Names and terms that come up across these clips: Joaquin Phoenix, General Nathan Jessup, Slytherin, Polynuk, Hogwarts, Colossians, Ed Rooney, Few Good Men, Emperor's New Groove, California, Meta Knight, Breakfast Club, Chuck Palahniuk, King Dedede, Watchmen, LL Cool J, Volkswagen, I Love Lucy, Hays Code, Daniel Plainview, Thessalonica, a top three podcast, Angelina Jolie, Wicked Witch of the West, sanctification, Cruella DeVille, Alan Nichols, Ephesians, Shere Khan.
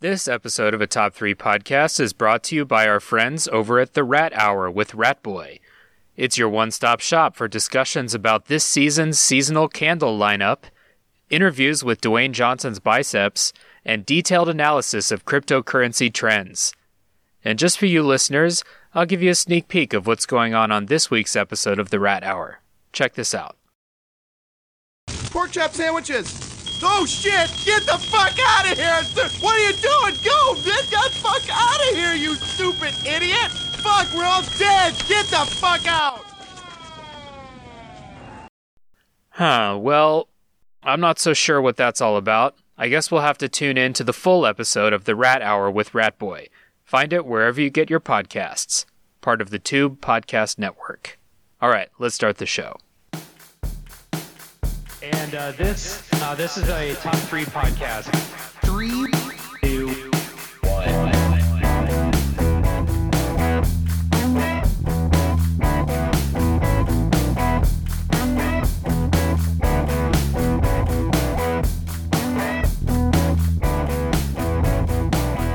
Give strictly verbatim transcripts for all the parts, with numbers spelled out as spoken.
This episode of A Top Three Podcast is brought to you by our friends over at the Rat Hour with Rat Boy. It's your one-stop shop for discussions about this season's seasonal candle lineup, interviews with Dwayne Johnson's biceps, and detailed analysis of cryptocurrency trends. And just for you listeners, I'll give you a sneak peek of what's going on on this week's episode of the Rat Hour. Check this out. Pork chop sandwiches! Oh, shit! Get the fuck out of here! What are you doing? Go! Get the fuck out of here, you stupid idiot! Fuck, we're all dead! Get the fuck out! Huh, well, I'm not so sure what that's all about. I guess we'll have to tune in to the full episode of The Rat Hour with Rat Boy. Find it wherever you get your podcasts. Part of the Tube Podcast Network. All right, let's start the show. And uh, this uh, this is a top three podcast. Three, two, one.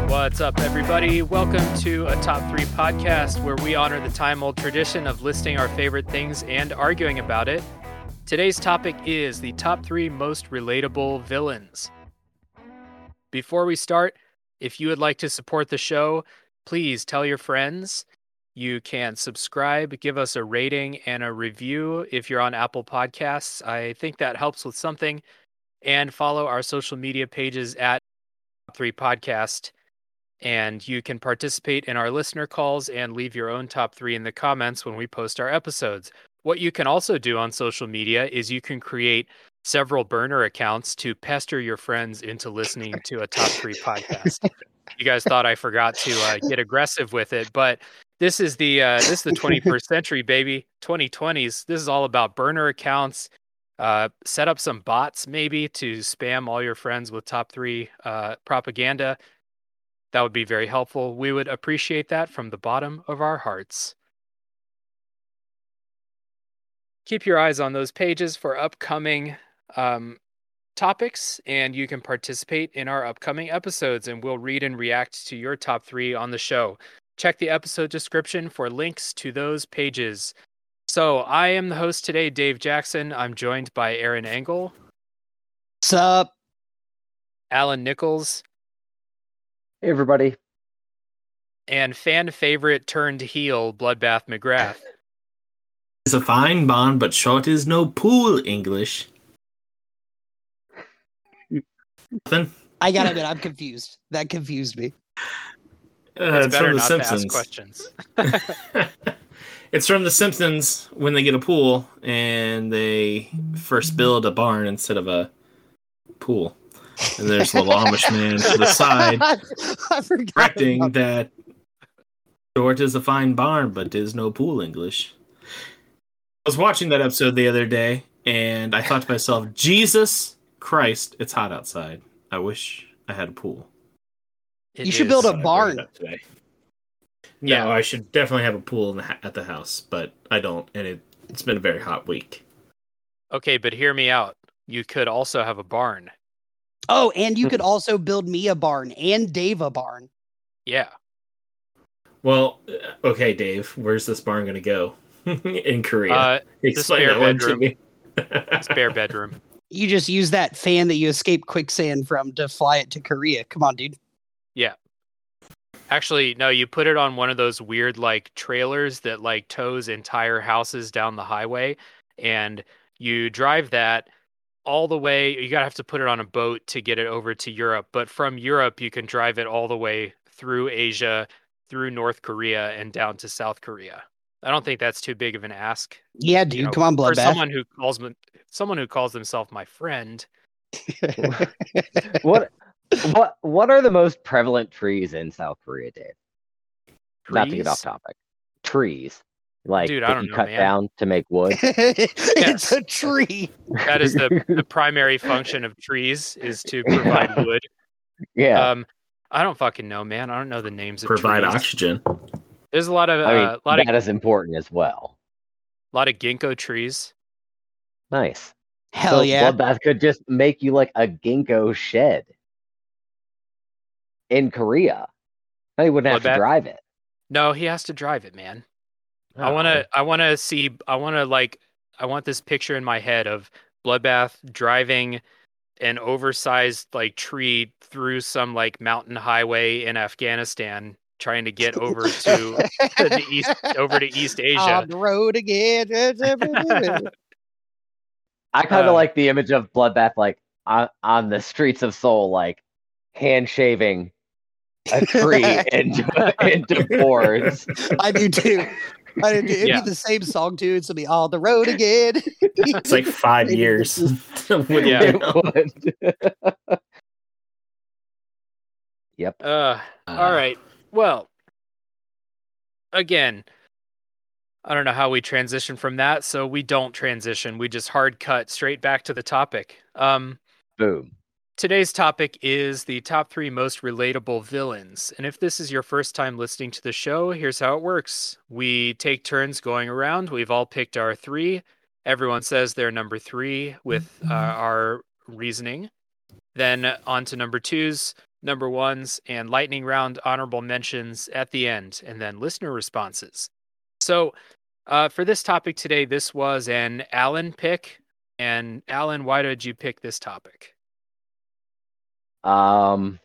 What's up, everybody? Welcome to A Top Three Podcast, where we honor the time-old tradition of listing our favorite things and arguing about it. Today's topic is the top three most relatable villains. Before we start, if you would like to support the show, please tell your friends. You can subscribe, give us a rating and a review if you're on Apple Podcasts. I think that helps with something. And follow our social media pages at Top Three Podcast. And you can participate in our listener calls and leave your own top three in the comments when we post our episodes. What you can also do on social media is you can create several burner accounts to pester your friends into listening to A Top Three Podcast. You guys thought I forgot to uh, get aggressive with it, but this is the uh, this is the twenty-first century, baby, twenty twenties. This is all about burner accounts. Uh, set up some bots maybe to spam all your friends with top three uh, propaganda. That would be very helpful. We would appreciate that from the bottom of our hearts. Keep your eyes on those pages for upcoming um, topics, and you can participate in our upcoming episodes, and we'll read and react to your top three on the show. Check the episode description for links to those pages. So I am the host today, Dave Jackson. I'm joined by Aaron Engel. Sup? Alan Nichols. Hey, everybody. And fan favorite turned heel, Bloodbath McGrath. It's a fine bond, but short is no pool English. Then I gotta admit, I'm confused. That confused me. Uh, it's, it's better from the not Simpsons. To ask questions. It's from The Simpsons when they get a pool and they first build a barn instead of a pool. And there's the Amish man to the side, correcting that short is a fine barn, but is no pool English. I was watching that episode the other day, and I thought to myself, Jesus Christ, it's hot outside. I wish I had a pool. It you should build a barn. Yeah, no, I should definitely have a pool in the, at the house, but I don't, and it, it's been a very hot week. Okay, but hear me out. You could also have a barn. Oh, and you could also build me a barn and Dave a barn. Yeah. Well, okay, Dave, where's this barn going to go? In Korea, uh, the spare bedroom. spare bedroom. You just use that fan that you escaped quicksand from to fly it to Korea. Come on, dude. Yeah. Actually, no. You put it on one of those weird like trailers that like tows entire houses down the highway, and you drive that all the way. You gotta have to put it on a boat to get it over to Europe. But from Europe, you can drive it all the way through Asia, through North Korea, and down to South Korea. I don't think that's too big of an ask. Yeah, dude, you know, come on, Bloodbath. Someone who calls someone who calls themselves my friend. what, what, what are the most prevalent trees in South Korea, Dave? Trees? Not to get off topic. Trees, like dude, I don't you know, cut man. down to make wood. It's a tree. That is the, the primary function of trees is to provide wood. Yeah. Um, I don't fucking know, man. I don't know the names of trees. Provide oxygen. There's a lot of I mean, uh, a lot that of, is important as well. A lot of ginkgo trees. Nice. Hell so yeah! Bloodbath could just make you like a ginkgo shed. in Korea. No, he wouldn't have well, to that, drive it. No, he has to drive it, man. Oh, I want to. I want to see. I want to like. I want this picture in my head of Bloodbath driving an oversized like tree through some like mountain highway in Afghanistan, trying to get over to, to the east, over to East Asia. On the road again. I kind of uh, like the image of Bloodbath, like on, on the streets of Seoul, like hand shaving a tree into into boards. I do too. I didn't, it'd yeah. be the same song too. It's gonna be all the road again. It's like five years. Yep. Uh, uh, all right. Well, again, I don't know how we transition from that, so we don't transition. We just hard cut straight back to the topic. Um, Boom. Today's topic is the top three most relatable villains. And if this is your first time listening to the show, here's how it works. We take turns going around. We've all picked our three. Everyone says they're number three with uh, our reasoning. Then on to number twos, number ones, and lightning round honorable mentions at the end, and then listener responses. So uh, for this topic today, this was an Alan pick. And Alan, why did you pick this topic? Um,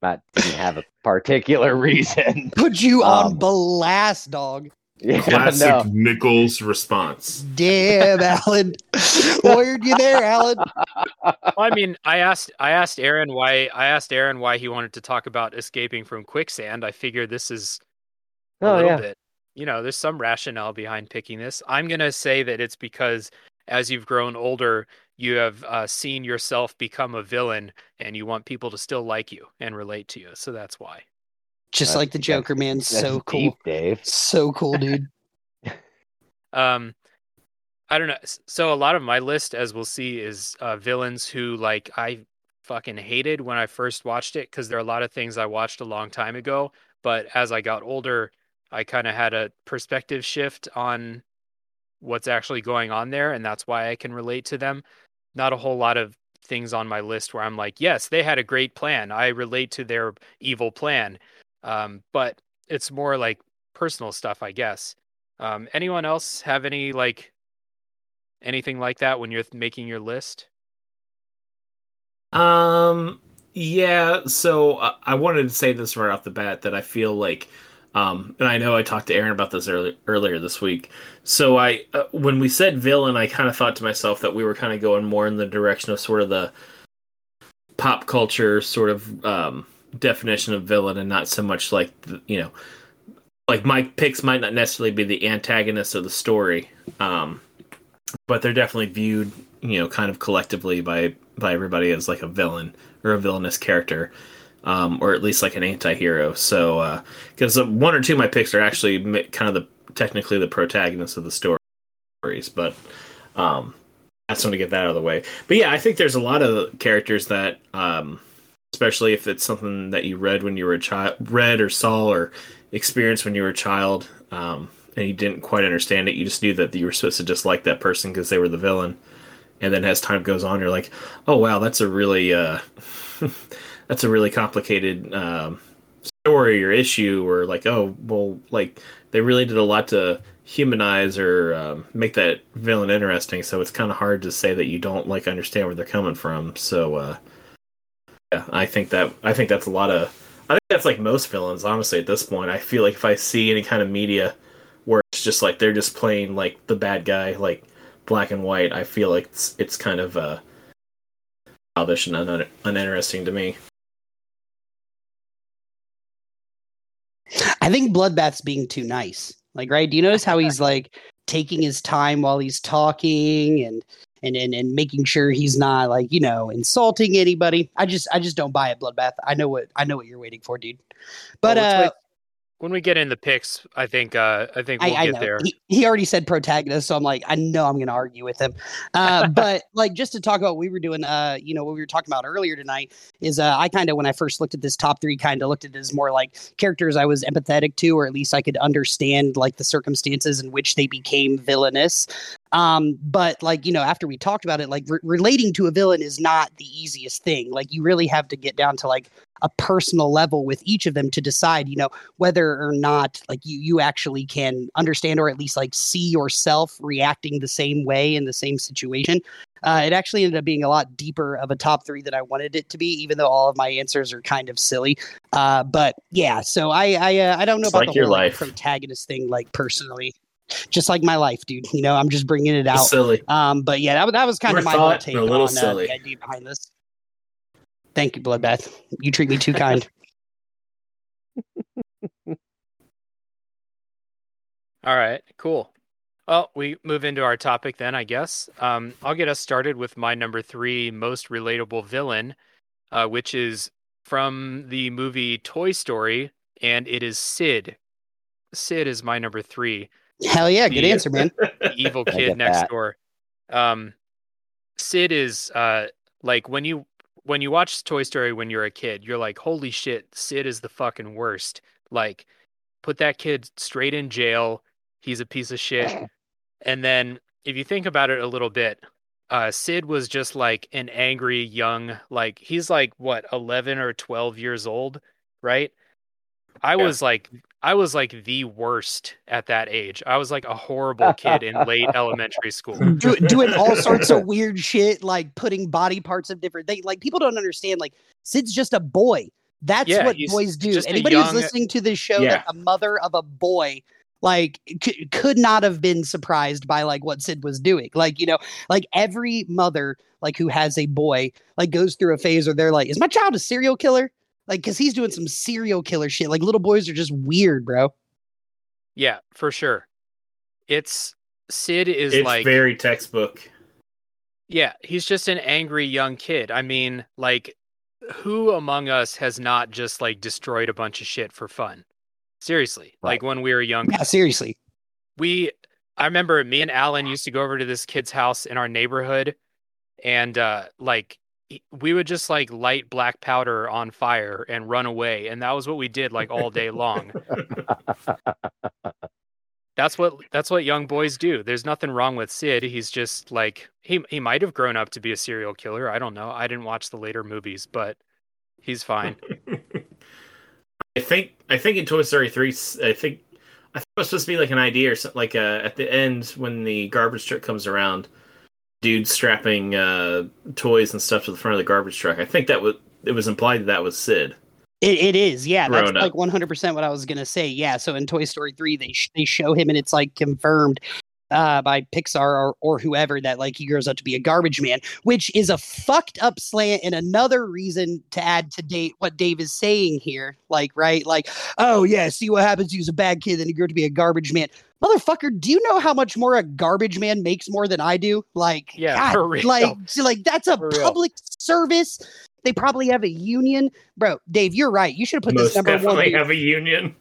I didn't have a particular reason. Put you um, on blast, dog. Yeah, Classic no. Nichols response. Damn, Alan. Lawyered you there, Alan. Well, I mean, I asked, I asked Aaron why, I asked Aaron why he wanted to talk about escaping from quicksand. I figure this is a oh, little yeah. bit, you know, there's some rationale behind picking this. I'm gonna say that it's because as you've grown older, you have uh, seen yourself become a villain, and you want people to still like you and relate to you. So that's why. Just like the Joker, man. So cool, deep, Dave. So cool, dude. um, I don't know. So a lot of my list, as we'll see, is uh, villains who like I fucking hated when I first watched it, because there are a lot of things I watched a long time ago. But as I got older, I kind of had a perspective shift on what's actually going on there, and that's why I can relate to them. Not a whole lot of things on my list where I'm like, yes, they had a great plan. I relate to their evil plan. Um, but it's more like personal stuff, I guess. Um, anyone else have any, like, anything like that when you're making your list? Um, yeah. So I, I wanted to say this right off the bat, that I feel like, Um, and I know I talked to Aaron about this earlier, earlier this week. So I, uh, when we said villain, I kind of thought to myself that we were kind of going more in the direction of sort of the pop culture sort of um, definition of villain, and not so much like, you know, like my picks might not necessarily be the antagonist of the story, um, but they're definitely viewed, you know, kind of collectively by, by everybody as like a villain or a villainous character. Um, or at least like an anti-hero. So, because uh, one or two of my picks are actually kind of the technically the protagonists of the stories, but um, I just want to get that out of the way. But yeah, I think there's a lot of characters that, um, especially if it's something that you read when you were a child, read or saw or experienced when you were a child, um, and you didn't quite understand it, you just knew that you were supposed to dislike that person because they were the villain. And then as time goes on, you're like, oh wow, that's a really... Uh, that's a really complicated um, story or issue, or like, oh, well, like they really did a lot to humanize or um, make that villain interesting. So it's kind of hard to say that you don't like understand where they're coming from. So uh, yeah, I think that I think that's a lot of I think that's like most villains, honestly, at this point. I feel like if I see any kind of media where it's just like they're just playing like the bad guy, like black and white, I feel like it's, it's kind of uh, childish and un- uninteresting to me. I think Bloodbath's being too nice. Like, right? Do you notice how he's like taking his time while he's talking and and and, and making sure he's not like, you know, insulting anybody? I just I just don't buy it, Bloodbath. I know what I know what you're waiting for, dude. But well, uh, when we get into picks, I think uh, I think we'll I, I get know. there. He, he already said protagonist, so I'm like, I know I'm going to argue with him. Uh, but like, just to talk about what we were doing, uh, you know, what we were talking about earlier tonight is uh, I kind of, when I first looked at this top three, kind of looked at it as more like characters I was empathetic to, or at least I could understand like the circumstances in which they became villainous. Um, but like, you know, after we talked about it, like re- relating to a villain is not the easiest thing. Like you really have to get down to like a personal level with each of them to decide, you know, whether or not like you, you actually can understand or at least like see yourself reacting the same way in the same situation. Uh, it actually ended up being a lot deeper of a top three than I wanted it to be, even though all of my answers are kind of silly. Uh, but yeah, so I, I, uh, I don't know it's about like the whole like, protagonist thing, like personally. Just like my life, dude. You know, I'm just bringing it out. Silly. Um, but yeah, that, that was kind Your of my whole take a little on silly. Uh, the idea behind this. Thank you, Bloodbath. You treat me too kind. All right, cool. Well, we move into our topic then, I guess. Um, I'll get us started with my number three most relatable villain, uh, which is from the movie Toy Story, and it is Sid. Sid is my number three. Hell yeah, good the, answer, man. The evil kid next that. door. Um, Sid is uh, like when you when you watch Toy Story when you're a kid, you're like, holy shit, Sid is the fucking worst. Like, put that kid straight in jail. He's a piece of shit. And then if you think about it a little bit, uh, Sid was just like an angry young, like he's like what eleven or twelve years old, right? I yeah. was like I was like the worst at that age. I was like a horrible kid in late elementary school. Do, doing all sorts of weird shit, like putting body parts of different things. Like people don't understand, like Sid's just a boy. That's yeah, what boys do. Anybody young, who's listening to this show yeah. that a mother of a boy like c- could not have been surprised by like what Sid was doing. Like, you know, like every mother like who has a boy like goes through a phase where they're like, is my child a serial killer? Like, because he's doing some serial killer shit. Like, little boys are just weird, bro. Yeah, for sure. It's... Sid is it's like... It's very textbook. Yeah, he's just an angry young kid. I mean, like, who among us has not just, like, destroyed a bunch of shit for fun? Seriously. Right. Like, when we were young. Yeah, seriously. We... I remember me and Alan used to go over to this kid's house in our neighborhood. And, uh, like... we would just like light black powder on fire and run away. And that was what we did like all day long. That's what, that's what young boys do. There's nothing wrong with Sid. He's just like, he, he might've grown up to be a serial killer. I don't know. I didn't watch the later movies, but he's fine. I think, I think in Toy Story three, I think, I think it was supposed to be like an idea or something like uh, at the end when the garbage truck comes around, dude strapping uh, toys and stuff to the front of the garbage truck. I think that was it was implied that, that was Sid. It, it is, yeah. That's up. Like one hundred percent what I was gonna say. Yeah. So in Toy Story three, they sh- they show him, and it's like confirmed uh, by Pixar or, or whoever that like he grows up to be a garbage man, which is a fucked up slant and another reason to add to date what Dave is saying here. Like, right? Like, oh yeah, see what happens. He was a bad kid, then he grew up to be a garbage man. Motherfucker, do you know how much more a garbage man makes more than I do? Like, yeah, God, for real. like, like that's a for public real. service. They probably have a union, bro. Dave, you're right. You should have put Most this number definitely one. Definitely have a union.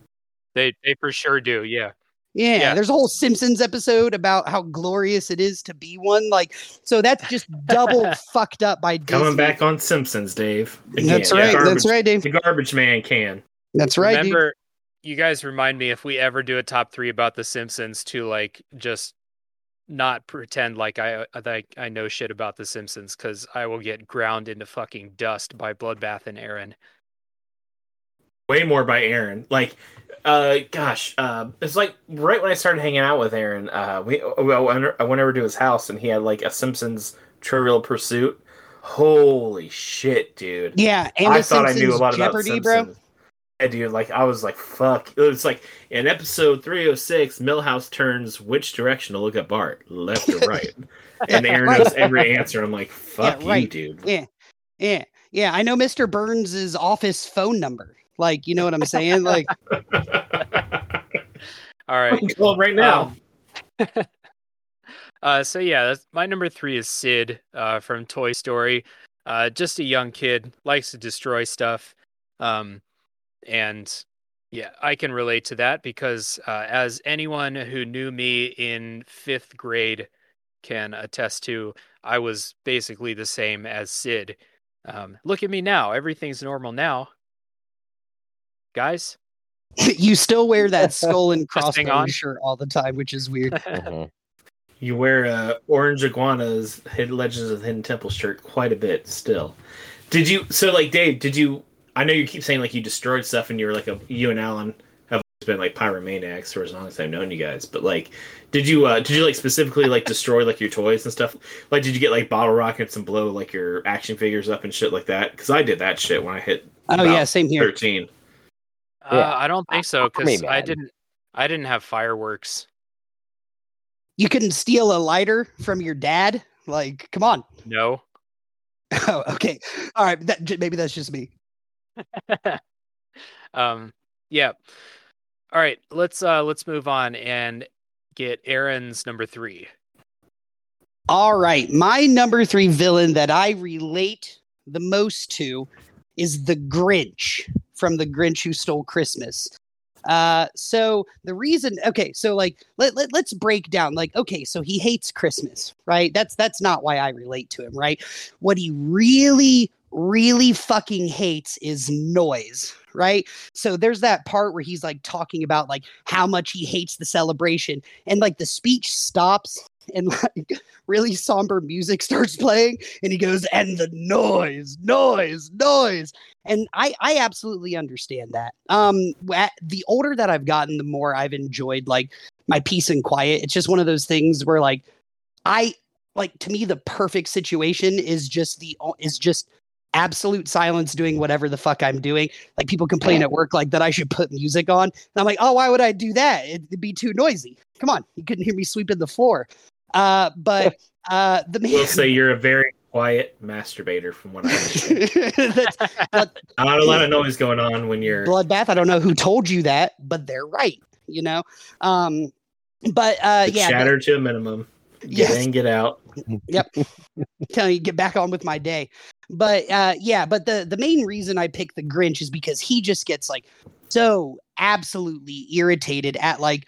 They, they for sure do. Yeah. yeah, yeah. There's a whole Simpsons episode about how glorious it is to be one. Like, so that's just double fucked up by Disney. Coming back on Simpsons, Dave. Again, that's right. Garbage, that's right, Dave. The garbage man can. That's right. Remember. Dude. You guys remind me if we ever do a top three about the Simpsons to like just not pretend like I like I know shit about the Simpsons because I will get ground into fucking dust by Bloodbath and Aaron. Way more by Aaron. Like, uh, gosh, uh, it's like right when I started hanging out with Aaron, uh, we well I went over to his house and he had like a Simpsons Trivial Pursuit. Holy shit, dude! Yeah, and I thought Simpsons I knew a lot Jeopardy, about Simpsons. Bro. Yeah, dude, like I was like, fuck. It was like in episode three oh six, Milhouse turns which direction to look at Bart, left or right, and Aaron knows every answer. I'm like, fuck yeah, right. you, dude. Yeah, yeah, yeah. I know Mister Burns' office phone number. Like, you know what I'm saying? Like, all right. Well, right now. Um, uh, so yeah, that's, my number three is Sid uh, from Toy Story. Uh, just a young kid, likes to destroy stuff. Um, And yeah, I can relate to that because uh, as anyone who knew me in fifth grade can attest to, I was basically the same as Sid. Um, look at me now. Everything's normal now. Guys? You still wear that skull and crossbones shirt all the time, which is weird. Mm-hmm. You wear uh, Orange Iguana's Hidden Legends of the Hidden Temple shirt quite a bit still. Did you? So, like, Dave, did you? I know you keep saying like you destroyed stuff, and you were like a you and Alan have always been like pyromaniacs for as long as I've known you guys. But like, did you? Uh, did you like specifically like destroy like your toys and stuff? Like, did you get like bottle rockets and blow like your action figures up and shit like that? Because I did that shit when I hit. Oh yeah, same here. Thirteen. Uh, yeah. I don't think so because I, I didn't. I didn't have fireworks. You couldn't steal a lighter from your dad? Like, come on. No. Oh, okay. All right. That, maybe that's just me. um. Yeah. All right. Let's uh. Let's move on and get Aaron's number three. All right. My number three villain that I relate the most to is the Grinch from The Grinch Who Stole Christmas. Uh, so the reason, okay, so like, let, let, let's break down, like, okay, so he hates Christmas, right? That's, that's not why I relate to him, right? What he really, really fucking hates is noise, right? So there's that part where he's like talking about like how much he hates the celebration and like the speech stops and like really somber music starts playing and he goes, and the noise, noise, noise. And I, I absolutely understand that. Um, the older that I've gotten, the more I've enjoyed like my peace and quiet. It's just one of those things where like, I like, to me, the perfect situation is just the, is just absolute silence doing whatever the fuck I'm doing. Like people complain at work, like that I should put music on. And I'm like, oh, why would I do that? It'd be too noisy. Come on. You couldn't hear me sweeping the floor. Uh, but uh, the man. We'll say you're a very quiet masturbator, from what I understand. Not a lot of noise going on when you're bloodbath. I don't know who told you that, but they're right. You know. Um, but uh, yeah, shatter to a minimum. Yes. Get in, get out. Yep. Telling you, get back on with my day. But uh, yeah, but the the main reason I picked the Grinch is because he just gets like so absolutely irritated at like.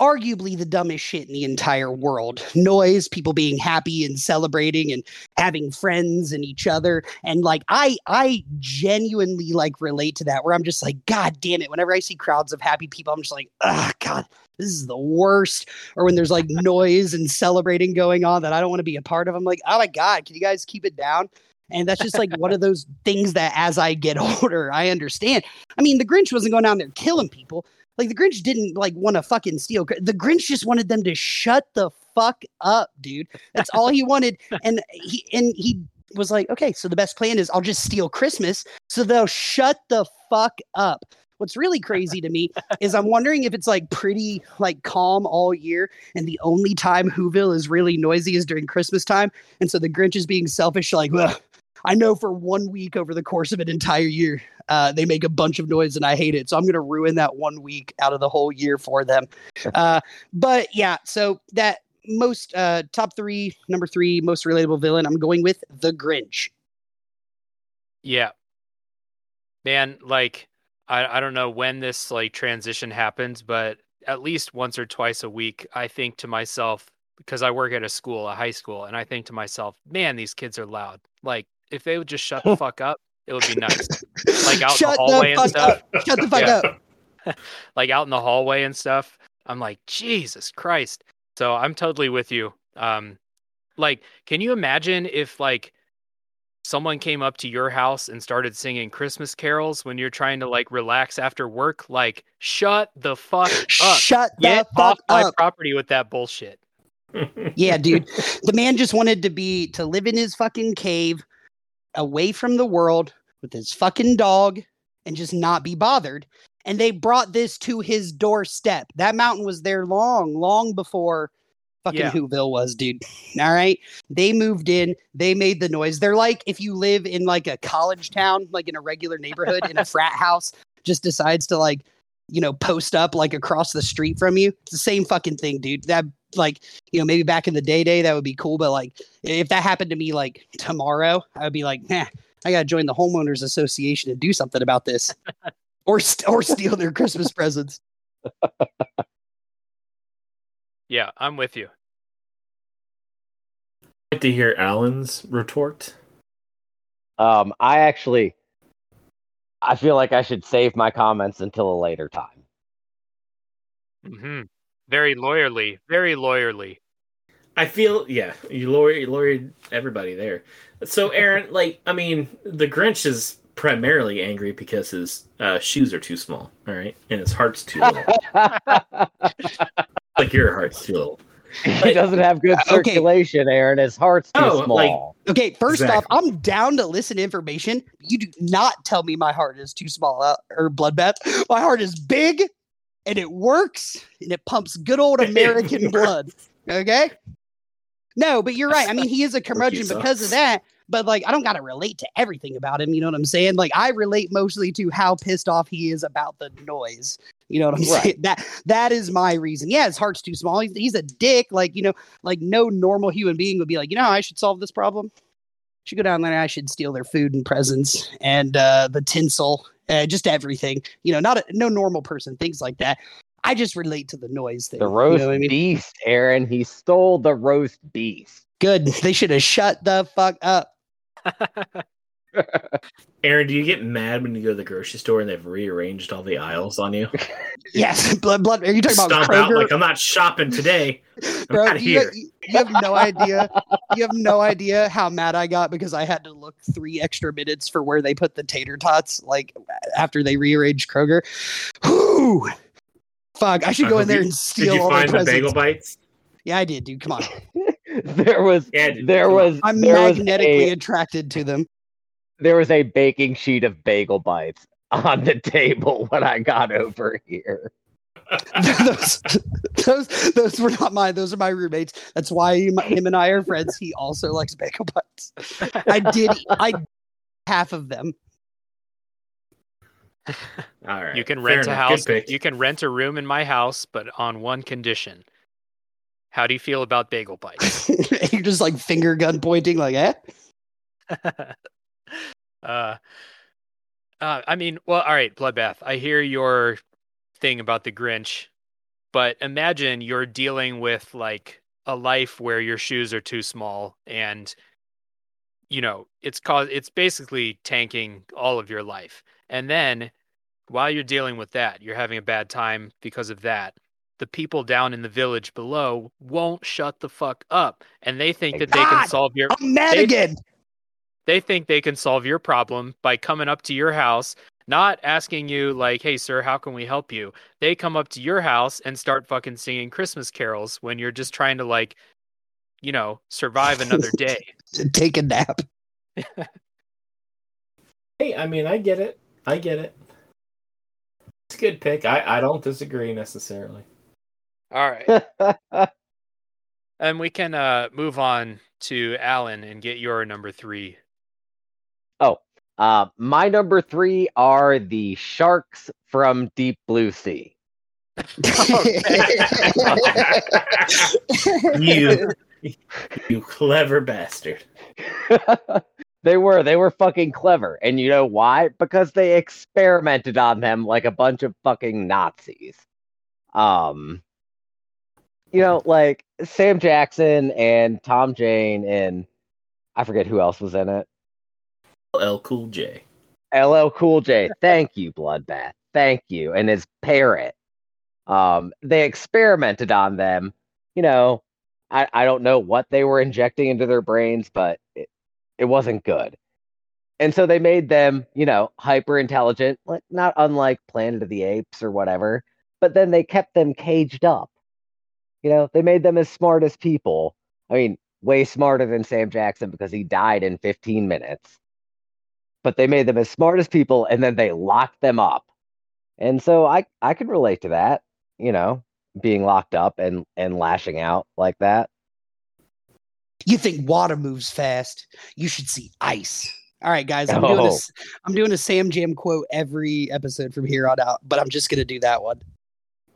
Arguably the dumbest shit in the entire world. Noise, people being happy and celebrating and having friends and each other. And like, I, I genuinely like relate to that where I'm just like, God damn it. Whenever I see crowds of happy people, I'm just like, oh God, this is the worst. Or when there's like noise and celebrating going on that I don't want to be a part of. I'm like, oh my God, can you guys keep it down? And that's just like one of those things that as I get older, I understand. I mean, the Grinch wasn't going down there killing people. Like, the Grinch didn't, like, want to fucking steal. The Grinch just wanted them to shut the fuck up, dude. That's all he wanted. And he and he was like, okay, so the best plan is I'll just steal Christmas so they'll shut the fuck up. What's really crazy to me is I'm wondering if it's, like, pretty, like, calm all year and the only time Whoville is really noisy is during Christmas time. And so the Grinch is being selfish, like, well, I know for one week over the course of an entire year, uh, they make a bunch of noise and I hate it. So I'm going to ruin that one week out of the whole year for them. Uh, but yeah, so that most uh, top three, number three, most relatable villain, I'm going with the Grinch. Yeah, man, like, I, I don't know when this like transition happens, but at least once or twice a week, I think to myself, because I work at a school, a high school, and I think to myself, man, these kids are loud. Like, if they would just shut the fuck up, it would be nice. Like out in the hallway and stuff. Shut the fuck up. Like out in the hallway and stuff. I'm like, Jesus Christ. So I'm totally with you. Um, like, can you imagine if like someone came up to your house and started singing Christmas carols when you're trying to like relax after work? Like, shut the fuck up. Shut the Get fuck off up. My property with that bullshit. Yeah, dude. The man just wanted to be to live in his fucking cave away from the world with his fucking dog and just not be bothered. And they brought this to his doorstep. That mountain was there long, long before fucking yeah. Whoville was, dude. All right. They moved in. They made the noise. They're like if you live in like a college town, like in a regular neighborhood in a frat house, just decides to like, you know, post up like across the street from you. It's the same fucking thing, dude. That like, you know, maybe back in the day day, that would be cool. But like, if that happened to me like tomorrow, I would be like, nah, I got to join the homeowners association and do something about this or, st- or steal their Christmas presents. Yeah, I'm with you. I'd like to hear Alan's retort. Um, I actually, I feel like I should save my comments until a later time. Mm-hmm. Very lawyerly, very lawyerly. I feel, yeah, you lured, lured everybody there. So, Aaron, like, I mean, the Grinch is primarily angry because his uh, shoes are too small, all right? And his heart's too little. Like, your heart's too little. He but, doesn't have good circulation, okay. Aaron. His heart's too oh, small. Like, okay, first exactly. off, I'm down to listen to information. You do not tell me my heart is too small uh, or bloodbath. My heart is big, and it works, and it pumps good old American blood. Okay? No, but you're right. I mean, he is a curmudgeon because of that. But, like, I don't got to relate to everything about him. You know what I'm saying? Like, I relate mostly to how pissed off he is about the noise. You know what I'm right. saying? That that is my reason. Yeah, his heart's too small. He's, he's a dick. Like, you know, like no normal human being would be like, you know, I should solve this problem. I should go down there. And I should steal their food and presents and uh, the tinsel, uh, just everything. You know, not a, no normal person thinks like that. I just relate to the noise thing. The roast you know I mean? beef, Aaron. He stole the roast beef. Good. They should have shut the fuck up. Aaron, do you get mad when you go to the grocery store and they've rearranged all the aisles on you? Yes. Blood, blood. Are you talking Stomp about Kroger? Out like, I'm not shopping today. I'm Bro, out of you, here. You, you have no idea. You have no idea how mad I got because I had to look three extra minutes for where they put the tater tots, like, after they rearranged Kroger. Whew. Fuck, I should go uh, in there you, and steal all the presents. Did you find the bagel bites? Yeah, I did, dude. Come on. There was... Yeah, there was I'm there magnetically was a, attracted to them. There was a baking sheet of bagel bites on the table when I got over here. those, those, those were not mine. Those are my roommates. That's why he, him and I are friends. He also likes bagel bites. I did... I half of them. All right. You can rent Fair a enough. house. You can rent a room in my house, but on one condition. How do you feel about bagel bites? You're just like finger gun pointing, like eh? uh, uh, I mean, well, all right, Bloodbath. I hear your thing about the Grinch, but imagine you're dealing with like a life where your shoes are too small, and you know it's cause it's basically tanking all of your life, and then. While you're dealing with that, you're having a bad time because of that. The people down in the village below won't shut the fuck up, and they think that God, they can solve your. I'm mad they, again. They think they can solve your problem by coming up to your house, not asking you like, "Hey, sir, how can we help you?" They come up to your house and start fucking singing Christmas carols when you're just trying to like, you know, survive another day. Take a nap. Hey, I mean, I get it. I get it. It's a good pick. I, I don't disagree necessarily. All right. And we can uh, move on to Alan and get your number three. Oh, uh, my number three are the sharks from Deep Blue Sea. you, you clever bastard. They were. They were fucking clever. And you know why? Because they experimented on them like a bunch of fucking Nazis. Um, you know, like Sam Jackson and Tom Jane and I forget who else was in it. L L Cool J. L L Cool J. Thank you, Bloodbath. Thank you. And his parrot. Um, they experimented on them. You know, I, I don't know what they were injecting into their brains, but... It, It wasn't good. And so they made them, you know, hyper intelligent, like not unlike Planet of the Apes or whatever, but then they kept them caged up. You know, they made them as smart as people. I mean, way smarter than Sam Jackson because he died in fifteen minutes. But they made them as smart as people and then they locked them up. And so I, I can relate to that, you know, being locked up and, and lashing out like that. You think water moves fast. You should see ice. All right, guys, I'm, oh. doing, a, I'm doing a Sam Jam quote every episode from here on out, but I'm just going to do that one.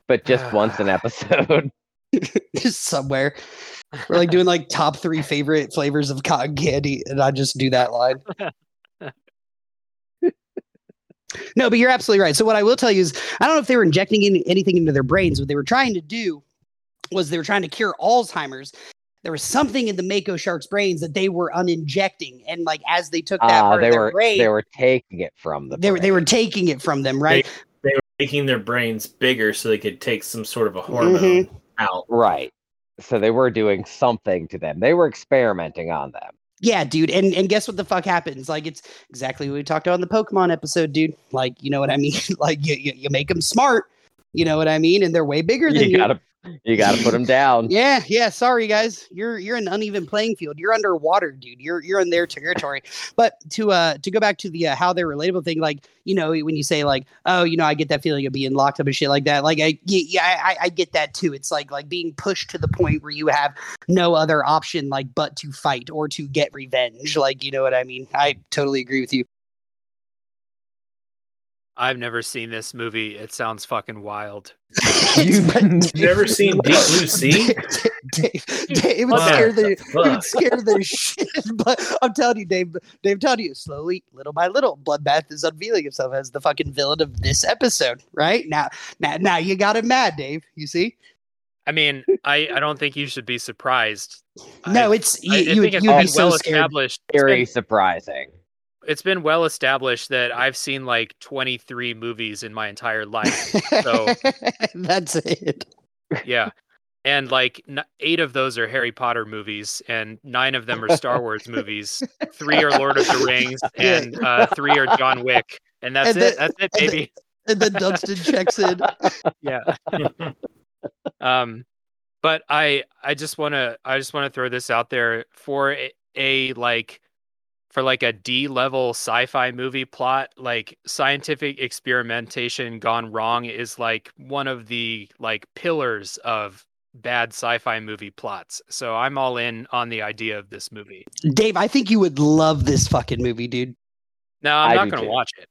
But just once an episode. Just somewhere. We're like doing like top three favorite flavors of cotton candy, and I just do that line. No, but you're absolutely right. So what I will tell you is, I don't know if they were injecting in, anything into their brains. What they were trying to do was they were trying to cure Alzheimer's. There was something in the Mako sharks' brains that they were uninjecting, and like as they took that uh, part of their were, brain, they were taking it from them. They brain. were they were taking it from them, right? They, they were making their brains bigger so they could take some sort of a hormone mm-hmm. out, right? So they were doing something to them. They were experimenting on them. Yeah, dude. And and guess what the fuck happens? Like, it's exactly what we talked about in the Pokemon episode, dude. Like, you know what I mean? Like, you, you, you make them smart. You know what I mean? And they're way bigger than you. You gotta, you gotta put them down. Yeah, yeah. Sorry, guys. You're you're an uneven playing field. You're underwater, dude. You're you're in their territory. But to uh to go back to the uh, how they're relatable thing, like, you know, when you say like, oh, you know, I get that feeling of being locked up and shit like that. Like, I yeah, I, I get that too. It's like like being pushed to the point where you have no other option like but to fight or to get revenge. Like, you know what I mean? I totally agree with you. I've never seen this movie. It sounds fucking wild. You've never seen Deep Blue Sea? Dave, Dave, it would uh, scare the, it would scare the shit. But I'm telling you, Dave, Dave, telling you, slowly, little by little, Bloodbath is unveiling himself as the fucking villain of this episode. Right now, now, now you got him mad, Dave. You see? I mean, I, I don't think you should be surprised. No, I, it's you. I, I you think it's you'd be so well scared. Established. Very surprising. It's been well established that I've seen like twenty-three movies in my entire life. So that's it. Yeah. And like n- eight of those are Harry Potter movies and nine of them are Star Wars movies. Three are Lord of the Rings and uh, three are John Wick. And that's and it. Then, that's it, baby. And then Dunstan checks in. Yeah. um, but I, I just want to, I just want to throw this out there for a, a like, for like a D-level sci-fi movie plot, like scientific experimentation gone wrong is like one of the like pillars of bad sci-fi movie plots. So I'm all in on the idea of this movie. Dave, I think you would love this fucking movie, dude. No, I'm I not going to watch it.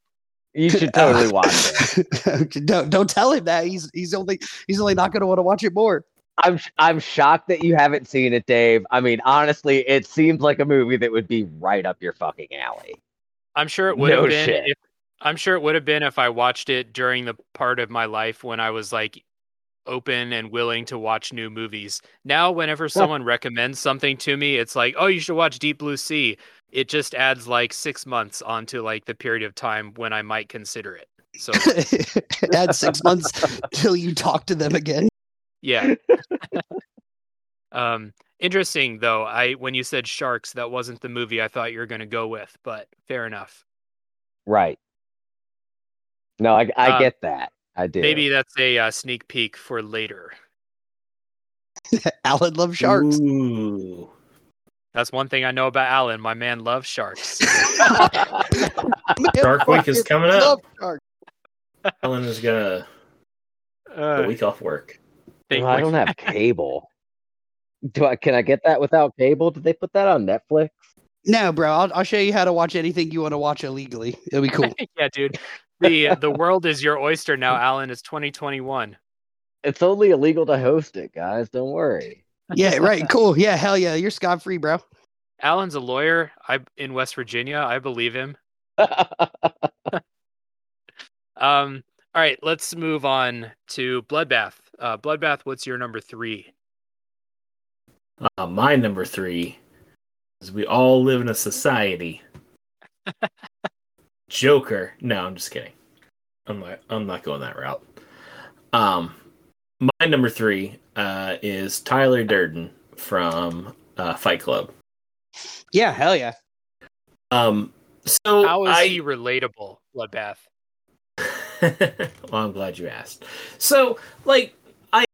You should totally watch it. don't, don't tell him that. He's he's only he's only not going to want to watch it more. I'm I'm shocked that you haven't seen it, Dave. I mean, honestly, it seems like a movie that would be right up your fucking alley. I'm sure it would no have been. If, I'm sure it would have been if I watched it during the part of my life when I was like open and willing to watch new movies. Now, whenever someone well, recommends something to me, it's like, oh, you should watch Deep Blue Sea. It just adds like six months onto like the period of time when I might consider it. So add six months till you talk to them again. Yeah. um, interesting though. I when you said sharks, that wasn't the movie I thought you were going to go with, but fair enough. Right. No, I, I um, get that. I do. Maybe that's a uh, sneak peek for later. Alan loves sharks. Ooh. That's one thing I know about Alan. My man loves sharks. Shark Week is coming up. Alan is gonna uh, a week off work. Well, I don't have cable. Do I? Can I get that without cable? Did they put that on Netflix? No, bro. I'll, I'll show you how to watch anything you want to watch illegally. It'll be cool. Yeah, dude. The the world is your oyster now, Alan. It's twenty twenty-one. It's only illegal to host it, guys. Don't worry. Yeah, right. Cool. Yeah, hell yeah. You're scot-free, bro. Alan's a lawyer I in West Virginia. I believe him. um. All right, let's move on to Bloodbath. Uh, Bloodbath, what's your number three? Uh, my number three is we all live in a society. Joker. No, I'm just kidding. I'm not, I'm not going that route. Um, my number three uh, is Tyler Durden from uh, Fight Club. Yeah, hell yeah. Um, so how is I... he relatable, Bloodbath? Well, I'm glad you asked. So, like, I,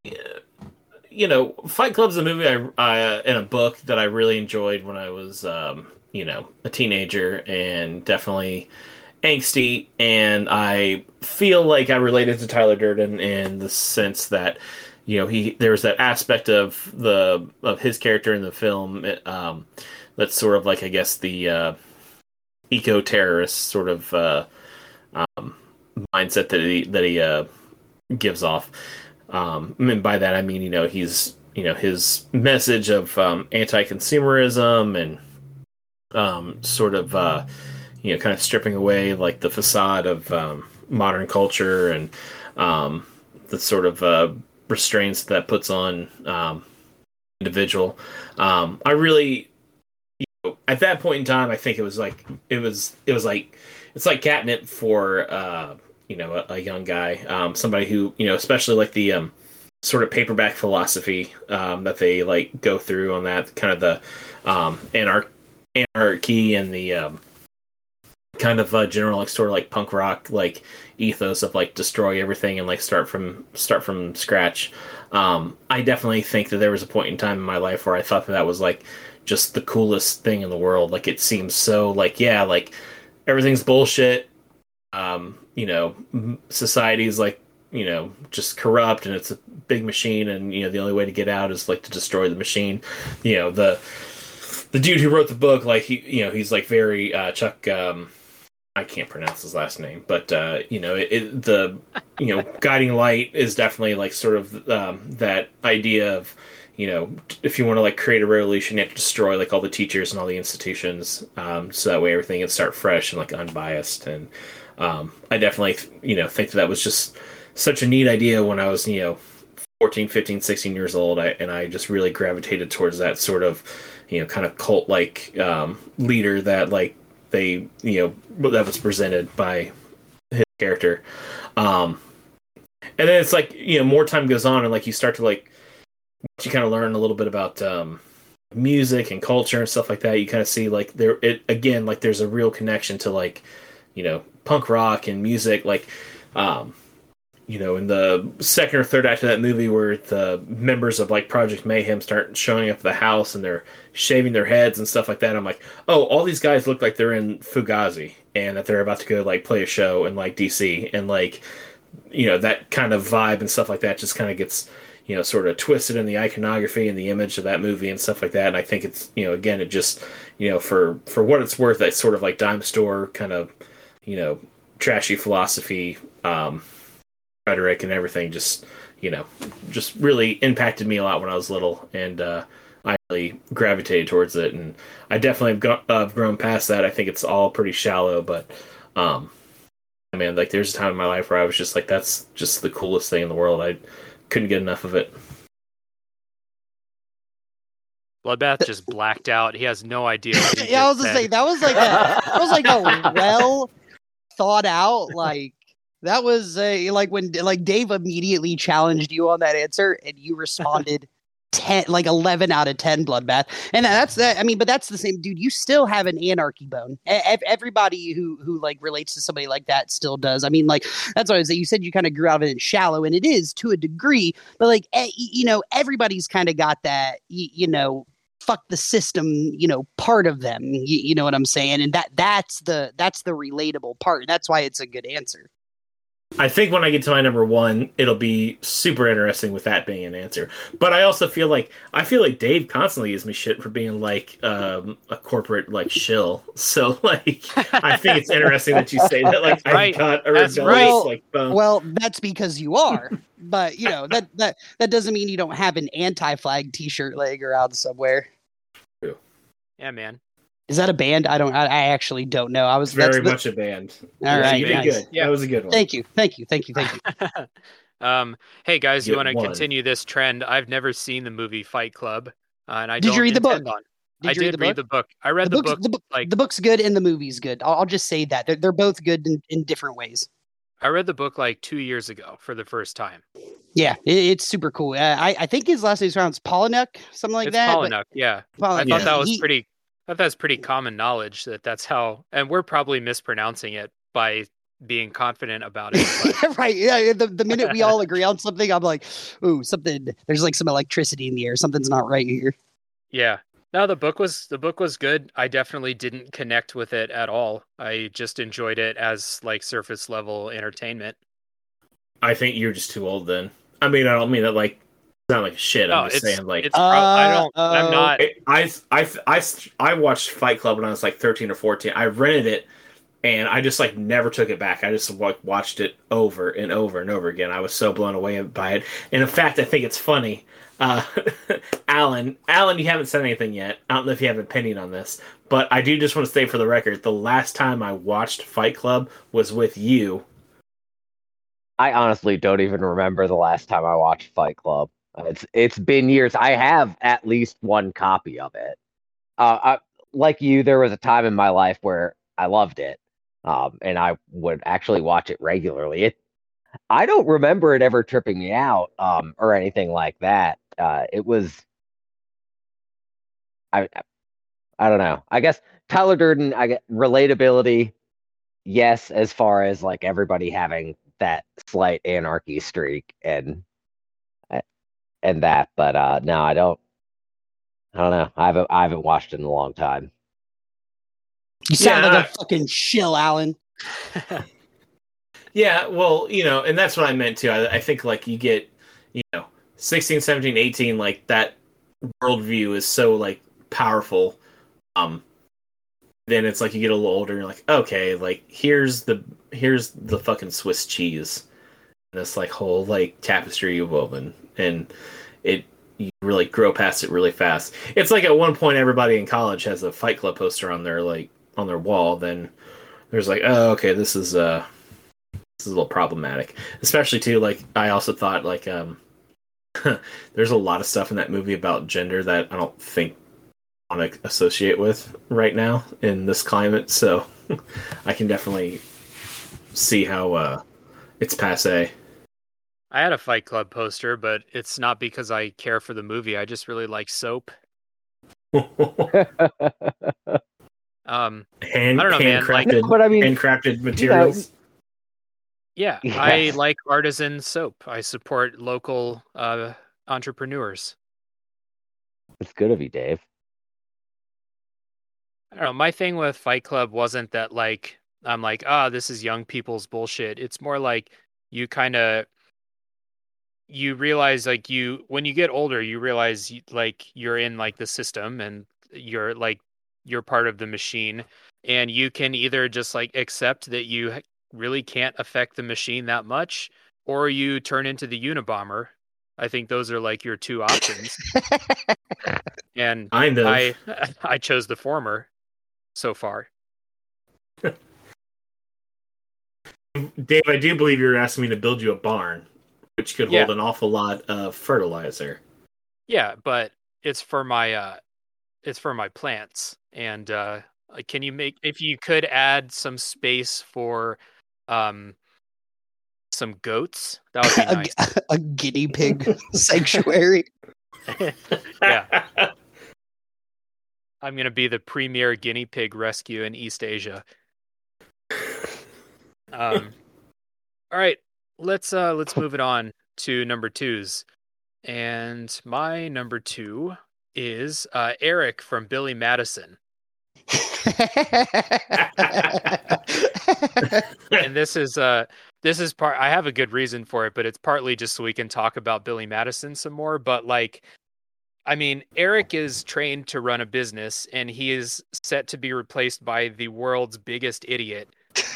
you know, Fight Club's a movie I, I uh, and a book that I really enjoyed when I was, um, you know, a teenager and definitely angsty. And I feel like I related to Tyler Durden in the sense that, you know, he there was that aspect of the of his character in the film um, that's sort of like, I guess, the uh, eco-terrorist sort of. Uh, um, mindset that he that he uh, gives off. Um, and by that I mean, you know, he's you know his message of um, anti-consumerism and um, sort of uh, you know kind of stripping away like the facade of um, modern culture and um, the sort of uh, restraints that puts on um, individual. Um, I really you know, at that point in time I think it was like it was it was like. It's like catnip for, uh, you know, a, a young guy, um, somebody who, you know, especially like the um, sort of paperback philosophy um, that they like go through on that kind of the um, anarch- anarchy and the um, kind of uh, general like sort of like punk rock like ethos of like destroy everything and like start from start from scratch. Um, I definitely think that there was a point in time in my life where I thought that that was like just the coolest thing in the world. Like it seems so like yeah like everything's bullshit. Um, you know, society's like, you know, just corrupt and it's a big machine and, you know, the only way to get out is like to destroy the machine. You know, the, the dude who wrote the book, like he, you know, he's like very, uh, Chuck, um, I can't pronounce his last name, but, uh, you know, it, it the, you know, guiding light is definitely like sort of, um, that idea of, you know, if you want to like create a revolution, you have to destroy like all the teachers and all the institutions. Um, so that way everything can start fresh and like unbiased. And, um, I definitely, you know, think that that was just such a neat idea when I was, you know, fourteen, fifteen, sixteen years old. I, and I just really gravitated towards that sort of, you know, kind of cult like, um, leader that like they, you know, that was presented by his character. Um, and then it's like, you know, more time goes on and like, you start to like, you kind of learn a little bit about, um, music and culture and stuff like that. You kind of see like there, it again, like there's a real connection to like, you know, punk rock and music, like, um, you know, in the second or third act of that movie where the members of like Project Mayhem start showing up at the house and they're shaving their heads and stuff like that. I'm like, oh, all these guys look like they're in Fugazi and that they're about to go like play a show in like D C and like, you know, that kind of vibe and stuff like that just kind of gets, you know, sort of twisted in the iconography and the image of that movie and stuff like that. And I think it's, you know, again, it just, you know, for, for what it's worth, that sort of like dime store kind of, you know, trashy philosophy, um, rhetoric and everything just, you know, just really impacted me a lot when I was little, and uh, I really gravitated towards it. And I definitely have got, uh, grown past that. I think it's all pretty shallow, but um, I mean, like there's a time in my life where I was just like, that's just the coolest thing in the world. I couldn't get enough of it. Bloodbath just blacked out. He has no idea. Yeah, I was just saying that was like a, that was like a well thought out like. That was uh, like when like Dave immediately challenged you on that answer, and you responded ten, like eleven out of ten, Bloodbath. And that's that. I mean, but that's the same, dude. You still have an anarchy bone. E- everybody who who like relates to somebody like that still does. I mean, like that's what I was saying. You said you kind of grew out of it shallow, and it is to a degree. But like e- you know, everybody's kind of got that. Y- you know. Fuck the system, you know, part of them. You, you know what I'm saying? And that that's the that's the relatable part. That's why it's a good answer. I think when I get to my number one, it'll be super interesting with that being an answer. But I also feel like I feel like Dave constantly gives me shit for being like um, a corporate like shill. So like I think it's interesting that you say that. Like right. I got a rebellious right. like bone. Well, that's because you are. But you know that that that doesn't mean you don't have an anti-flag T-shirt laying around somewhere. True. Yeah, man. Is that a band? I don't. I, I actually don't know. I was very that's the... much a band. All right, nice. Good. Yeah, that was a good one. Thank you, thank you, thank you, thank you. um, hey guys, Get you want to continue this trend? I've never seen the movie Fight Club, uh, and I did don't you read the book? On. Did I you did read, the, read book? the book. I read the, the book. The, book like, the book's good and the movie's good. I'll, I'll just say that they're they're both good in, in different ways. I read the book like two years ago for the first time. Yeah, it, it's super cool. Uh, I I think his last name's pronounced Polynuk, something like it's that. Polynuk, but... yeah. Polynuk. I thought that was he, pretty. I thought that's pretty common knowledge that that's how, and we're probably mispronouncing it by being confident about it. Right. Yeah. The, the minute we all agree on something, I'm like, ooh, something, there's like some electricity in the air. Something's not right here. Yeah. No, the book was, the book was good. I definitely didn't connect with it at all. I just enjoyed it as like surface level entertainment. I think you're just too old then. I mean, I don't mean that like, sound like shit. I'm oh, just saying, like, pro- uh, I don't, uh, I'm not. It, I, I, I, I watched Fight Club when I was like thirteen or fourteen. I rented it and I just like never took it back. I just like watched it over and over and over again. I was so blown away by it. And in fact, I think it's funny. Uh, Alan, Alan, you haven't said anything yet. I don't know if you have an opinion on this, but I do just want to say for the record, the last time I watched Fight Club was with you. I honestly don't even remember the last time I watched Fight Club. It's it's been years. I have at least one copy of it. Uh, I, like you, there was a time in my life where I loved it, um, and I would actually watch it regularly. It I don't remember it ever tripping me out um, or anything like that. Uh, it was, I, I don't know. I guess Tyler Durden, I get relatability. Yes, as far as like everybody having that slight anarchy streak and and that, but uh, no, I don't. I don't know. I haven't I haven't watched it in a long time. You sound yeah, like a fucking shill, Alan. Yeah, well, you know, and that's what I meant too. I, I think like you get, you know, sixteen, seventeen, eighteen, like that worldview is so like powerful. Um, then it's like you get a little older and you're like, okay, like here's the here's the fucking Swiss cheese. And this like whole like tapestry of woven, and it you really grow past it really fast. It's like at one point everybody in college has a Fight Club poster on their like on their wall. Then there's like, oh, okay, this is uh this is a little problematic, especially too. Like I also thought like um, there's a lot of stuff in that movie about gender that I don't think I want to associate with right now in this climate. So I can definitely see how uh, it's passé. I had a Fight Club poster, but it's not because I care for the movie. I just really like soap. um, hand, I don't know, man. Like, no, but I mean, handcrafted materials. You know, Yeah, yes. I like artisan soap. I support local uh, entrepreneurs. It's good of you, Dave. I don't know. My thing with Fight Club wasn't that like I'm like, ah, oh, this is young people's bullshit. It's more like you kind of you realize like you when you get older, you realize you, like you're in like the system and you're like you're part of the machine, and you can either just like accept that you really can't affect the machine that much, or you turn into the Unabomber. I think those are like your two options. And kind of. I I chose the former so far. Dave, I do believe you were asking me to build you a barn, which could yeah. hold an awful lot of fertilizer. Yeah, but it's for my uh, it's for my plants, and uh, can you make if you could add some space for Um, some goats. That would be nice. A, a, a guinea pig sanctuary. Yeah, I'm gonna be the premier guinea pig rescue in East Asia. Um, all right, let's uh, let's move it on to number twos, and my number two is uh, Eric from Billy Madison. And this is uh this is part I have a good reason for it, but it's partly just so we can talk about Billy Madison some more. But like I mean, Eric is trained to run a business and he is set to be replaced by the world's biggest idiot.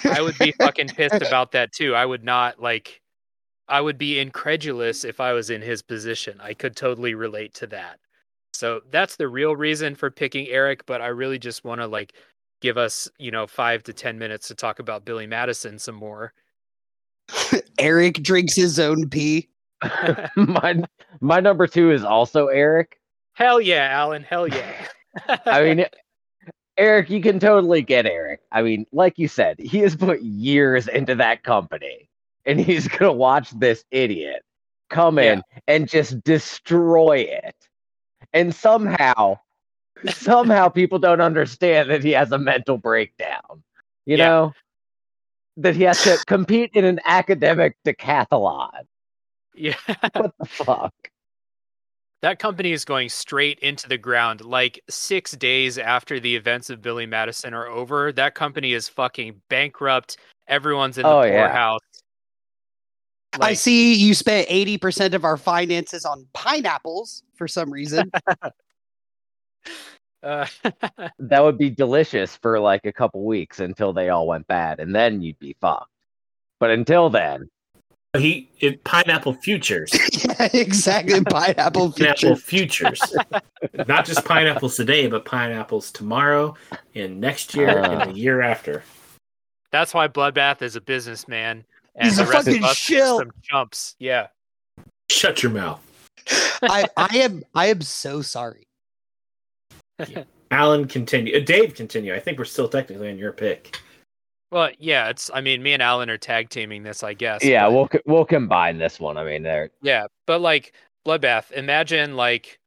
I would be fucking pissed about that too. I would not like I would be incredulous if I was in his position. I could totally relate to that. So that's the real reason for picking Eric, but I really just want to like give us, you know, five to ten minutes to talk about Billy Madison some more. Eric drinks his own pee. my my number two is also Eric. Hell yeah, Alan. Hell yeah. I mean, Eric, you can totally get Eric. I mean, like you said, he has put years into that company, and he's gonna watch this idiot come in yeah. and just destroy it. And somehow, somehow people don't understand that he has a mental breakdown, you yeah. know, that he has to compete in an academic decathlon. Yeah. What the fuck? That company is going straight into the ground. Like six days after the events of Billy Madison are over, that company is fucking bankrupt. Everyone's in the oh, poorhouse. Yeah. Like, I see you spent eighty percent of our finances on pineapples for some reason. Uh, that would be delicious for like a couple weeks until they all went bad, and then you'd be fucked. But until then, he it, pineapple futures. Yeah, exactly, pineapple futures. futures. Not just pineapples today, but pineapples tomorrow and next year uh, and the year after. That's why Bloodbath is a businessman, and He's the a rest fucking of us shill. Some chumps. Yeah, shut your mouth. I, I am I am so sorry. Alan, continue. Dave, continue. I think we're still technically on your pick. Well, yeah, it's, I mean, me and Alan are tag teaming this, I guess. Yeah, but... we'll we'll combine this one. I mean, they're... Yeah, but like Bloodbath, imagine like,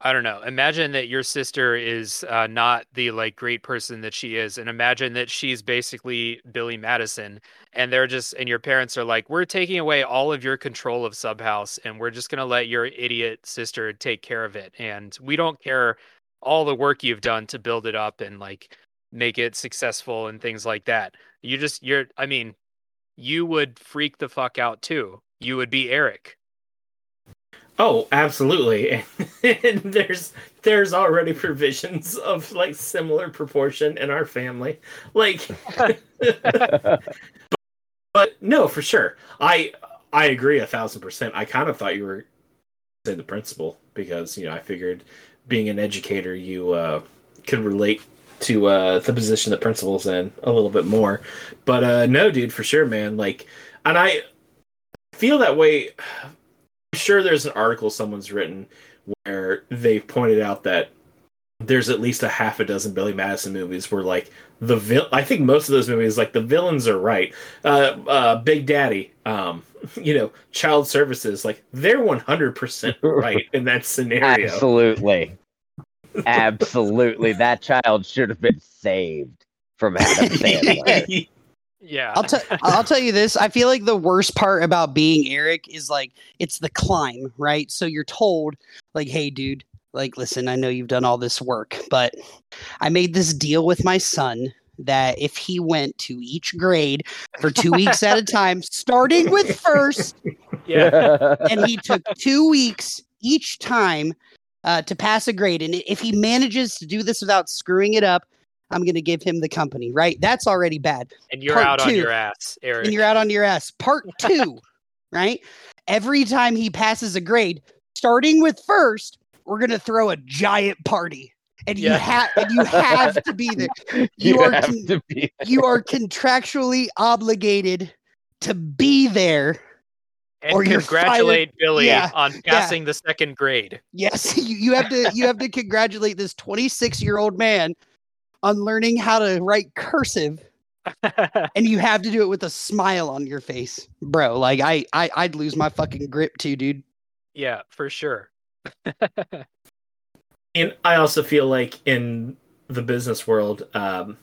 I don't know, imagine that your sister is uh, not the like great person that she is. And imagine that she's basically Billy Madison and they're just, and your parents are like, we're taking away all of your control of Subhouse and we're just going to let your idiot sister take care of it. And we don't care all the work you've done to build it up and like... make it successful and things like that. You just, you're, I mean, you would freak the fuck out too. You would be Eric. Oh, absolutely. And there's, there's already provisions of like similar proportion in our family. Like, but, but no, for sure. I, I agree a thousand percent. I kind of thought you were saying the principal because, you know, I figured being an educator, you uh, could relate to uh, the position the principal's in a little bit more. But uh, no, dude, for sure, man. Like, and I feel that way. I'm sure there's an article someone's written where they've pointed out that there's at least a half a dozen Billy Madison movies where, like, the vil- I think most of those movies, like, the villains are right. Uh, uh, Big Daddy, um, you know, Child Services, like, they're one hundred percent right in that scenario. Absolutely. Absolutely, that child should have been saved from Adam Sandler. Yeah, I'll tell. I'll tell you this. I feel like the worst part about being Eric is like it's the climb, right? So you're told, like, "Hey, dude, like, listen, I know you've done all this work, but I made this deal with my son that if he went to each grade for two weeks at a time, starting with first, yeah, and he took two weeks each time." Uh, to pass a grade. And if he manages to do this without screwing it up, I'm going to give him the company, right? That's already bad. And you're Part out two. on your ass, Eric. And you're out on your ass. Part two, right? Every time he passes a grade, starting with first, we're going to throw a giant party. And, yeah. you ha- and you have to be there. You, you, are con- to be there. You are contractually obligated to be there. And or congratulate Billy yeah, on passing yeah. the second grade. Yes, you, you have to you have to congratulate this twenty-six-year-old man on learning how to write cursive, and you have to do it with a smile on your face, bro. Like I, I I'd lose my fucking grip too, dude. Yeah, for sure. And I also feel like in the business world, um,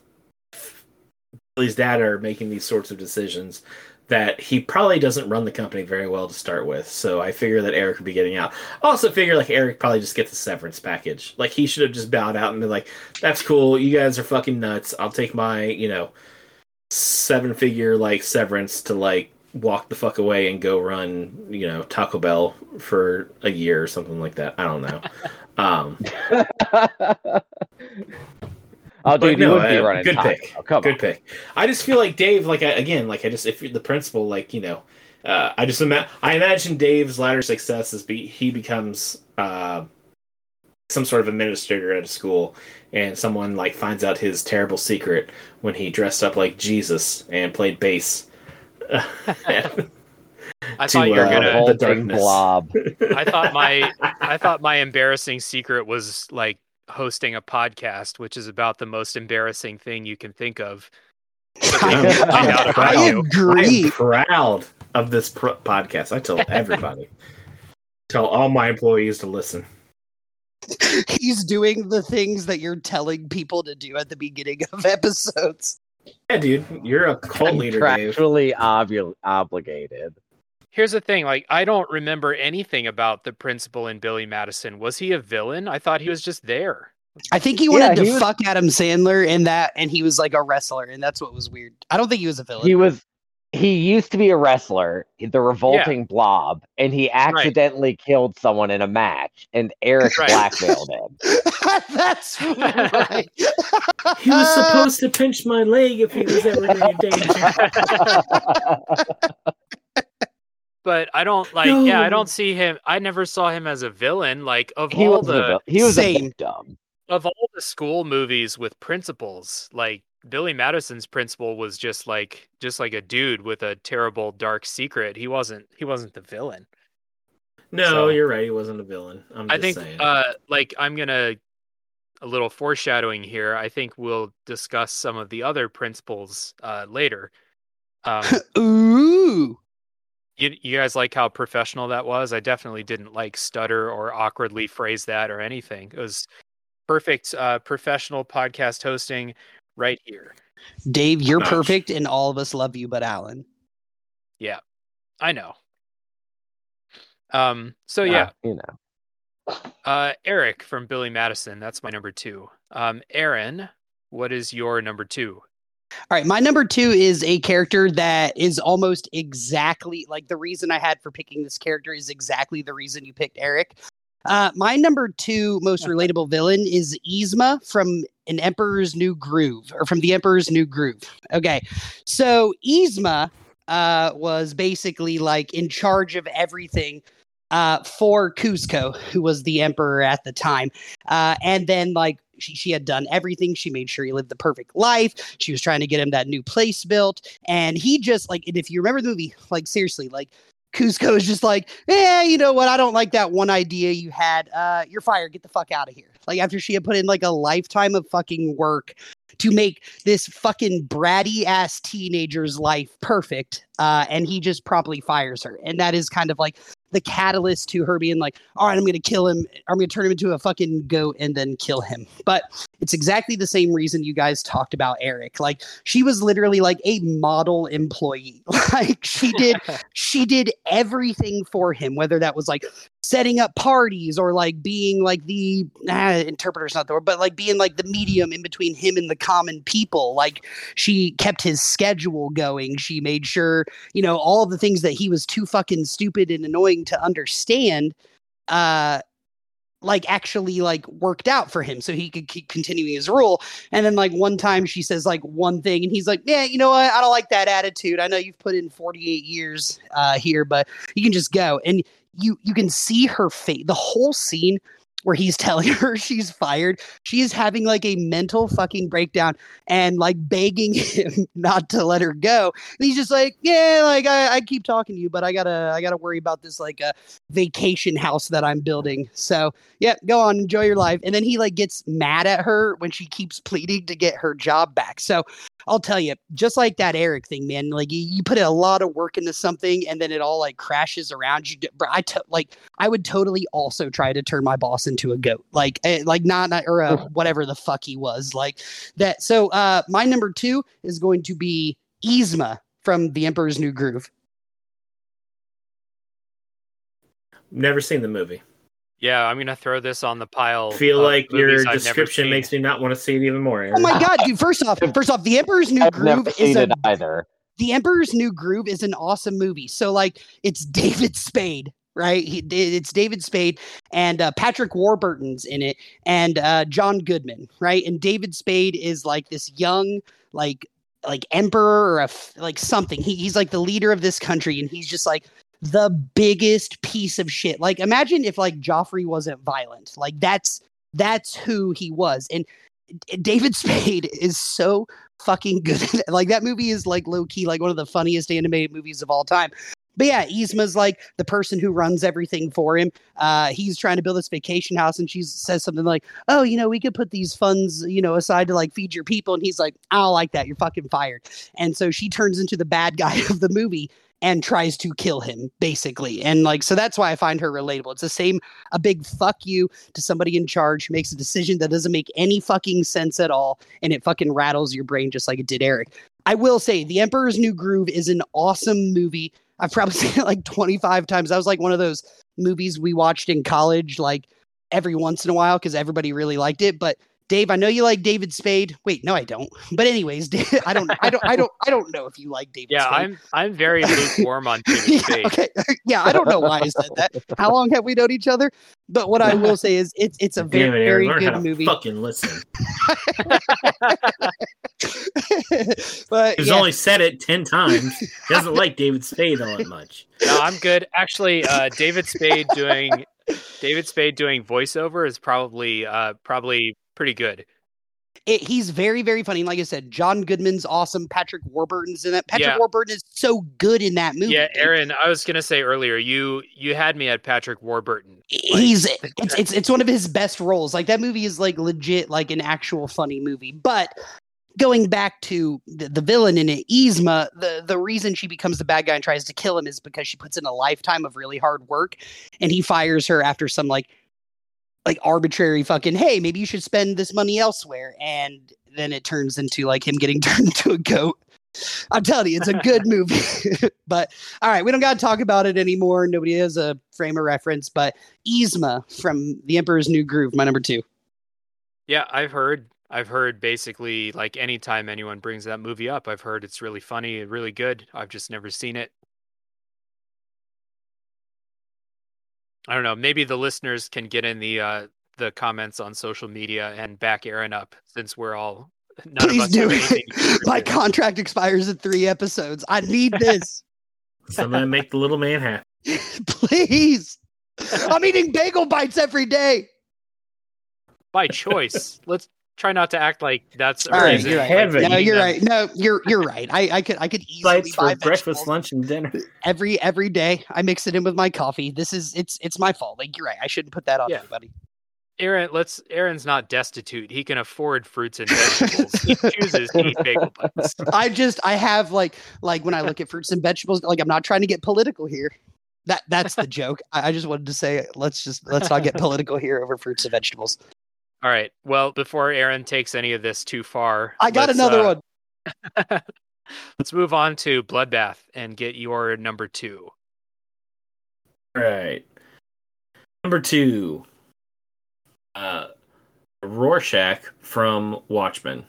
Billy's dad are making these sorts of decisions that he probably doesn't run the company very well to start with. So I figure that Eric would be getting out. I also figure like Eric probably just gets a severance package. Like he should have just bowed out and been like, that's cool. You guys are fucking nuts. I'll take my, you know, seven figure like severance to like walk the fuck away and go run, you know, Taco Bell for a year or something like that. I don't know. um, Oh, dude, no, you would be running. Good pick. Oh, good on. pick. I just feel like Dave, like I, again, like I just, if you're the principal, like you know, uh, I just ima- I imagine Dave's latter success is be he becomes uh, some sort of administrator at a school, and someone like finds out his terrible secret when he dressed up like Jesus and played bass. I to, thought you were uh, gonna the blob. I thought my I thought my embarrassing secret was like hosting a podcast, which is about the most embarrassing thing you can think of. I, I, I agree. I'm proud of this pro- podcast. I tell everybody, tell all my employees to listen. He's doing the things that you're telling people to do at the beginning of episodes. Yeah, dude, you're a cult leader, Dave. Contractually ob- obligated. Here's the thing, like, I don't remember anything about the principal in Billy Madison. Was he a villain? I thought he was just there. I think he wanted yeah, he to was... fuck Adam Sandler in that, and he was like a wrestler, and that's what was weird. I don't think he was a villain. He was. He used to be a wrestler, the revolting yeah. blob, and he accidentally right. killed someone in a match, and Eric right. blackmailed him. That's right. He was supposed to pinch my leg if he was ever in danger. But I don't like, no. yeah, I don't see him. I never saw him as a villain. Like of he all the, he was same. a victim of all the school movies with principals. Like Billy Madison's principal was just like, just like a dude with a terrible dark secret. He wasn't, he wasn't the villain. No, so, you're right. He wasn't a villain. I'm just I think, saying. uh, like I'm gonna, a little foreshadowing here. I think we'll discuss some of the other principals uh, later. Um, Ooh. You, you guys like how professional that was? I definitely didn't like stutter or awkwardly phrase that or anything. It was perfect uh, professional podcast hosting right here. Dave, you're nice. Perfect, and all of us love you, but Alan. Yeah, I know. Um. So, yeah. yeah. You know. Uh, Eric from Billy Madison. That's my number two. Um, Aaron, what is your number two? All right, my number two is a character that is almost exactly like the reason I had for picking this character is exactly the reason you picked Eric. Uh, my number two most relatable villain is Yzma from an Emperor's New Groove or from the Emperor's New Groove. Okay, so Yzma uh, was basically like in charge of everything uh, for Kuzco, who was the emperor at the time, uh, and then like. She, she had done everything. She made sure he lived the perfect life. She was trying to get him that new place built. And he just like, and if you remember the movie, like seriously, like Kuzco is just like, eh, you know what? I don't like that one idea you had. Uh, you're fired. Get the fuck out of here. Like after she had put in like a lifetime of fucking work to make this fucking bratty ass teenager's life perfect. Uh, and he just promptly fires her. And that is kind of like the catalyst to her being like, all right, I'm going to kill him. I'm going to turn him into a fucking goat and then kill him. But it's exactly the same reason you guys talked about Eric. Like she was literally like a model employee. Like she did, she did everything for him, whether that was like setting up parties or like being like the ah, interpreter's not the word, but like being like the medium in between him and the common people. Like she kept his schedule going. She made sure, you know, all the things that he was too fucking stupid and annoying to understand, uh, like actually like worked out for him so he could keep continuing his rule. And then like one time she says like one thing and he's like, yeah, you know what? I don't like that attitude. I know you've put in forty-eight years uh, here, but you can just go. And You you can see her face. The whole scene where he's telling her she's fired, she is having like a mental fucking breakdown and like begging him not to let her go. And he's just like, yeah, like I, I keep talking to you, but I gotta I gotta worry about this like a uh, vacation house that I'm building. So yeah, go on, enjoy your life. And then he like gets mad at her when she keeps pleading to get her job back. So I'll tell you, just like that Eric thing, man, like you, you put a lot of work into something and then it all like crashes around you. I t- like I would totally also try to turn my boss into a goat, like like not, not or a, whatever the fuck he was like that. So uh, my number two is going to be Yzma from The Emperor's New Groove. Never seen the movie. Yeah, I'm going to throw this on the pile. I feel like your description makes me not want to see it even more, Aaron. Oh my God, dude. First off, first off, The Emperor's New Groove is a, either. The Emperor's New Groove is an awesome movie. So like it's David Spade, right? He, it's David Spade and uh, Patrick Warburton's in it and uh, John Goodman, right? And David Spade is like this young, like like emperor or a, like something. He, he's like the leader of this country and he's just like the biggest piece of shit. Like imagine if like Joffrey wasn't violent. Like that's that's who he was. And David Spade is so fucking good. Like that movie is like low key like one of the funniest animated movies of all time. But yeah, Yzma's like the person who runs everything for him. Uh, he's trying to build this vacation house and she says something like, oh, you know, we could put these funds, you know, aside to like feed your people. And he's like, I don't like that. You're fucking fired. And so she turns into the bad guy of the movie and tries to kill him, basically. And like, so that's why I find her relatable. It's the same, a big fuck you to somebody in charge who makes a decision that doesn't make any fucking sense at all. And it fucking rattles your brain just like it did Eric. I will say The Emperor's New Groove is an awesome movie. I've probably seen it like twenty-five times. That was like one of those movies we watched in college, like every once in a while, because everybody really liked it. But Dave, I know you like David Spade. Wait, no, I don't. But anyways, Dave, I don't, I don't, I don't, I don't know if you like David. Yeah, Spade. I'm, I'm very lukewarm on David Spade. Okay, yeah, I don't know why I said that. How long have we known each other? But what I will say is, it's, it's a very, Damn it, Aaron, very good how to movie. Fucking listen. But he's yeah. only said it ten times. He doesn't like David Spade all that much. No, I'm good. Actually, uh, David Spade doing, David Spade doing voiceover is probably, uh, probably. pretty good. It, he's very, very funny. Like I said, John Goodman's awesome. Patrick Warburton's in that. Patrick yeah. Warburton is so good in that movie. Yeah, Aaron, I was gonna say earlier, you you had me at Patrick Warburton. Like, he's it's it's it's one of his best roles. Like that movie is like legit, like an actual funny movie. But going back to the, the villain in it, Yzma, the, the reason she becomes the bad guy and tries to kill him is because she puts in a lifetime of really hard work, and he fires her after some like like arbitrary fucking, hey, maybe you should spend this money elsewhere. And then it turns into like him getting turned into a goat. I'm telling you, it's a good movie. But all right, we don't got to talk about it anymore. Nobody has a frame of reference, but Yzma from The Emperor's New Groove, my number two. Yeah, I've heard. I've heard basically like anytime anyone brings that movie up, I've heard it's really funny and really good. I've just never seen it. I don't know. Maybe the listeners can get in the uh, the comments on social media and back Aaron up, since we're all. None Please of us do it. My contract expires in three episodes. I need this. Somebody make the little man happy. Please. I'm eating bagel bites every day. By choice. Let's try not to act like that's. All right, you're right. Like, no, you're right. No, you're you're right. I, I could I could easily bites buy for breakfast, lunch, and dinner every every day. I mix it in with my coffee. This is it's it's my fault. Like you're right. I shouldn't put that on yeah. everybody. Aaron, let's. Aaron's not destitute. He can afford fruits and vegetables. He chooses to eat bagel bites. I just I have like like when I look at fruits and vegetables, like I'm not trying to get political here. That that's the joke. I, I just wanted to say let's just let's not get political here over fruits and vegetables. All right. Well, before Aaron takes any of this too far, I got another uh, one. Let's move on to Bloodbath and get your number two. All right. Number two. Uh, Rorschach from Watchmen.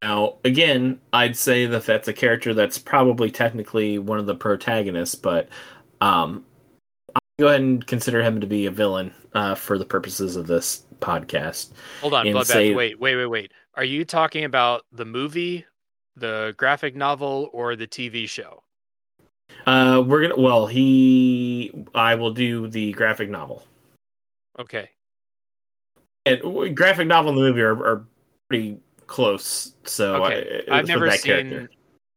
Now, again, I'd say that that's a character that's probably technically one of the protagonists, but um, I'll go ahead and consider him to be a villain uh, for the purposes of this podcast. Hold on, Bloodbath. Say... Wait, wait, wait, wait. Are you talking about the movie, the graphic novel, or the T V show? Uh, we're gonna. Well, he. I will do the graphic novel. Okay. And graphic novel and the movie are, are pretty close. So okay. I, I've never seen, character.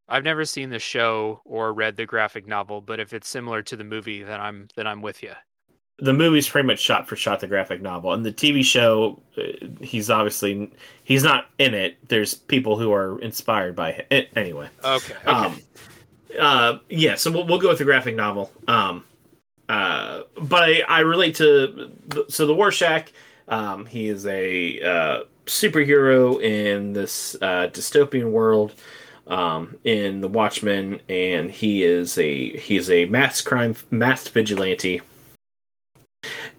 I've never seen the show or read the graphic novel. But if it's similar to the movie, then I'm then I'm with you. The movie's pretty much shot for shot the graphic novel, and the T V show. He's obviously he's not in it. There's people who are inspired by him. Anyway. Okay. okay. Um, uh, yeah. So we'll we'll go with the graphic novel. Um, uh, but I, I relate to so the Rorschach. Um, he is a uh, superhero in this uh, dystopian world um, in the Watchmen, and he is a he is a mass crime mass vigilante,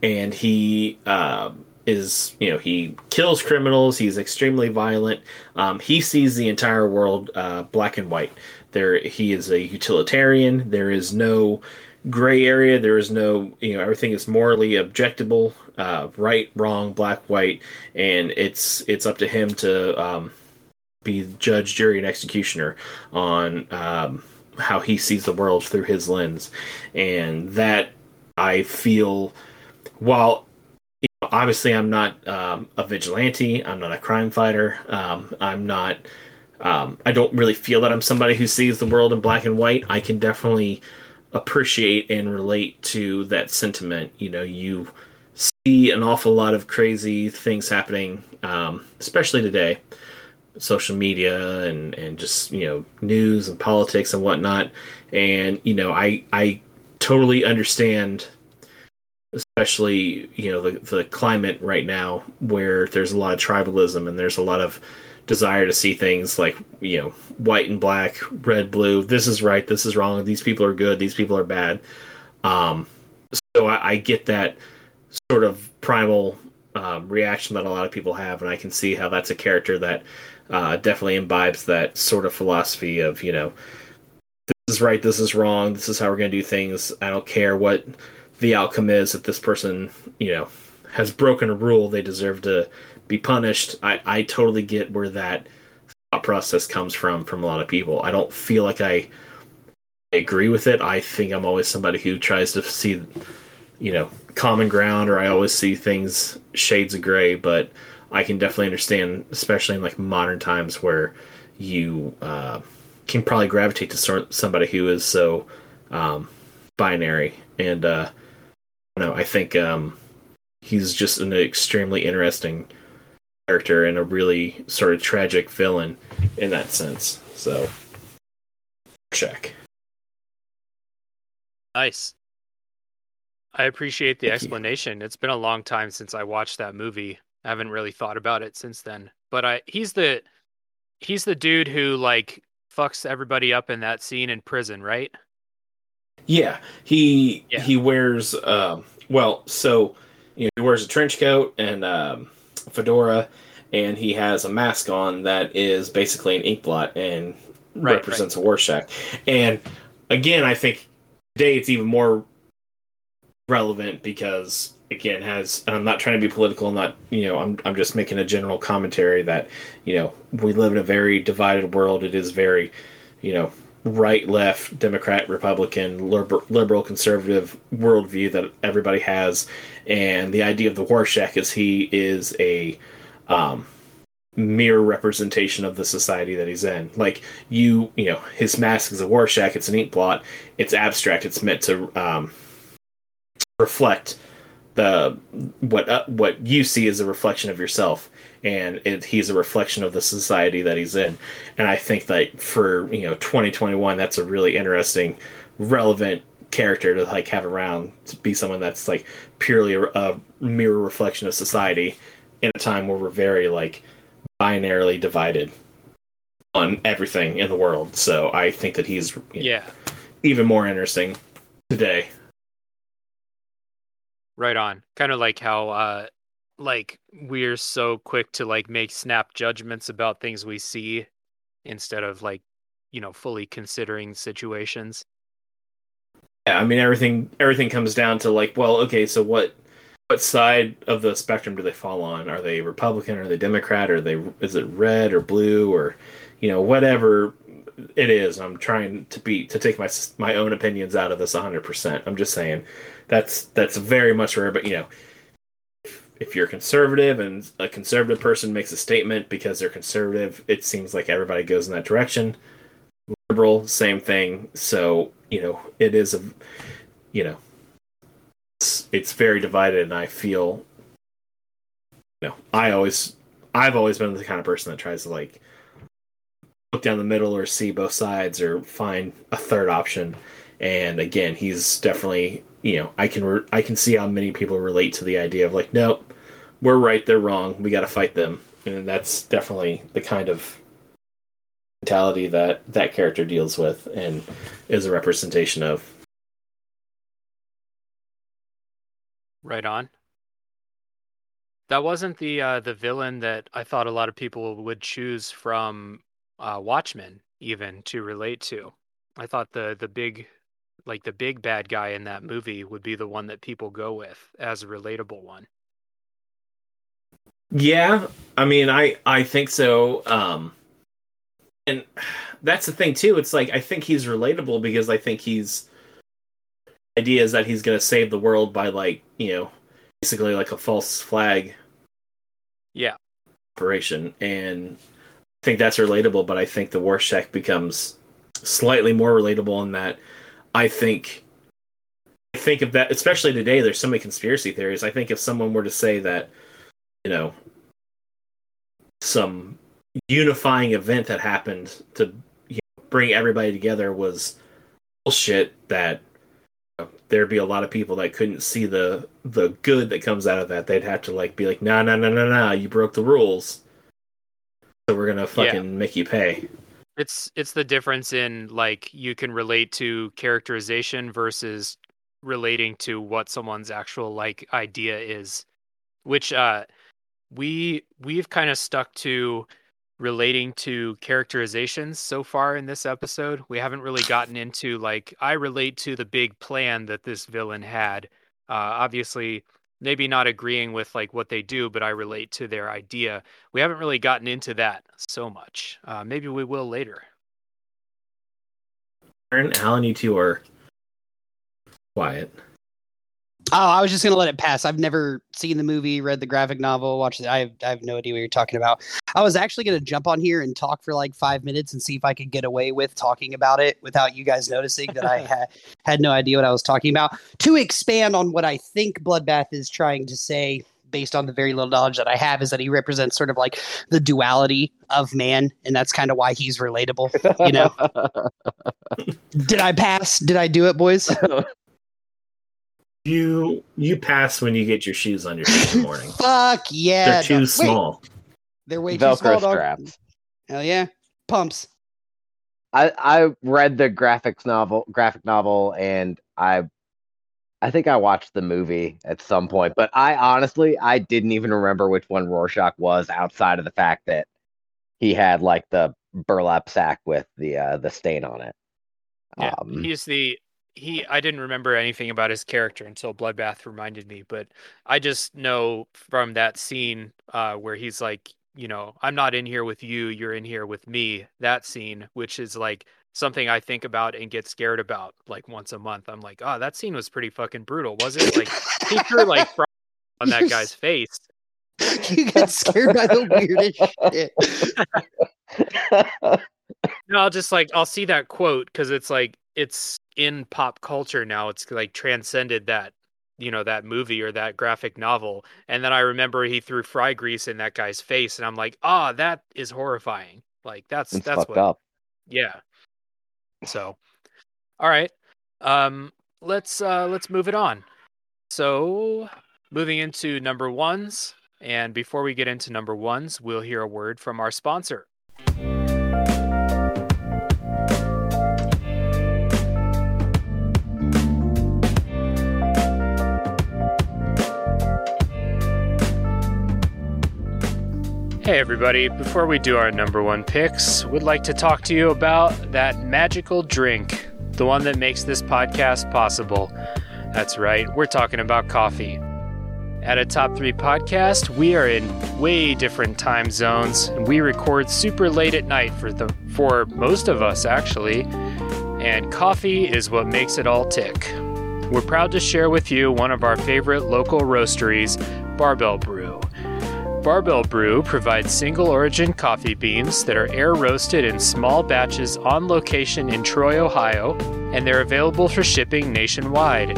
and he uh, is you know he kills criminals. He's extremely violent. Um, he sees the entire world uh, black and white. There, he is a utilitarian. There is no gray area. There is no you know everything is morally objectable. Uh, right, wrong, black, white, and it's it's up to him to um, be judge, jury, and executioner on um, how he sees the world through his lens. And that I feel, while you know, obviously I'm not um, a vigilante, I'm not a crime fighter, um, I'm not, um, I don't really feel that I'm somebody who sees the world in black and white. I can definitely appreciate and relate to that sentiment. You know, you. See an awful lot of crazy things happening, um, especially today, social media and, and just, you know, news and politics and whatnot. And, you know, I, I totally understand, especially, you know, the, the climate right now where there's a lot of tribalism and there's a lot of desire to see things like, you know, white and black, red, blue, this is right, this is wrong. These people are good. These people are bad. Um, so I, I get that sort of primal um, reaction that a lot of people have, and I can see how that's a character that uh, definitely imbibes that sort of philosophy of, you know, this is right, this is wrong, this is how we're going to do things, I don't care what the outcome is, if this person, you know, has broken a rule, they deserve to be punished. I, I totally get where that thought process comes from, from a lot of people. I don't feel like I, I agree with it. I think I'm always somebody who tries to see, you know, common ground, or I always see things shades of gray, but I can definitely understand, especially in like modern times where you uh, can probably gravitate to somebody who is so um, binary. And uh, I don't know, I think um, he's just an extremely interesting character and a really sort of tragic villain in that sense. So, check. Nice. I appreciate the Thank explanation. You. It's been a long time since I watched that movie. I haven't really thought about it since then. But I he's the he's the dude who like fucks everybody up in that scene in prison, right? Yeah. He yeah. he wears um well, so you know, he wears a trench coat and um a fedora, and he has a mask on that is basically an ink blot and right, represents right. a Rorschach. And again, I think today it's even more relevant because again has, and I'm not trying to be political, I'm not, you know, I'm I'm just making a general commentary that, you know, we live in a very divided world. It is very, you know, right, left, Democrat, Republican, liberal, liberal conservative worldview that everybody has. And the idea of the Rorschach is he is a um, mere representation of the society that he's in. Like you, you know, his mask is a Rorschach. It's an ink blot. It's abstract. It's meant to um, reflect the what uh, what you see is a reflection of yourself, and it, he's a reflection of the society that he's in. And I think that for, you know, twenty twenty-one, that's a really interesting, relevant character to like have around, to be someone that's like purely a, a mirror reflection of society in a time where we're very like binarily divided on everything in the world. So I think that he's you know, yeah even more interesting today. Right on. Kind of like how, uh, like we're so quick to like make snap judgments about things we see instead of like, you know, fully considering situations. Yeah. I mean, everything, everything comes down to like, well, okay, so what, what side of the spectrum do they fall on? Are they Republican? Are they Democrat? Are they, is it red or blue or, you know, whatever it is? I'm trying to be, to take my, my own opinions out of this a hundred percent. I'm just saying, That's that's very much rare, but you know, if, if you're conservative and a conservative person makes a statement because they're conservative, it seems like everybody goes in that direction. Liberal, same thing. So you know, it is a, you know, it's, it's very divided, and I feel, you know, I always, I've always been the kind of person that tries to like look down the middle or see both sides or find a third option. And again, he's definitely. You know, I can re- I can see how many people relate to the idea of like, nope, we're right, they're wrong, we got to fight them, and that's definitely the kind of mentality that that character deals with and is a representation of. Right on. That wasn't the uh, the villain that I thought a lot of people would choose from uh, Watchmen even to relate to. I thought the the big. Like the big bad guy in that movie would be the one that people go with as a relatable one. Yeah. I mean, I, I think so. Um, and that's the thing too. It's like, I think he's relatable because I think he's idea is that he's going to save the world by like, you know, basically like a false flag. Yeah. Operation. And I think that's relatable, but I think the Rorschach becomes slightly more relatable in that. I think I think of that, especially today, there's so many conspiracy theories. I think if someone were to say that, you know, some unifying event that happened to you know, bring everybody together was bullshit, that you know, there'd be a lot of people that couldn't see the, the good that comes out of that. They'd have to like be like, no, no, no, no, no, you broke the rules. So we're going to fucking yeah. make you pay. It's it's the difference in like you can relate to characterization versus relating to what someone's actual like idea is, which uh, we we've kind of stuck to relating to characterizations so far in this episode. We haven't really gotten into like I relate to the big plan that this villain had. Uh, obviously, maybe not agreeing with like what they do, but I relate to their idea. We haven't really gotten into that so much. Uh, maybe we will later. Aaron, Alan, you two are quiet. Oh, I was just going to let it pass. I've never seen the movie, read the graphic novel, watched it. I have, I have no idea what you're talking about. I was actually going to jump on here and talk for like five minutes and see if I could get away with talking about it without you guys noticing that I ha- had no idea what I was talking about. To expand on what I think Bloodbath is trying to say, based on the very little knowledge that I have, is that he represents sort of like the duality of man, and that's kind of why he's relatable, you know? Did I pass? Did I do it, boys? You you pass when you get your shoes on your feet in the morning. Fuck yeah. They're too no, small. Wait. They're way Velcro too small, dog. Straps. Hell yeah. Pumps. I, I read the graphics novel, graphic novel and I I think I watched the movie at some point, but I honestly, I didn't even remember which one Rorschach was outside of the fact that he had like the burlap sack with the uh, the stain on it. Yeah, um, he's the he. I didn't remember anything about his character until Bloodbath reminded me, but I just know from that scene uh, where he's like, you know, I'm not in here with you, you're in here with me. That scene, which is like something I think about and get scared about like once a month. I'm like, oh, that scene was pretty fucking brutal, wasn't it? Like he threw like on that guy's face. You get scared by the weirdest shit. No, I'll just like I'll see that quote because it's like it's in pop culture now. It's like transcended that, you know, that movie or that graphic novel. And then I remember he threw fry grease in that guy's face, and I'm like, ah, oh, that is horrifying. Like that's it's that's what up. Yeah. So, all right, um, let's uh, let's move it on. So, moving into number ones, and before we get into number ones, we'll hear a word from our sponsor. Hey everybody, before we do our number one picks, we'd like to talk to you about that magical drink, the one that makes this podcast possible. That's right, we're talking about coffee. At a Top Three Podcast, we are in way different time zones, and we record super late at night for the for most of us actually, and coffee is what makes it all tick. We're proud to share with you one of our favorite local roasteries, Barbell Brew. Barbell Brew provides single-origin coffee beans that are air-roasted in small batches on location in Troy, Ohio, and they're available for shipping nationwide.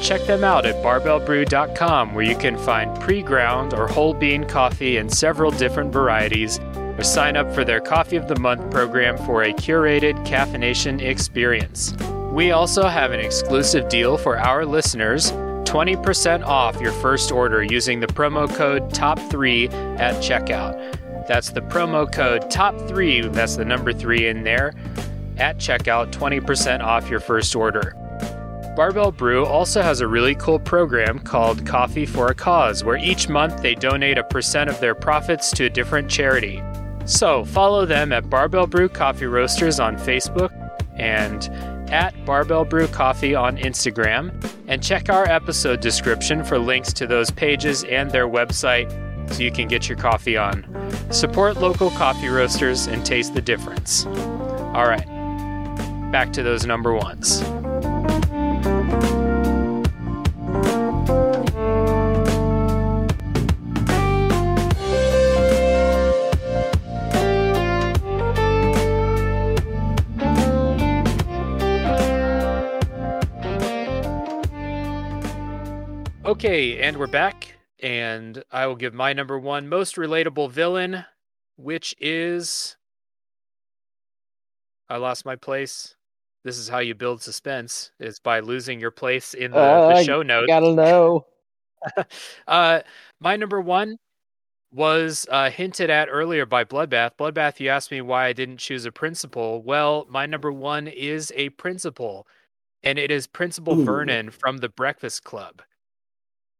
Check them out at barbell brew dot com, where you can find pre-ground or whole bean coffee in several different varieties, or sign up for their Coffee of the Month program for a curated caffeination experience. We also have an exclusive deal for our listeners, twenty percent off your first order using the promo code top three at checkout. That's the promo code top three, that's the number three in there, at checkout, twenty percent off your first order. Barbell Brew also has a really cool program called Coffee for a Cause, where each month they donate a percent of their profits to a different charity. So follow them at Barbell Brew Coffee Roasters on Facebook and at Barbell Brew Coffee on Instagram, and check our episode description for links to those pages and their website so you can get your coffee on. Support local coffee roasters and taste the difference. All right, back to those number ones. Okay, and we're back, and I will give my number one most relatable villain, which is... I lost my place. This is how you build suspense, is by losing your place in the, uh, the show notes. Gotta know. uh, my number one was uh, hinted at earlier by Bloodbath. Bloodbath, you asked me why I didn't choose a principal. Well, my number one is a principal, and it is Principal Ooh. Vernon from the Breakfast Club.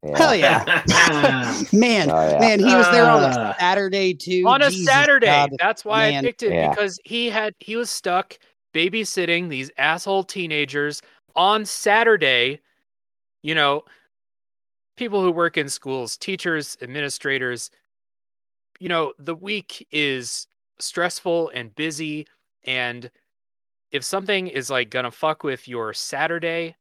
Yeah. Hell yeah. man, oh, yeah. man, he was there on a Saturday too. On a Jesus Saturday. God, that's why man. I picked it yeah. because he had he was stuck babysitting these asshole teenagers on Saturday. You know, people who work in schools, teachers, administrators, you know, the week is stressful and busy, and if something is like gonna fuck with your Saturday,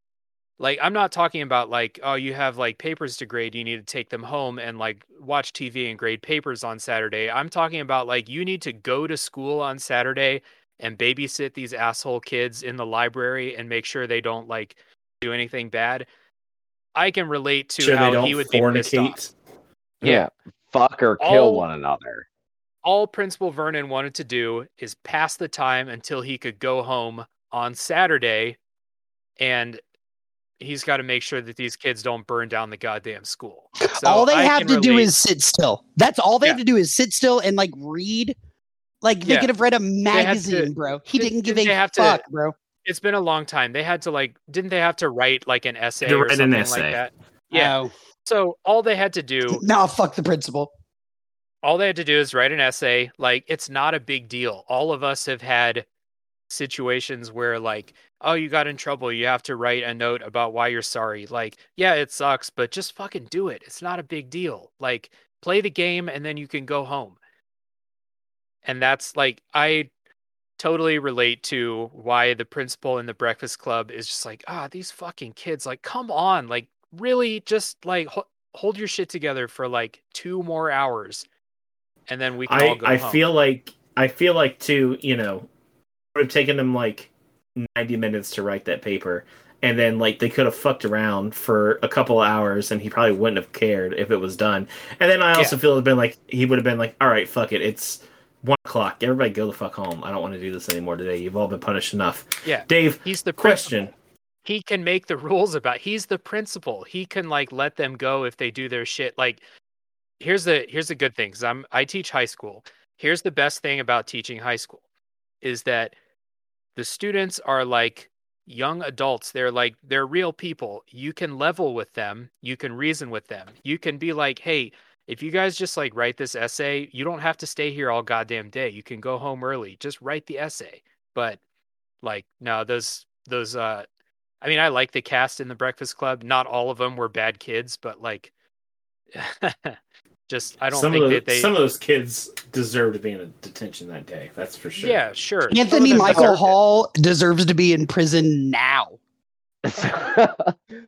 Like, I'm not talking about like, oh, you have like papers to grade. You need to take them home and like watch T V and grade papers on Saturday. I'm talking about like, you need to go to school on Saturday and babysit these asshole kids in the library and make sure they don't like do anything bad. I can relate to sure how he would fornicate. Be pissed off. Yeah. Fuck or all, kill one another. All Principal Vernon wanted to do is pass the time until he could go home on Saturday, and he's got to make sure that these kids don't burn down the goddamn school. So all they I have to relate. do is sit still. That's all they yeah. have to do is sit still and like read. Like they yeah. could have read a magazine, to, bro. He didn't, didn't give a fuck, to, bro. It's been a long time. They had to like, didn't they have to write like an essay or something an essay. like that? Yeah. Oh. So all they had to do. No, fuck the principal. All they had to do is write an essay. Like, it's not a big deal. All of us have had situations where like, oh, you got in trouble. You have to write a note about why you're sorry. Like, yeah, it sucks, but just fucking do it. It's not a big deal. Like, play the game and then you can go home. And that's like, I totally relate to why the principal in the Breakfast Club is just like, ah, these fucking kids, like, come on, like, really just like ho- hold your shit together for like two more hours. And then we can I, all go I home. feel like, I feel like too, you know, it would have taken them like ninety minutes to write that paper. And then like, they could have fucked around for a couple of hours and he probably wouldn't have cared if it was done. And then I also yeah. feel it would have been like, he would have been like, all right, fuck it. It's One o'clock. Everybody go the fuck home. I don't want to do this anymore today. You've all been punished enough. Yeah. Dave, he's the question. Principal. He can make the rules about he's the principal. He can like let them go if they do their shit. Like, here's the here's the good thing. Cause I'm I teach high school. Here's the best thing about teaching high school is that the students are like young adults. They're like they're real people. You can level with them, you can reason with them. You can be like, hey, if you guys just like write this essay, you don't have to stay here all goddamn day. You can go home early. Just write the essay. But like, no, those, those, uh, I mean, I like the cast in the Breakfast Club. Not all of them were bad kids, but like, just, I don't some think those, that they, some of those kids deserve to be in a detention that day. That's for sure. Yeah, sure. Anthony Michael Hall deserves to be in prison now. So,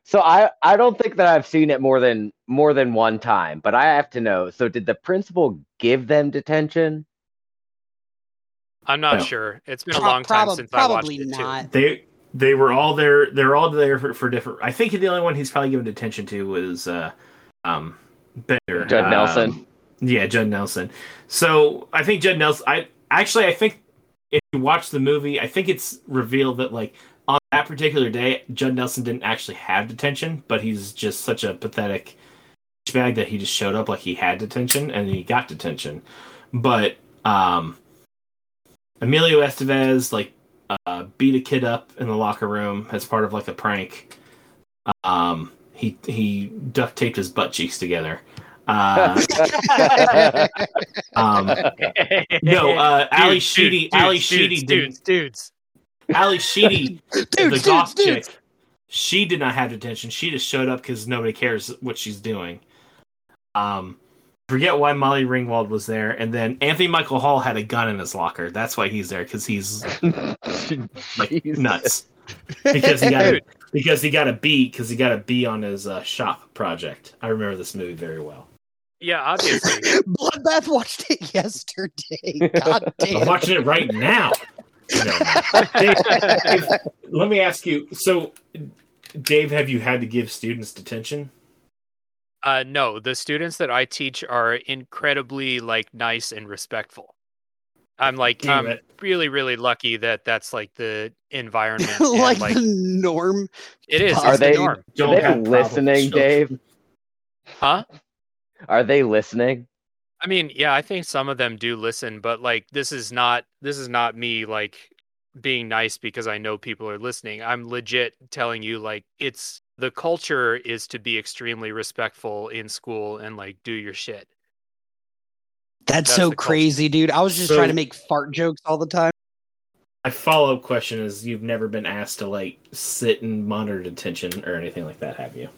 so I, I don't think that I've seen it more than more than one time, but I have to know. So did the principal give them detention? I'm not no. sure. It's been Pro- a long time prob- since I watched it. Probably not. Too. They they were all there. They're all there for, for different. I think the only one he's probably given detention to was uh, um, Bender. Judd um, Nelson. Yeah, Judd Nelson. So I think Judd Nelson. I actually I think if you watch the movie, I think it's revealed that like. On that particular day, Judd Nelson didn't actually have detention, but he's just such a pathetic bag that he just showed up like he had detention, and he got detention. But um, Emilio Estevez like uh, beat a kid up in the locker room as part of like a prank. Um, he he duct taped his butt cheeks together. Uh, um, no, uh, Ali Sheedy. Ali Sheedy. Dudes, dudes. Ali Sheedy, dude, the dude, goth dude. chick, she did not have detention. She just showed up because nobody cares what she's doing. Um, forget why Molly Ringwald was there. And then Anthony Michael Hall had a gun in his locker. That's why he's there, because he's like, nuts. Because he got a, because he got a B because he got a B on his uh, shop project. I remember this movie very well. Yeah, obviously. Bloodbath watched it yesterday. God damn. I'm watching it right now. No. Dave, Dave, let me ask you. So, Dave, have you had to give students detention? Uh, no, the students that I teach are incredibly like nice and respectful. I'm like, Damn I'm it. really, really lucky that that's like the environment, like, and, like the norm. It is. Are it's they? The norm. Are they listening, problems, Dave? Huh? Are they listening? I mean, yeah, I think some of them do listen, but like, this is not, this is not me like being nice because I know people are listening. I'm legit telling you, like, it's the culture is to be extremely respectful in school and like do your shit. That's, That's so crazy, dude. I was just so, trying to make fart jokes all the time. My follow-up question is, you've never been asked to like sit and monitor detention or anything like that, have you?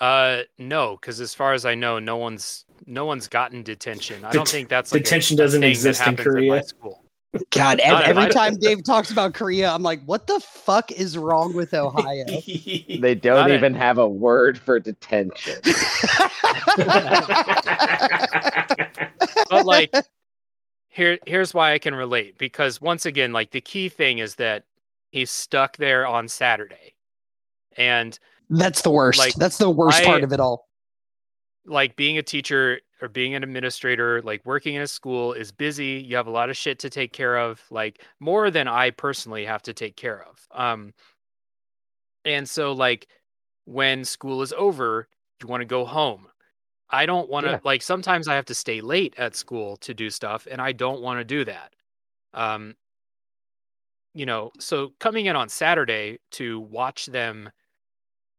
Uh, no, because as far as I know, no one's no one's gotten detention. I don't think that's like detention a, doesn't a exist in Korea. God, every, every time Dave talks about Korea, I'm like, what the fuck is wrong with Ohio? They don't even have a word for detention. But like, here, here's why I can relate. Because once again, like the key thing is that he's stuck there on Saturday. And that's the worst. Like, that's the worst I, part of it all. Like being a teacher or being an administrator, like working in a school is busy. You have a lot of shit to take care of, like more than I personally have to take care of. Um, and so like when school is over, you want to go home. I don't want to yeah. like, sometimes I have to stay late at school to do stuff and I don't want to do that. Um, you know, so coming in on Saturday to watch them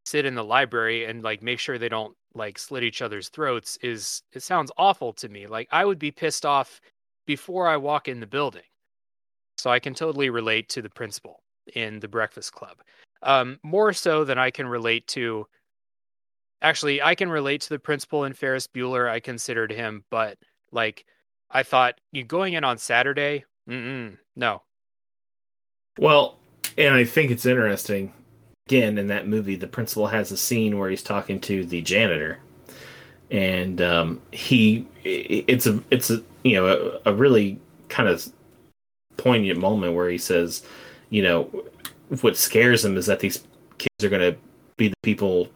sit in the library and like make sure they don't like slit each other's throats is, it sounds awful to me. Like I would be pissed off before I walk in the building. So I can totally relate to the principal in the Breakfast Club. Um, more so than I can relate to, actually, I can relate to the principal in Ferris Bueller. I considered him, but like, I thought you going in on Saturday. Mm-mm, no. Well, and I think it's interesting. Again, in that movie, the principal has a scene where he's talking to the janitor, and um, he—it's a—it's a you know a, a really kind of poignant moment where he says, you know, what scares him is that these kids are going to be the people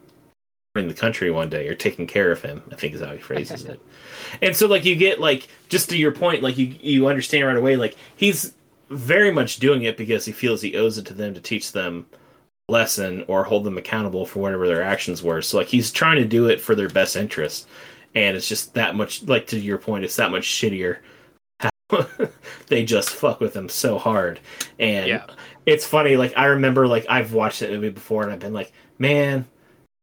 in the country one day, or taking care of him. I think is how he phrases it. And so, like, you get like just to your point, like you you understand right away, like he's very much doing it because he feels he owes it to them to teach them lesson or hold them accountable for whatever their actions were. So like he's trying to do it for their best interest, and it's just that much, like to your point, it's that much shittier how they just fuck with them so hard. And yeah. It's funny, like I remember, like I've watched that movie before and I've been like, man,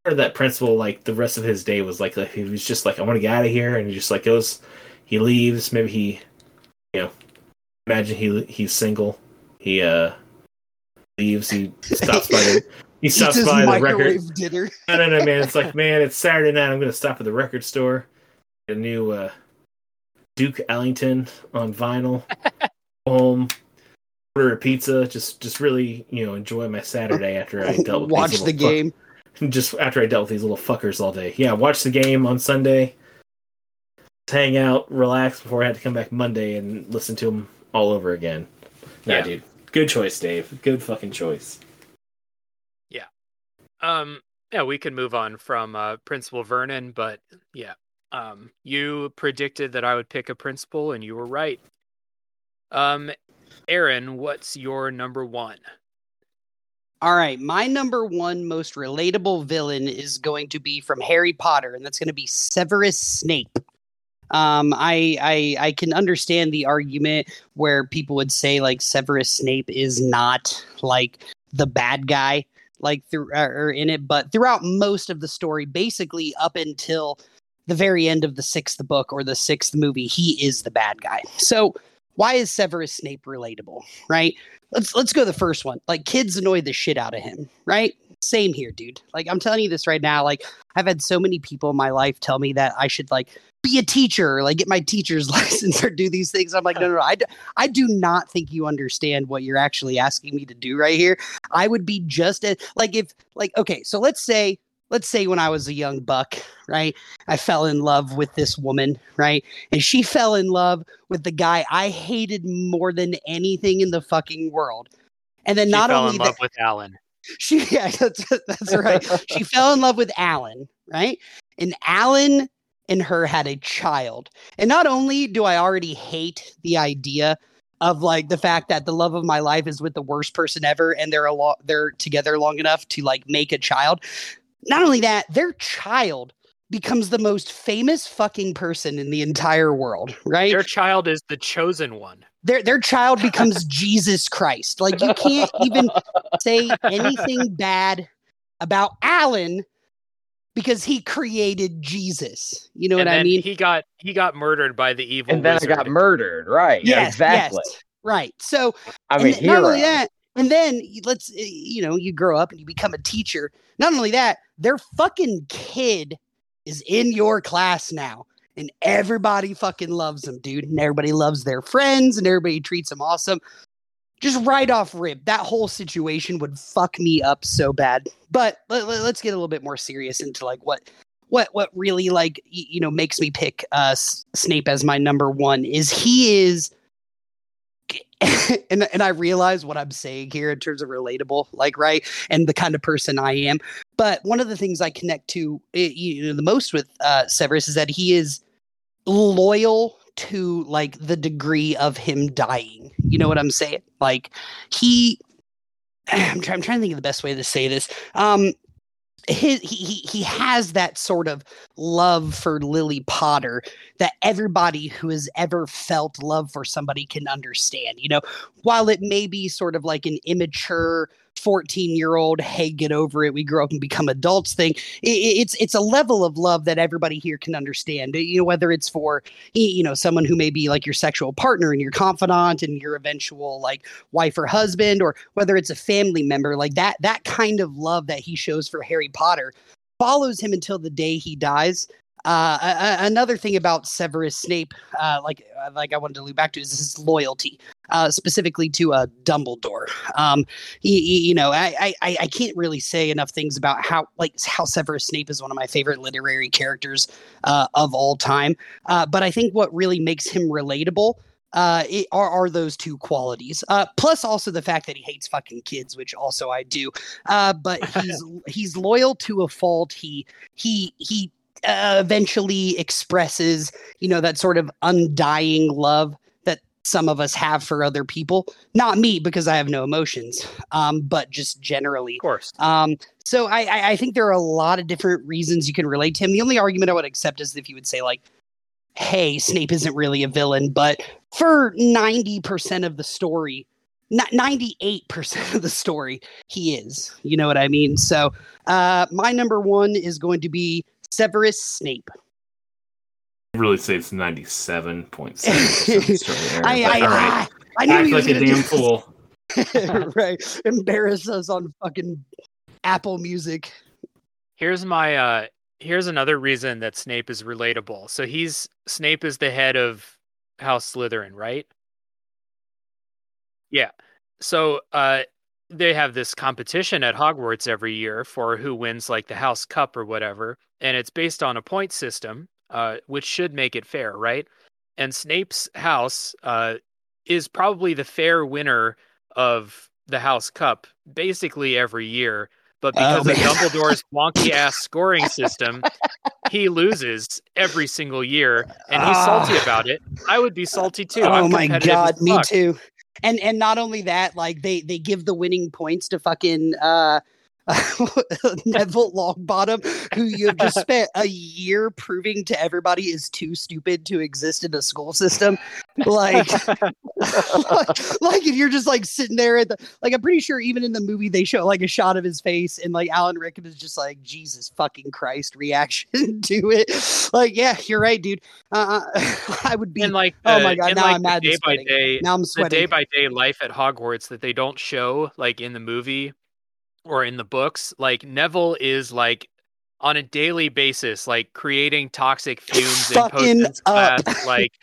or that principal, like the rest of his day was like, like he was just like, I want to get out of here, and he just like goes, he leaves, maybe he, you know, imagine he he's single, he uh leaves, he stops by the he stops by the record dinner. I don't know, man, it's like, man, it's Saturday night, I'm gonna stop at the record store, get a new uh Duke Ellington on vinyl, home, order a pizza, just just really, you know, enjoy my Saturday after I dealt with watch the game fuck- just after I dealt with these little fuckers all day. Yeah, watch the game on Sunday, just hang out, relax before I had to come back Monday and listen to them all over again. Nah, yeah, dude. Good choice, Dave. Good fucking choice. Yeah. Um, yeah, we can move on from uh, Principal Vernon, but yeah. Um, you predicted that I would pick a principal, and you were right. Um, Aaron, what's your number one? All right. My number one most relatable villain is going to be from Harry Potter, and that's going to be Severus Snape. Um, I, I, I can understand the argument where people would say like Severus Snape is not like the bad guy, like through or in it, but throughout most of the story, basically up until the very end of the sixth book or the sixth movie, he is the bad guy. So why is Severus Snape relatable? Right. Let's, let's go to the first one. Like kids annoy the shit out of him. Right. Same here, dude. Like I'm telling you this right now. Like I've had so many people in my life tell me that I should like be a teacher, or like get my teacher's license or do these things. I'm like, no, no, no. I, do, I do not think you understand what you're actually asking me to do right here. I would be just as like, if like, okay, so let's say, let's say when I was a young buck, right, I fell in love with this woman, right? And she fell in love with the guy I hated more than anything in the fucking world. And then she not fell only in love that, with Alan. She, yeah, that's, that's right. She fell in love with Alan, right? And Alan and her had a child. And not only do I already hate the idea of like the fact that the love of my life is with the worst person ever and they're a lo- they're together long enough to like make a child. Not only that, their child becomes the most famous fucking person in the entire world, right? Their child is the chosen one. Their their child becomes Jesus Christ. Like you can't even say anything bad about Alan, because he created Jesus. You know and what then I mean? He got he got murdered by the evil And then wizard. I got murdered, right. Yes, exactly. Yes, right. So I mean, not only that, and then let's you know, you grow up and you become a teacher. Not only that, their fucking kid is in your class now. and everybody fucking loves him, dude. And everybody loves their friends and everybody treats him awesome. Just right off rip, that whole situation would fuck me up so bad. But let, let, let's get a little bit more serious into like what what what really like y- you know makes me pick uh, S- Snape as my number one is he is. and and I realize what I'm saying here in terms of relatable, like, right, and the kind of person I am. But one of the things I connect to it, you know, the most with uh, Severus is that he is loyal to, like, the degree of him dying. You know what I'm saying? Like, he... I'm, try, I'm trying to think of the best way to say this. Um, his, he, he, he has that sort of love for Lily Potter that everybody who has ever felt love for somebody can understand. You know, while it may be sort of like an immature fourteen-year-old, hey, get over it, we grow up and become adults thing, it, it's it's a level of love that everybody here can understand. You know, whether it's for, you know, someone who may be like your sexual partner and your confidant and your eventual like wife or husband, or whether it's a family member, like that that kind of love that he shows for Harry Potter follows him until the day he dies. Uh, a, a, another thing about Severus Snape, uh, like like I wanted to loop back to, is his loyalty, uh, specifically to uh, Dumbledore. Um, he, he, you know, I, I I can't really say enough things about how like how Severus Snape is one of my favorite literary characters uh, of all time. Uh, but I think what really makes him relatable uh, it, are are those two qualities. Uh, plus also the fact that he hates fucking kids, which also I do. Uh, but he's he's loyal to a fault. He he he. Uh, eventually expresses, you know, that sort of undying love that some of us have for other people. Not me, because I have no emotions, um, but just generally. Of course. Um, so I, I, I think there are a lot of different reasons you can relate to him. The only argument I would accept is if you would say, like, hey, Snape isn't really a villain, but for ninety percent of the story, not ninety-eight percent of the story, he is. You know what I mean? So uh, my number one is going to be Severus Snape. It really saves ninety-seven point seven. I, I, right. I, I knew he like was a damn fool. Right, embarrass us on fucking Apple Music. Here's my. Uh, here's another reason that Snape is relatable. So he's Snape is the head of House Slytherin, right? Yeah. So uh, they have this competition at Hogwarts every year for who wins, like, the House Cup or whatever. And it's based on a point system, uh, which should make it fair, right? And Snape's house uh, is probably the fair winner of the House Cup basically every year. But because oh, of Dumbledore's wonky-ass scoring system, he loses every single year. And he's oh. salty about it. I would be salty, too. Oh, I'm my God, me too. And and not only that, like, they, they give the winning points to fucking... Uh, Neville Longbottom, who you have just spent a year proving to everybody is too stupid to exist in a school system, like, like, like if you're just like sitting there at the, like, I'm pretty sure even in the movie they show like a shot of his face and like Alan Rickman is just like Jesus fucking Christ reaction to it. Like, yeah, you're right, dude. Uh, I would be and like, the, oh my god, now like I'm mad. Day by day, now I'm sweating. The day by day life at Hogwarts that they don't show like in the movie or in the books, like Neville is like on a daily basis, like creating toxic fumes in potions class, like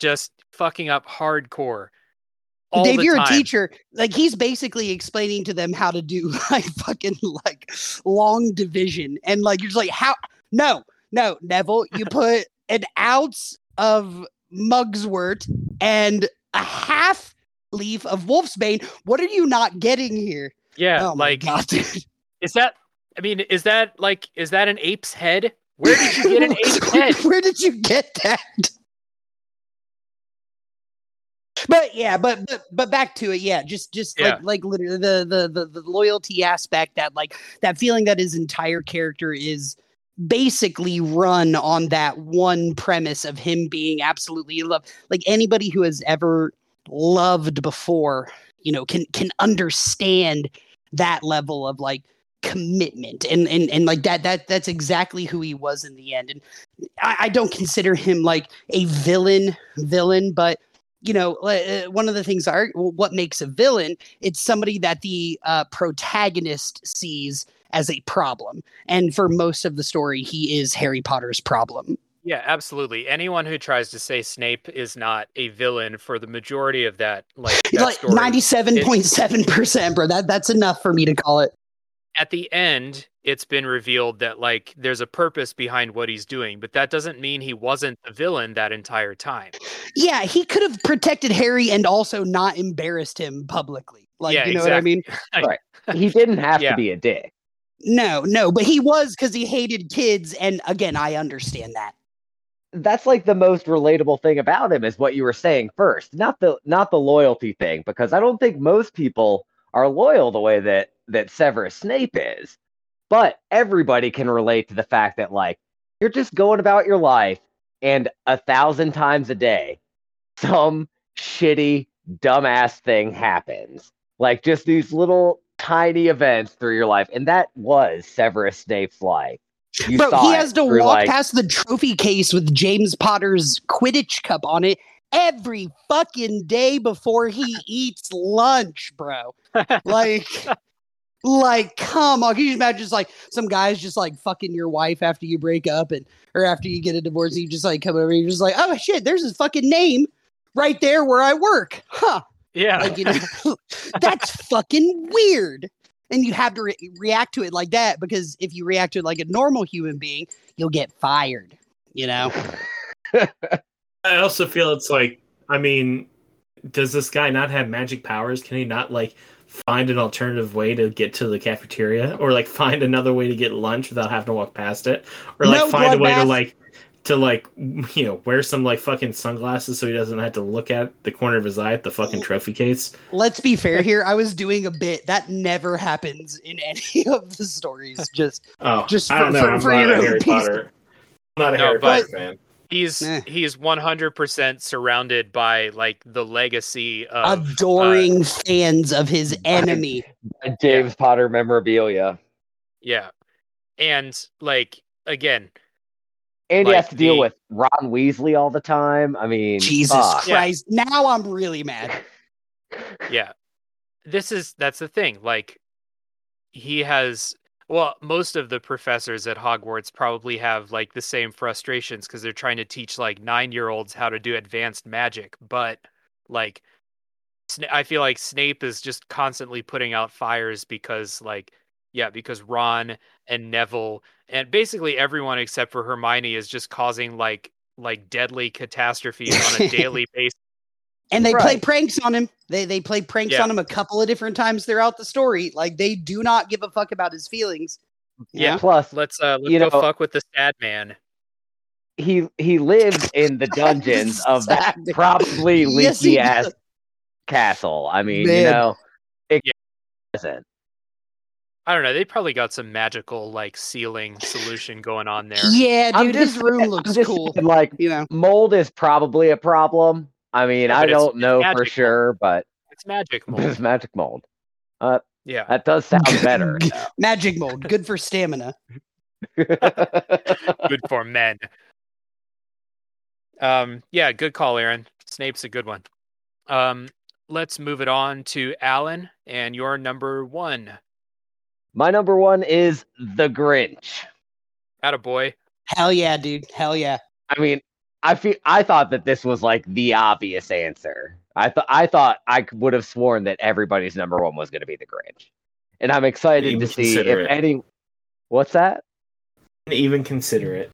just fucking up hardcore. All Dave, the you're time. A teacher. Like, he's basically explaining to them how to do like fucking like long division, and like you're just like, how? No, no, Neville, you put an ounce of Mugwort and a half leaf of Wolfsbane. What are you not getting here? Yeah, oh like, God, is that, I mean, is that, like, is that an ape's head? Where did you get an ape's head? Where did you get that? But, yeah, but but, but back to it, yeah, just, just yeah. like, like literally the, the, the, the loyalty aspect, that, like, that feeling that his entire character is basically run on that one premise of him being absolutely in love. Like, anybody who has ever loved before, you know, can can understand that level of like commitment and, and, and like that, that that's exactly who he was in the end. And I, I don't consider him like a villain villain, but, you know, uh, one of the things are what makes a villain. It's somebody that the uh, protagonist sees as a problem. And for most of the story, he is Harry Potter's problem. Yeah, absolutely. Anyone who tries to say Snape is not a villain for the majority of that, like, that like story, ninety-seven point seven percent, bro. That that's enough for me to call it. At the end, it's been revealed that like there's a purpose behind what he's doing, but that doesn't mean he wasn't the villain that entire time. Yeah, he could have protected Harry and also not embarrassed him publicly. Like, yeah, you know exactly. what I mean? Right. He didn't have yeah. to be a dick. No, no, but he was because he hated kids, and again, I understand that. That's like the most relatable thing about him is what you were saying first, not the not the loyalty thing, because I don't think most people are loyal the way that that Severus Snape is. But everybody can relate to the fact that like you're just going about your life, and a thousand times a day, some shitty dumbass thing happens. Like just these little tiny events through your life, and that was Severus Snape's life. You Bro, he has to walk like, past the trophy case with James Potter's Quidditch cup on it every fucking day before he eats lunch, bro. Like, like, come on. Can you imagine just like some guy's just like fucking your wife after you break up and or after you get a divorce, and you just like come over and you're just like, oh shit, there's his fucking name right there where I work. Huh. Yeah. Like, you know, that's fucking weird. And you have to re- react to it like that, because if you react to it like a normal human being, you'll get fired, you know? I also feel it's like, I mean, does this guy not have magic powers? Can he not, like, find an alternative way to get to the cafeteria? Or, like, find another way to get lunch without having to walk past it? Or, like, no find a way bath. to, like, to, like, you know, wear some, like, fucking sunglasses so he doesn't have to look at the corner of his eye at the fucking trophy case. Let's be fair here. I was doing a bit. That never happens in any of the stories. Just, oh, just I don't for, know. For, I'm, for not I'm not a Harry Potter. I'm not a Harry Potter fan. He's, eh. he's one hundred percent surrounded by, like, the legacy of... Adoring uh, fans of his enemy. James yeah. Potter memorabilia. Yeah. And, like, again... And like he has to the, deal with Ron Weasley all the time. I mean, Jesus uh, Christ! Yeah. Now I'm really mad. Yeah, this is that's the thing. Like, he has. Well, most of the professors at Hogwarts probably have like the same frustrations because they're trying to teach like nine-year-olds how to do advanced magic. But like, Sna- I feel like Snape is just constantly putting out fires because like. Yeah, because Ron and Neville and basically everyone except for Hermione is just causing like like deadly catastrophes on a daily basis. And they right. play pranks on him. They they play pranks yeah. on him a couple of different times throughout the story. Like they do not give a fuck about his feelings. Yeah. yeah. Plus, let's uh, let's you go know, fuck with the sad man. He he lives in the dungeons of that man. probably yes, leaky ass castle. I mean, man. you know, it yeah. doesn't. I don't know. They probably got some magical like sealing solution going on there. Yeah, dude, his room looks cool. Like, you know, mold is probably a problem. I mean, yeah, I don't know for sure, but it's magic mold. It's magic mold. Uh, yeah, that does sound better. Magic mold, good for stamina. Good for men. Um, yeah, good call, Aaron. Snape's a good one. Um, let's move it on to Alan and your number one. My number one is The Grinch. Attaboy. Hell yeah, dude. Hell yeah. I mean, I feel I thought that this was like the obvious answer. I thought I thought I would have sworn that everybody's number one was going to be The Grinch, and I'm excited Even to see if it. any. What's that? Even consider it.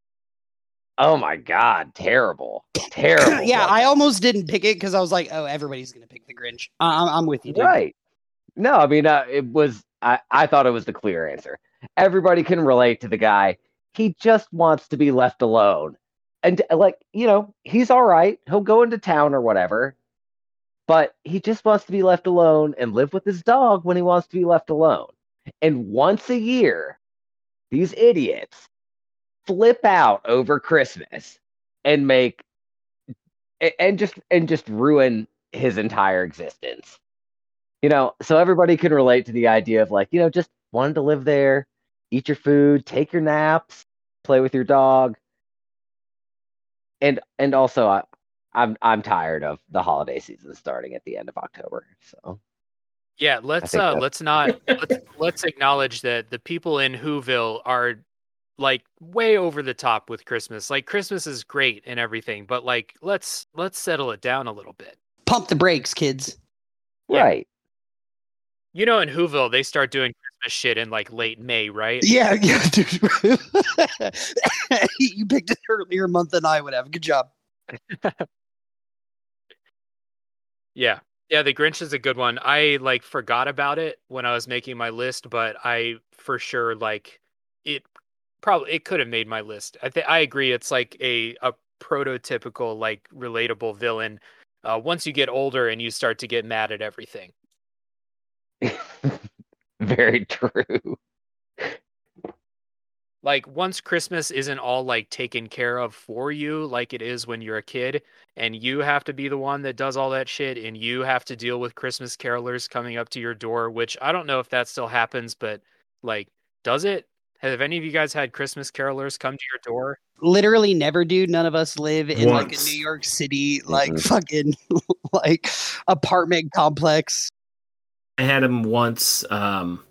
Oh my God! Terrible, terrible. Yeah, I almost didn't pick it because I was like, oh, everybody's going to pick The Grinch. I- I'm with you, dude. Right? No, I mean, uh, it was. I, I thought it was the clear answer. Everybody can relate to the guy. He just wants to be left alone. And like, you know, he's all right. He'll go into town or whatever. But he just wants to be left alone and live with his dog when he wants to be left alone. And once a year, these idiots flip out over Christmas and make and just and just ruin his entire existence. You know, so everybody can relate to the idea of like, you know, just wanting to live there, eat your food, take your naps, play with your dog. And and also, I, I'm I'm tired of the holiday season starting at the end of October. So, yeah, let's uh, let's not let's, let's acknowledge that the people in Whoville are like way over the top with Christmas. Like Christmas is great and everything, but like let's let's settle it down a little bit. Pump the brakes, kids. Yeah. Right. You know, in Whoville, they start doing Christmas shit in like late May, right? Yeah, yeah, dude. You picked an earlier month than I would have. Good job. Yeah. Yeah, the Grinch is a good one. I like forgot about it when I was making my list, but I for sure like it probably it could have made my list. I think I agree it's like a a prototypical like relatable villain. Uh, once you get older and you start to get mad at everything. Very true. Like once Christmas isn't all like taken care of for you like it is when you're a kid and you have to be the one that does all that shit and you have to deal with Christmas carolers coming up to your door, which I don't know if that still happens, but like, does it? Have any of you guys had Christmas carolers come to your door? Literally never, dude. None of us live in once. Like a New York City, like mm-hmm. fucking like apartment complex. I had them once. Um,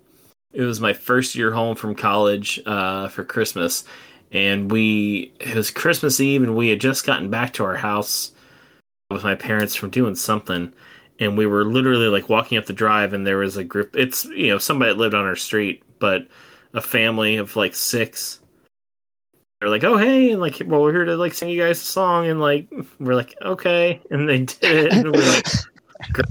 it was my first year home from college uh, for Christmas. And we, it was Christmas Eve and we had just gotten back to our house with my parents from doing something. And we were literally like walking up the drive and there was a group. It's, you know, somebody that lived on our street, but a family of like six. They're like, oh, hey. And like, well, we're here to like sing you guys a song. And like, we're like, okay. And they did it. And we're like,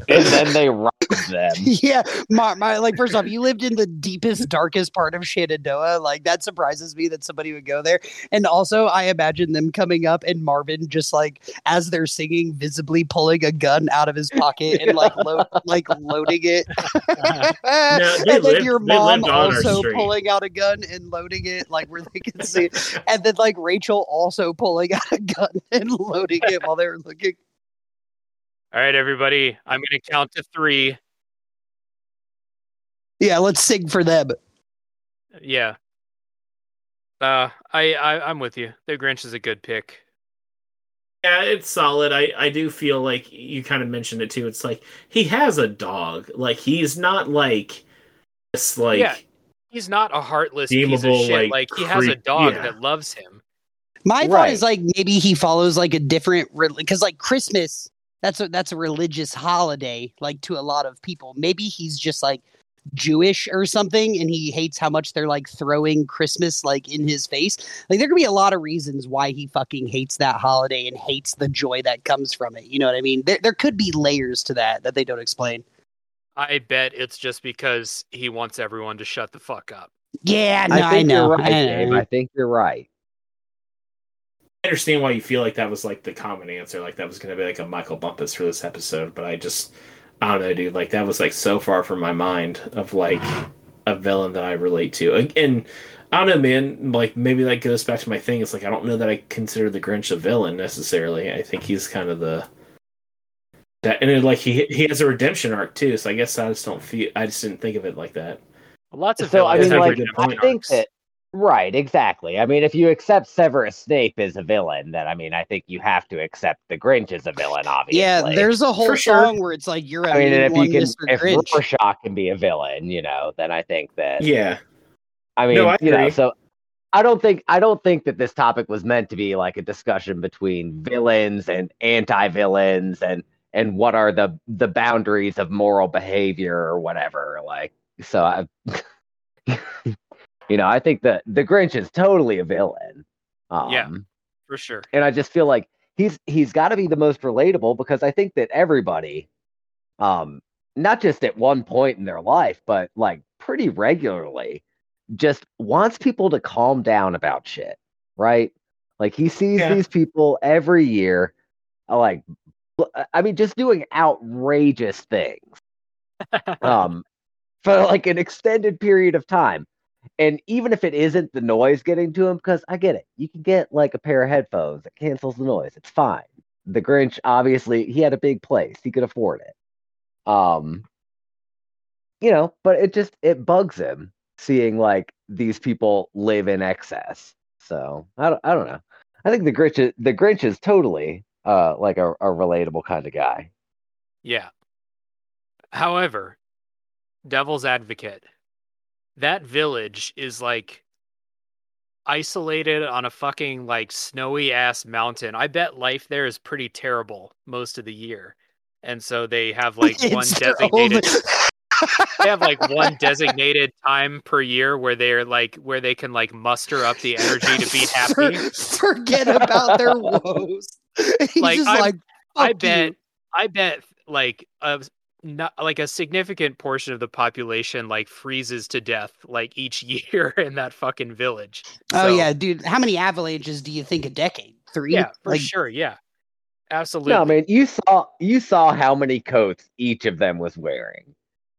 and then they robbed them. Yeah, my, my like first off, you lived in the deepest, darkest part of Shenandoah. Like that surprises me that somebody would go there. And also, I imagine them coming up and Marvin just like as they're singing, visibly pulling a gun out of his pocket and like lo- like loading it. Uh, no, and then lived, your mom also pulling out a gun and loading it, like where they can see. And then like Rachel also pulling out a gun and loading it while they were looking. All right, everybody, I'm going to count to three. Yeah, let's sing for them. Yeah. Uh, I, I, I'm with you. The Grinch is a good pick. Yeah, it's solid. I, I do feel like you kind of mentioned it, too. It's like he has a dog. Like, he's not like this, like... Yeah, he's not a heartless piece of shit. Like, like he has a dog yeah. that loves him. My right. thought is, like, maybe he follows, like, a different... Because, like, Christmas... That's a, that's a religious holiday, like, to a lot of people. Maybe he's just, like, Jewish or something, and he hates how much they're, like, throwing Christmas, like, in his face. Like, there could be a lot of reasons why he fucking hates that holiday and hates the joy that comes from it. You know what I mean? There, there could be layers to that that they don't explain. I bet it's just because he wants everyone to shut the fuck up. Yeah, no, I, think I know. You're right, I, know. I think you're right. I understand why you feel like that was like the common answer, like that was going to be like a Michael Bumpus for this episode, but I just, I don't know, dude, like that was like so far from my mind of like a villain that I relate to. And, and I don't know, man, like maybe that goes back to my thing. It's like, I don't know that I consider the Grinch a villain necessarily. I think he's kind of the, that, and it, like he he has a redemption arc too. So I guess I just don't feel, I just didn't think of it like that. Well, lots of so, I mean, like, I think arcs. that, Right, exactly. I mean, if you accept Severus Snape as a villain, then, I mean, I think you have to accept the Grinch as a villain, obviously. Yeah, there's a whole sure. song where it's like, you're I mean, if you can, Mister If Grinch. Rorschach can be a villain, you know, then I think that... Yeah. I mean, no, I you know, so I don't think I don't think that this topic was meant to be like a discussion between villains and anti-villains and, and what are the, the boundaries of moral behavior or whatever. Like, so I... You know, I think that the Grinch is totally a villain. Um, yeah, for sure. And I just feel like he's he's got to be the most relatable because I think that everybody, um, not just at one point in their life, but like pretty regularly, just wants people to calm down about shit, right? Like he sees yeah. these people every year, like, I mean, just doing outrageous things um, for like an extended period of time. And even if it isn't the noise getting to him, because I get it, you can get like a pair of headphones that cancels the noise. It's fine. The Grinch, obviously, he had a big place. He could afford it. Um, you know, but it just, it bugs him seeing like these people live in excess. So I don't, I don't know. I think the Grinch is, the Grinch is totally uh, like a, a relatable kind of guy. Yeah. However, devil's advocate. That village is like isolated on a fucking like snowy ass mountain. I bet life there is pretty terrible most of the year. And so they have like one designated only... they have like one designated time per year where they're like where they can like muster up the energy to be happy. Forget about their woes. He's like just I, like I bet you. I bet like a not, like a significant portion of the population like freezes to death like each year in that fucking village. So, oh yeah, dude, how many avalanches do you think a decade? Three? Yeah, for like, sure, yeah. Absolutely. No, I mean, you saw you saw how many coats each of them was wearing.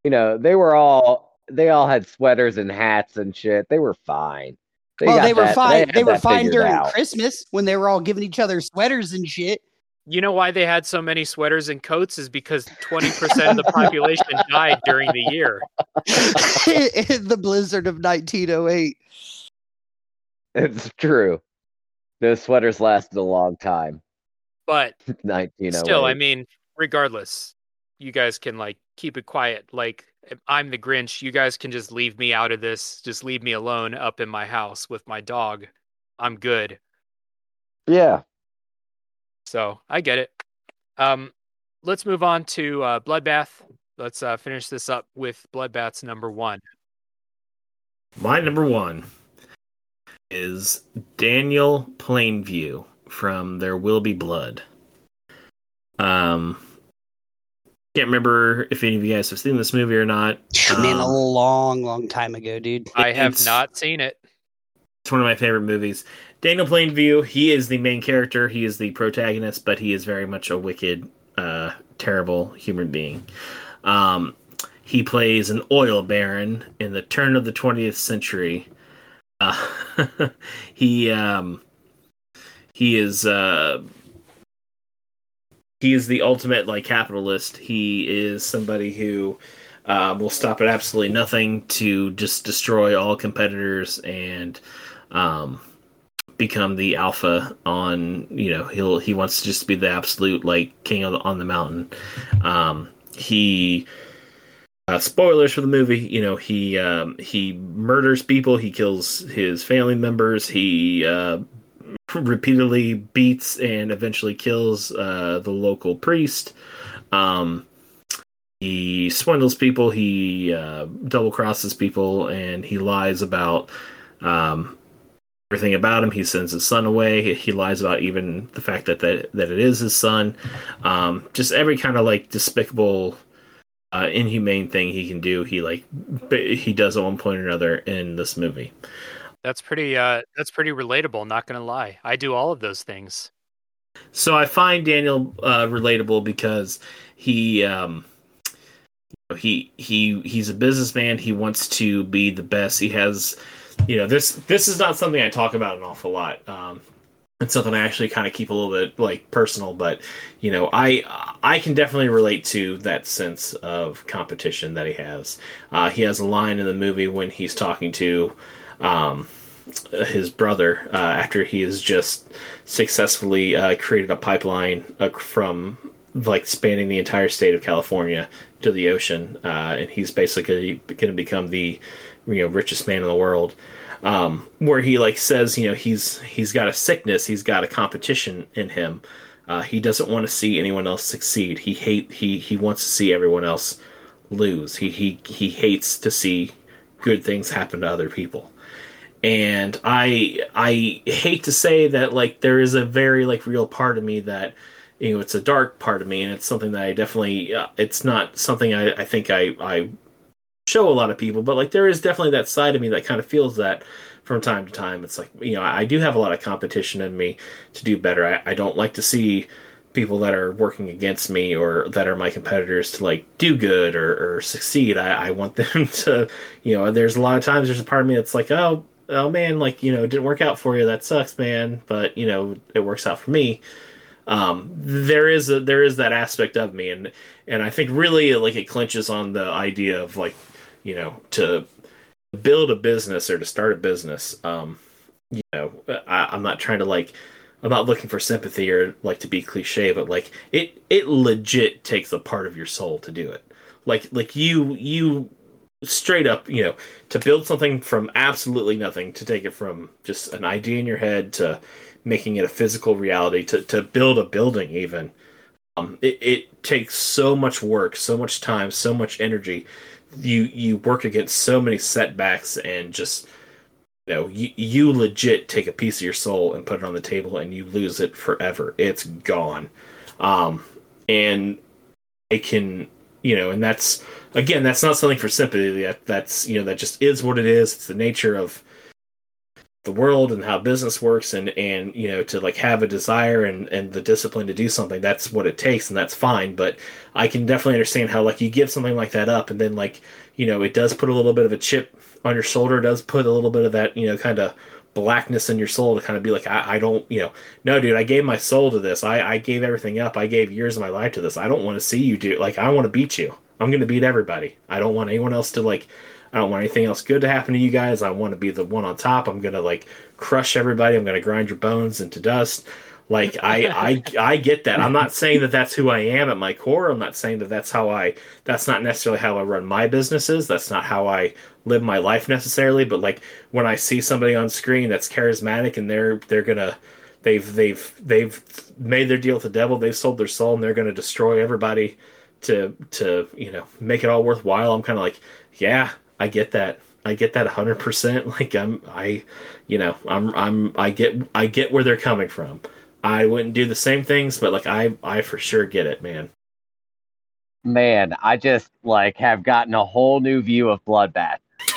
You know, they were all they all had sweaters and hats and shit. They were fine. They well, they were that, fine. They, they were fine during out. Christmas when they were all giving each other sweaters and shit. You know why they had so many sweaters and coats is because twenty percent of the population died during the year. In the blizzard of nineteen oh eight. It's true. Those sweaters lasted a long time. But still, I mean, regardless, you guys can like keep it quiet. Like I'm the Grinch. You guys can just leave me out of this. Just leave me alone up in my house with my dog. I'm good. Yeah. So I get it. Um, let's move on to uh, Bloodbath. Let's uh, finish this up with Bloodbath's number one. My number one is Daniel Plainview from There Will Be Blood. Um, can't remember if any of you guys have seen this movie or not. Um, Man, a long, long time ago, dude. I have not seen it. It's one of my favorite movies. Daniel Plainview, he is the main character. He is the protagonist, but he is very much a wicked, uh, terrible human being. Um, he plays an oil baron in the turn of the twentieth century. Uh, he... Um, He is uh, he is the ultimate like capitalist. He is somebody who uh, will stop at absolutely nothing to just destroy all competitors and um, become the alpha on, you know, he'll he wants to just be the absolute like king of the, on the mountain. Um, he uh, spoilers for the movie, you know, he um, he murders people, he kills his family members, he uh, repeatedly beats and eventually kills uh, the local priest. Um, he swindles people, he uh, double crosses people, and he lies about um, everything about him. He sends his son away. He lies about even the fact that that, that it is his son. Um, just every kind of like despicable, uh, inhumane thing he can do. He like he does at one point or another in this movie. That's pretty uh, that's pretty relatable, not going to lie. I do all of those things. So I find Daniel uh, relatable because he um, he he he's a businessman. He wants to be the best. He has, you know, this this is not something I talk about an awful lot. Um, it's something I actually kind of keep a little bit like personal, but you know, I I can definitely relate to that sense of competition that he has. Uh, he has a line in the movie when he's talking to Um, his brother uh, after he has just successfully uh, created a pipeline uh, from like spanning the entire state of California to the ocean, uh, and he's basically going to become the you know richest man in the world. Um, where he like says you know he's he's got a sickness, he's got a competition in him. Uh, he doesn't want to see anyone else succeed. He hate he he wants to see everyone else lose. He he he hates to see good things happen to other people. And I I hate to say that like there is a very like real part of me that you know it's a dark part of me, and it's something that I definitely uh, it's not something I, I think I, I show a lot of people, but like there is definitely that side of me that kind of feels that from time to time. It's like you know I do have a lot of competition in me to do better. I, I don't like to see people that are working against me or that are my competitors to like do good or, or succeed. I, I want them to you know there's a lot of times there's a part of me that's like oh. oh man, like, you know, it didn't work out for you. That sucks, man. But, you know, it works out for me. Um, there is a, there is that aspect of me. And, and I think really like it clinches on the idea of like, you know, to build a business or to start a business. Um, you know, I, I'm not trying to like, I'm not looking for sympathy or like to be cliche, but like it, it legit takes a part of your soul to do it. Like, like you, you, straight up, you know, to build something from absolutely nothing, to take it from just an idea in your head to making it a physical reality, to, to build a building even. Um, it, it takes so much work, so much time, so much energy. You you work against so many setbacks, and just, you know, you, you legit take a piece of your soul and put it on the table, and you lose it forever. It's gone. Um, and it can, you know, and that's, again, that's not something for sympathy. That, that's, you know, that just is what it is. It's the nature of the world and how business works, and, and, you know, to like have a desire and, and the discipline to do something, that's what it takes, and that's fine. But I can definitely understand how, like, you give something like that up, and then, like, you know, it does put a little bit of a chip on your shoulder, does put a little bit of that, you know, kind of blackness in your soul to kind of be like, I, I don't, you know, no, dude, I gave my soul to this. I, I gave everything up. I gave years of my life to this. I don't want to see you do, like, I want to beat you. I'm going to beat everybody. I don't want anyone else to, like, I don't want anything else good to happen to you guys. I want to be the one on top. I'm going to, like, crush everybody. I'm going to grind your bones into dust. Like, I, I, I get that. I'm not saying that that's who I am at my core. I'm not saying that that's how I, that's not necessarily how I run my businesses. That's not how I live my life necessarily. But, like, when I see somebody on screen that's charismatic, and they're, they're going to, they've, they've, they've made their deal with the devil. They've sold their soul, and they're going to destroy everybody to, to, you know, make it all worthwhile. I'm kind of like, yeah, I get that. I get that one hundred percent. Like, I'm, I, you know, I'm, I'm, I get, I get where they're coming from. I wouldn't do the same things, but, like, I, I for sure get it, man. Man, I just, like, have gotten a whole new view of Bloodbath.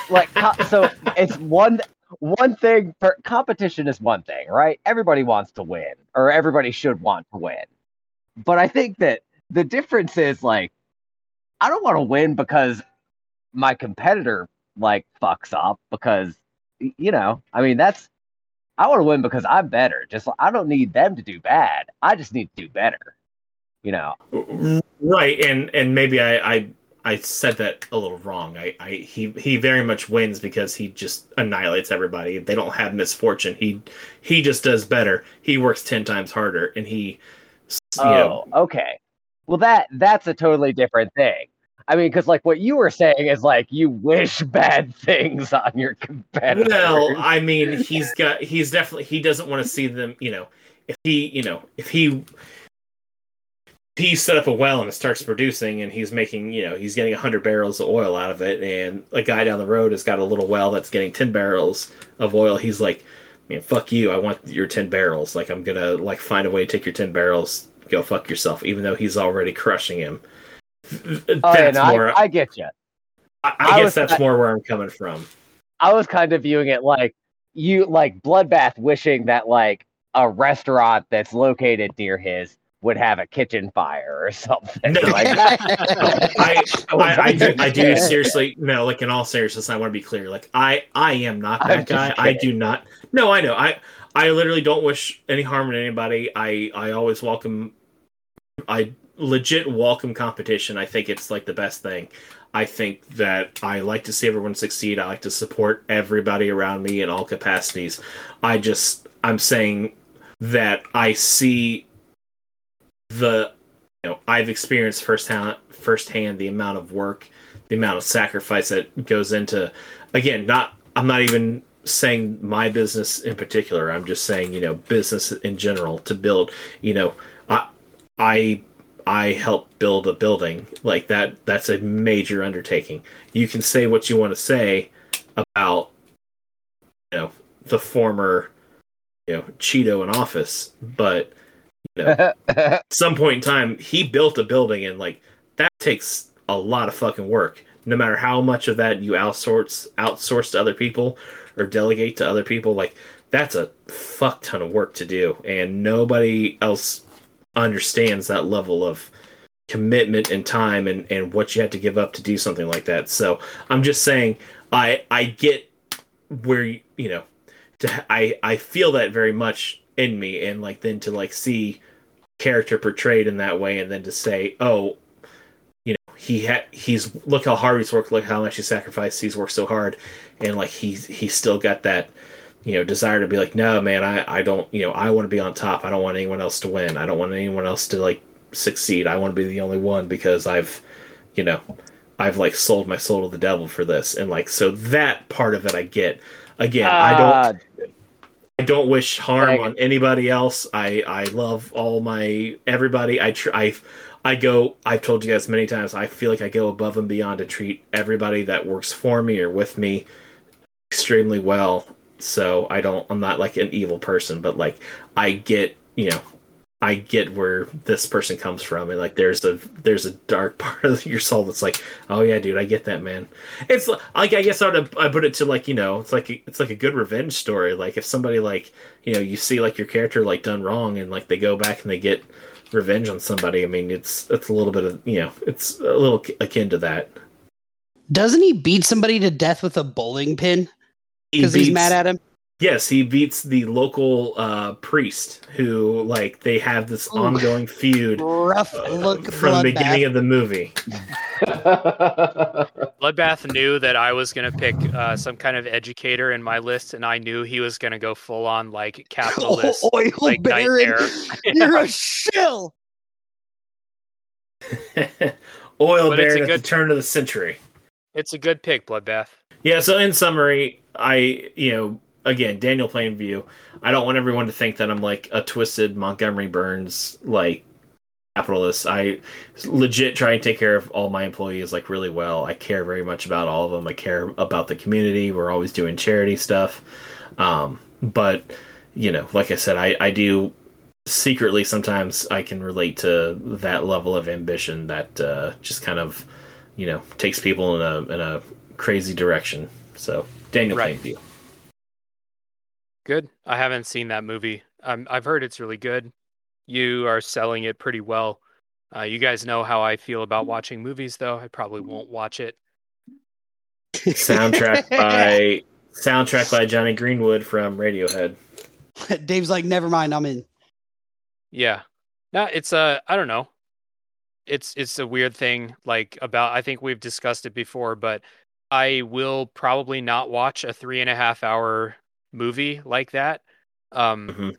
Like, so it's one, one thing for competition is one thing, right? Everybody wants to win, or everybody should want to win. But I think that the difference is, like, I don't want to win because my competitor, like, fucks up, because, you know, I mean, that's, I want to win because I'm better. Just, I don't need them to do bad. I just need to do better, you know? Right. And, and maybe I, I, I said that a little wrong. I, I, he, he very much wins because he just annihilates everybody. They don't have misfortune. He, he just does better. He works ten times harder, and he, you know. Oh, okay. Well, that, that's a totally different thing. I mean, because, like, what you were saying is, like, you wish bad things on your competitors. Well, I mean, he's got, he's definitely, he doesn't want to see them, you know, if he, you know, if he, he set up a well and it starts producing, and he's making, you know, he's getting one hundred barrels of oil out of it, and a guy down the road has got a little well that's getting ten barrels of oil. He's like, man, fuck you. I want your ten barrels. Like, I'm going to, like, find a way to take your ten barrels, go fuck yourself, even though he's already crushing him. That's oh, yeah, no, more, I, I get you. I, I, I guess was, that's I, more where I'm coming from. I was kind of viewing it like you, like Bloodbath, wishing that, like, a restaurant that's located near his would have a kitchen fire or something. No, like, I, I, I, I, do, I do seriously. No, like, in all seriousness, I want to be clear. Like, I, I am not that I'm guy. I do not. No, I know. I, I literally don't wish any harm to anybody. I, I always welcome. I. Legit welcome competition. I think it's, like, the best thing. I think that I like to see everyone succeed. I like to support everybody around me in all capacities. I just, I'm saying that I see the, you know, I've experienced firsthand, firsthand the amount of work, the amount of sacrifice that goes into, again, not, I'm not even saying my business in particular. I'm just saying, you know, business in general to build, you know, I, I, I helped build a building like that. That's a major undertaking. You can say what you want to say about, you know, the former, you know, Cheeto in office, but, you know, at some point in time, he built a building, and, like, that takes a lot of fucking work. No matter how much of that you outsource, outsource to other people or delegate to other people, like, that's a fuck ton of work to do, and nobody else understands that level of commitment and time, and, and what you have to give up to do something like that. So I'm just saying, I I get where, you know, to, I, I feel that very much in me, and, like, then to, like, see character portrayed in that way, and then to say, oh, you know, he had he's look how hard he's worked, look how much he sacrificed, he's worked so hard, and, like, he's he's still got that, you know, desire to be like, no, man, I, I don't, you know, I want to be on top. I don't want anyone else to win. I don't want anyone else to, like, succeed. I want to be the only one because I've, you know, I've like sold my soul to the devil for this, and like so that part of it I get. Again, uh, I don't I don't wish harm I, on anybody else. I, I love all my everybody. I tr- I I go. I've told you guys many times. I feel like I go above and beyond to treat everybody that works for me or with me extremely well. So I don't. I'm not like an evil person, but like I get. You know, I get where this person comes from, and like there's a there's a dark part of your soul that's like, oh yeah, dude, I get that, man. It's like I guess I would I put it to like, you know, it's like a, it's like a good revenge story. Like if somebody like, you know, you see like your character like done wrong, and like they go back and they get revenge on somebody. I mean, it's it's a little bit of, you know, it's a little akin to that. Doesn't he beat somebody to death with a bowling pin because he he's mad at him? Yes, he beats the local uh, priest who, like, they have this Ooh, ongoing feud rough look uh, from the beginning of the movie. Bloodbath knew that I was going to pick uh, some kind of educator in my list, and I knew he was going to go full on, like, capitalist. Oh, oil like, baron! You're a shill! Oil but baron at good, the turn of the century. It's a good pick, Bloodbath. Yeah, so in summary, I, you know, again, Daniel Plainview, I don't want everyone to think that I'm like a twisted Montgomery Burns like capitalist. I legit try and take care of all my employees like really well. I care very much about all of them. I care about the community. We're always doing charity stuff. Um, but, you know, like I said, I, I do secretly sometimes I can relate to that level of ambition that uh, just kind of, you know, takes people in a, in a crazy direction. So Daniel right. Plainview. Good. I haven't seen that movie. Um, I've heard it's really good. You are selling it pretty well. Uh, you guys know how I feel about watching movies, though. I probably won't watch it. Soundtrack by soundtrack by Johnny Greenwood from Radiohead. Dave's like, never mind. I'm in. Yeah. No, it's a. Uh, I don't know. It's it's a weird thing. Like about. I think we've discussed it before, but I will probably not watch a three and a half hour. movie like that. um mm-hmm.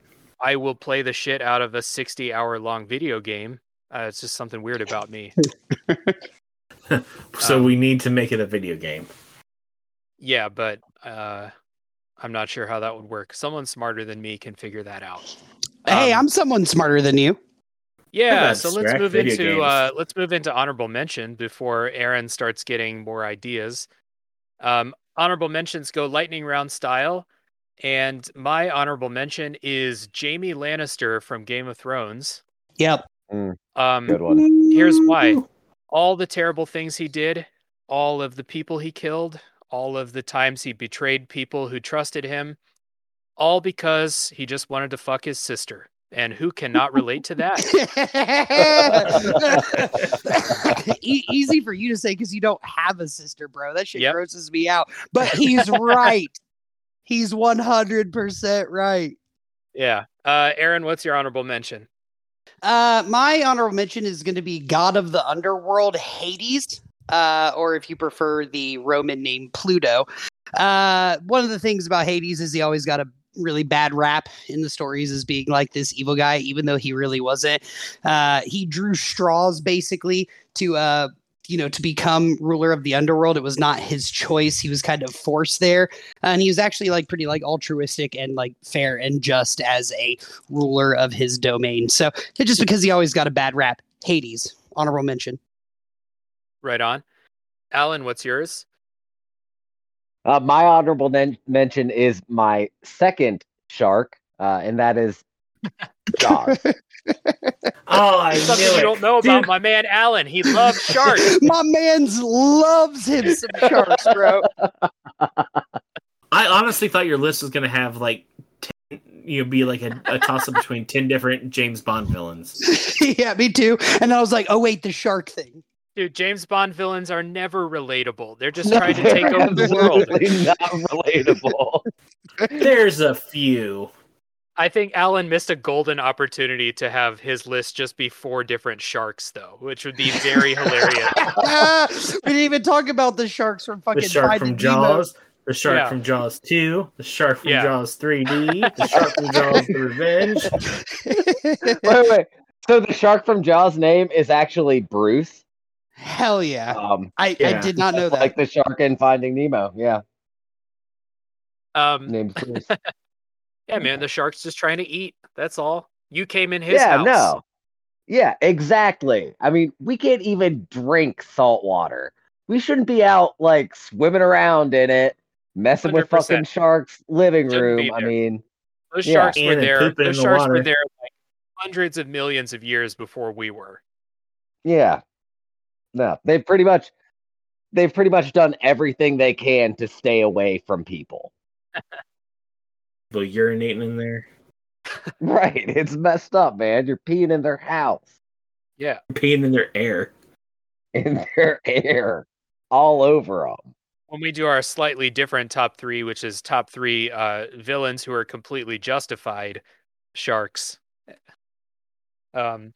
I will play the shit out of a sixty hour long video game. Uh, it's just something weird about me. So um, we need to make it a video game. Yeah, but uh I'm not sure how that would work. Someone smarter than me can figure that out. Hey, um, I'm someone smarter than you. Yeah, so let's move into games. uh let's move into honorable mention before Aaron starts getting more ideas. Um honorable mentions go lightning round style. And my honorable mention is Jaime Lannister from Game of Thrones. Yep. Mm, um, good one. Here's why. All the terrible things he did, all of the people he killed, all of the times he betrayed people who trusted him, all because he just wanted to fuck his sister. And who cannot relate to that? e- easy for you to say because you don't have a sister, bro. That shit yep. grosses me out. But he's right. He's one hundred percent right. Yeah. Uh, Aaron, what's your honorable mention? Uh, my honorable mention is going to be God of the Underworld, Hades, uh, or if you prefer the Roman name, Pluto. Uh, one of the things about Hades is he always got a really bad rap in the stories as being like this evil guy, even though he really wasn't. Uh, he drew straws, basically, to... Uh, you know, to become ruler of the underworld. It was not his choice. He was kind of forced there. And he was actually like pretty like altruistic and like fair and just as a ruler of his domain. So just because he always got a bad rap, Hades, honorable mention. Right on. Alan, what's yours? Uh, my honorable men- mention is my second shark. Uh, and that is Jaws. Oh, I something knew you it. Don't know about Dude. My man Alan. He loves sharks. My man's loves him some sharks, bro. I honestly thought your list was going to have like ten, you know, be like a, a toss up between ten different James Bond villains. Yeah, me too. And I was like, oh wait, the shark thing. Dude, James Bond villains are never relatable. They're just no, trying to take over the world. Not relatable. There's a few. I think Alan missed a golden opportunity to have his list just be four different sharks, though, which would be very hilarious. We didn't even talk about the sharks from fucking the shark from Jaws, the shark yeah. from Jaws two, the shark from yeah. Jaws three D, the shark from Jaws the Revenge. Wait, wait. So the shark from Jaws' name is actually Bruce. Hell yeah. Um, I, yeah. I did not know that. Like the shark in Finding Nemo. Yeah. Um, Name's Bruce. Yeah, man. The shark's just trying to eat. That's all. You came in his yeah, house. Yeah, no. Yeah, exactly. I mean, we can't even drink salt water. We shouldn't be out like swimming around in it, messing one hundred percent with fucking sharks' living room. I mean, those sharks yeah. were and there. Those the sharks water. were there like hundreds of millions of years before we were. Yeah. No, they've pretty much they've pretty much done everything they can to stay away from people. They're urinating in there. Right, it's messed up, man. You're peeing in their house. Yeah, peeing in their air, in their air, all over them. When we do our slightly different top three, which is top three uh, villains who are completely justified, sharks. Um,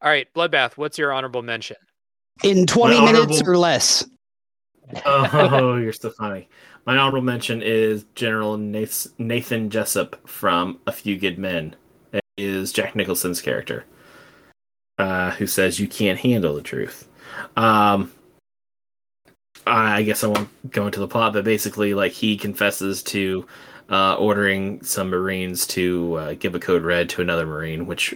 all right, Bloodbath. What's your honorable mention? In twenty My minutes honorable... or less. Oh, you're so funny. My honorable mention is General Nathan Jessup from A Few Good Men. It is Jack Nicholson's character, uh, who says, "You can't handle the truth." Um, I guess I won't go into the plot, but basically, like, he confesses to uh, ordering some Marines to uh, give a code red to another Marine, which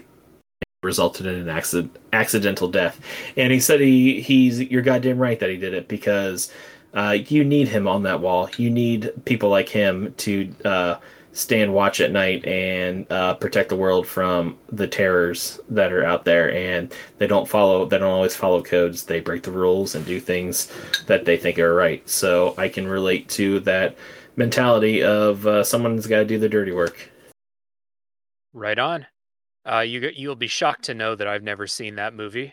resulted in an accident, accidental death. And he said he he's you're goddamn right that he did it, because uh, you need him on that wall. You need people like him to uh, stand watch at night and uh, protect the world from the terrors that are out there. And they don't follow. They don't always follow codes. They break the rules and do things that they think are right. So I can relate to that mentality of uh, someone's got to do the dirty work. Right on. Uh, you, you'll be shocked to know that I've never seen that movie.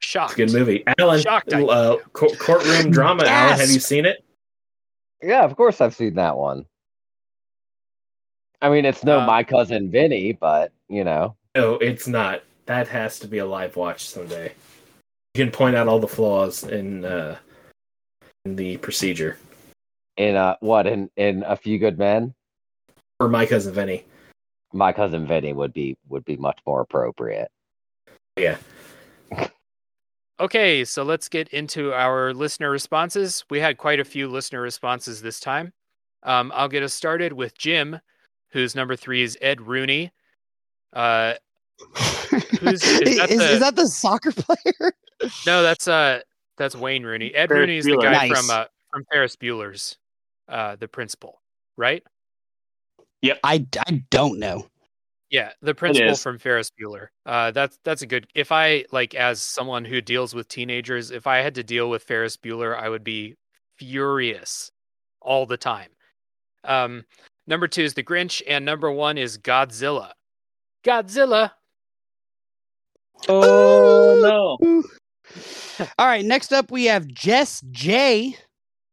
Shocked. It's a good movie. Alan, shocked, uh, co- courtroom drama. Yes! Alan, have you seen it? Yeah, of course I've seen that one. I mean, it's no um, My Cousin Vinny, but, you know. No, it's not. That has to be a live watch someday. You can point out all the flaws in uh, in the procedure. In uh, what? In, in A Few Good Men? Or My Cousin Vinny. My Cousin Vinny would be would be much more appropriate. Yeah. Okay, so let's get into our listener responses. We had quite a few listener responses this time. Um, I'll get us started with Jim, whose number three is Ed Rooney. Uh, who's, is, that is, the, is that the soccer player? No, that's uh, that's Wayne Rooney. Ed Ferris Rooney is Bueller. the guy nice. from uh, from Ferris Bueller's, uh, the principal, right? Yep. I, I don't know. Yeah, the principal from Ferris Bueller. Uh, that's that's a good. If I like, as someone who deals with teenagers, if I had to deal with Ferris Bueller, I would be furious all the time. Um, number two is The Grinch, and number one is Godzilla. Godzilla. Oh no! All right. Next up, we have Jess J.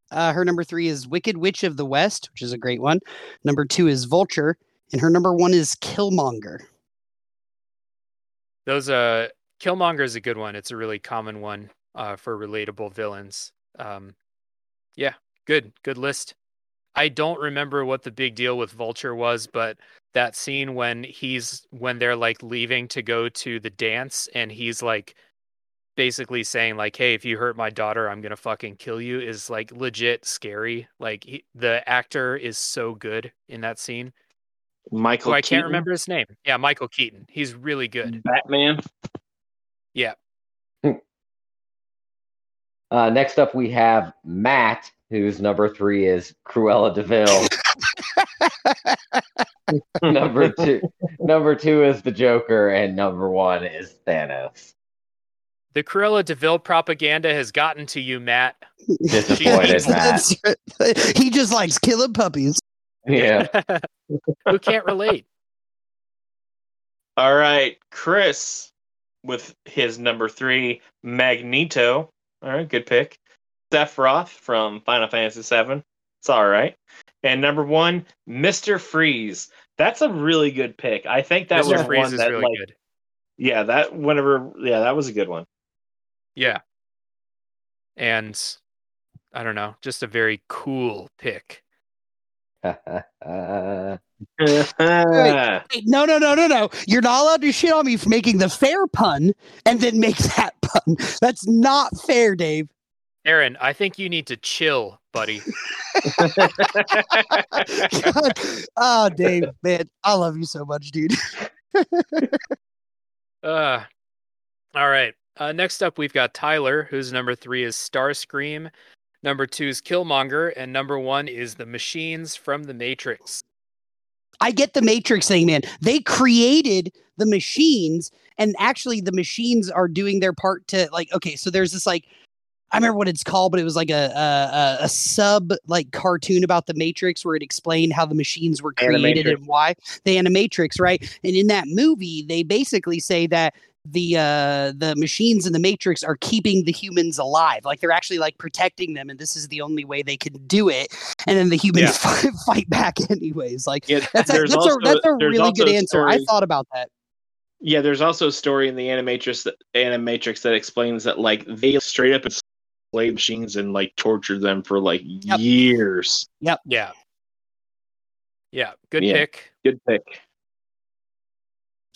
Uh, her number three is Wicked Witch of the West, which is a great one. Number two is Vulture, and her number one is Killmonger. Those uh, Killmonger is a good one. It's a really common one uh, for relatable villains. Um, yeah, good, good list. I don't remember what the big deal with Vulture was, but that scene when he's when they're like leaving to go to the dance, and he's like, basically saying like, "Hey, if you hurt my daughter, I'm gonna fucking kill you," is like legit scary. Like he, the actor is so good in that scene. Michael. Who I Keaton. can't remember his name. Yeah, Michael Keaton. He's really good. Batman. Yeah. Uh, next up, we have Matt, whose number three is Cruella DeVille. number two, number two is the Joker, and number one is Thanos. The Cruella DeVille propaganda has gotten to you, Matt. Disappointed, Matt. He just likes killing puppies. Yeah. Who can't relate? All right, Chris with his number three, Magneto. All right, good pick. Sephiroth from Final Fantasy seven. It's all right. And number one, Mister Freeze. That's a really good pick. I think that Mister was Freeze one is that really like, good. Yeah, that whenever. Yeah, that was a good one. Yeah. And I don't know, just a very cool pick. wait, wait, no, no, no, no, no. You're not allowed to shit on me for making the fair pun and then make that pun. That's not fair, Dave. Aaron, I think you need to chill, buddy. God. Oh, Dave, man, I love you so much, dude. uh, all right. Uh, next up, we've got Tyler, whose number three is Starscream. Number two is Killmonger, and number one is the machines from the Matrix. I get the Matrix thing, man. They created the machines, and actually the machines are doing their part to, like, okay, so there's this, like, I remember what it's called, but it was like a a, a sub like cartoon about the Matrix where it explained how the machines were created Animatrix. And why. The Animatrix, right? And in that movie, they basically say that the uh, the machines in the Matrix are keeping the humans alive. Like they're actually like protecting them, and this is the only way they can do it. And then the humans yeah. fight, fight back anyways. Like yeah, that's a, that's, also, a, that's a really good answer. Story. I thought about that. Yeah, there's also a story in the Animatrix that, Animatrix that explains that like they straight up slave machines and like torture them for like yep. years. Yep. Yeah. Yeah. Good yeah. pick. Good pick.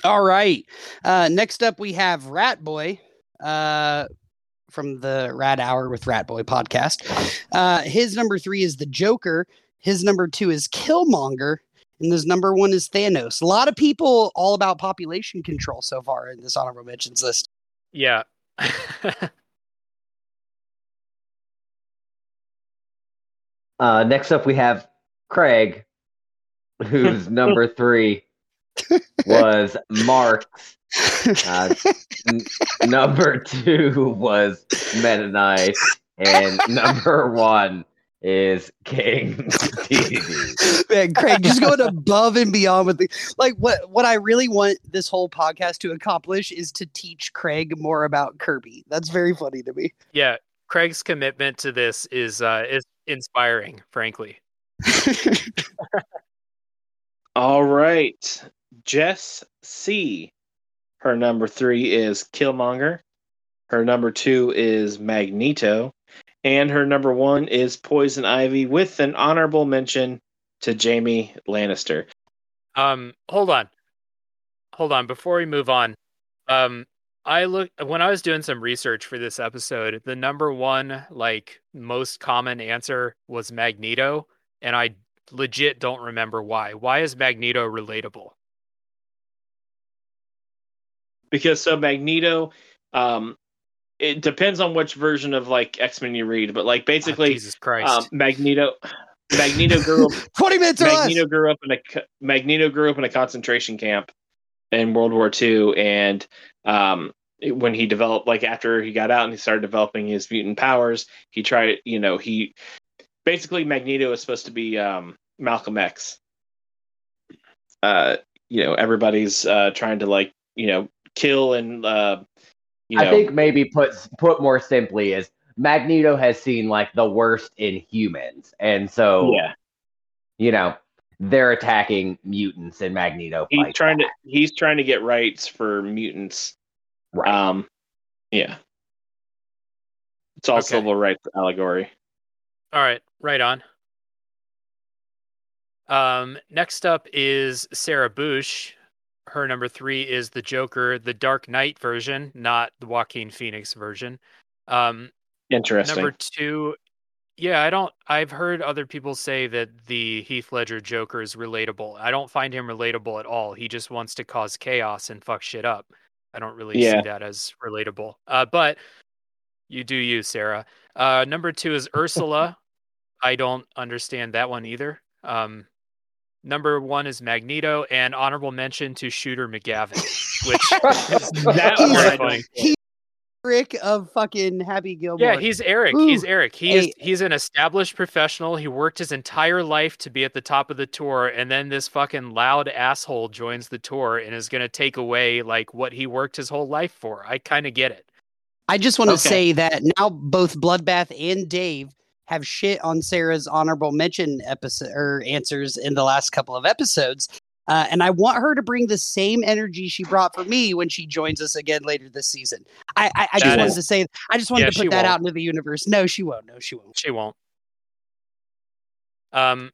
All right. Uh, next up, we have Rat Boy uh, from the Rat Hour with Rat Boy podcast. Uh, his number three is the Joker. His number two is Killmonger. And his number one is Thanos. A lot of people all about population control so far in this honorable mentions list. Yeah. Uh, next up, we have Craig, whose number three was Marx. Uh, n- number two was Mennonite, and number one is King Dedede. Man, Craig just going above and beyond with the like. What what I really want this whole podcast to accomplish is to teach Craig more about Kirby. That's very funny to me. Yeah, Craig's commitment to this is uh, is. inspiring, frankly. All right. Jess C. Her number three is Killmonger. Her number two is Magneto. And her number one is Poison Ivy with an honorable mention to Jaime Lannister. Um, hold on. Hold on. Before we move on, um, I look when I was doing some research for this episode, the number one like most common answer was Magneto, and I legit don't remember why. Why is Magneto relatable? Because so Magneto, um, it depends on which version of like X-Men you read, but like basically, oh, Jesus Christ, um, Magneto, Magneto grew up twenty minutes. Magneto less. grew up in a Magneto grew up in a concentration camp in World War Two, and um, when he developed, like after he got out and he started developing his mutant powers, he tried, you know, he basically Magneto is supposed to be um, Malcolm X. Uh, you know, everybody's uh, trying to like, you know, kill and, uh, you know. I think maybe put put more simply is Magneto has seen like the worst in humans, and so yeah, you know. They're attacking mutants and Magneto. He's trying back. to he's trying to get rights for mutants. Right. Um, yeah. It's all okay. Civil rights allegory. All right, right on. Um, next up is Sarah Bush. Her number three is the Joker, the Dark Knight version, not the Joaquin Phoenix version. Um, Interesting. Number two. Yeah, I don't. I've heard other people say that the Heath Ledger Joker is relatable. I don't find him relatable at all. He just wants to cause chaos and fuck shit up. I don't really yeah. see that as relatable. Uh, but you do you, Sarah. Uh, number two is Ursula. I don't understand that one either. Um, number one is Magneto, and honorable mention to Shooter McGavin, which is that was funny. He- Eric of fucking Happy Gilmore. Yeah, he's Eric. Ooh, he's Eric. He is, he's an established professional. He worked his entire life to be at the top of the tour, and then this fucking loud asshole joins the tour and is going to take away like what he worked his whole life for. I kind of get it. I just want to okay. say that now both Bloodbath and Dave have shit on Sarah's honorable mention episode or answers in the last couple of episodes. Uh, and I want her to bring the same energy she brought for me when she joins us again later this season. I, I, I just wanted is, to say, I just wanted yeah, to put that won't. out into the universe. No, she won't. No, she won't. She won't. Um,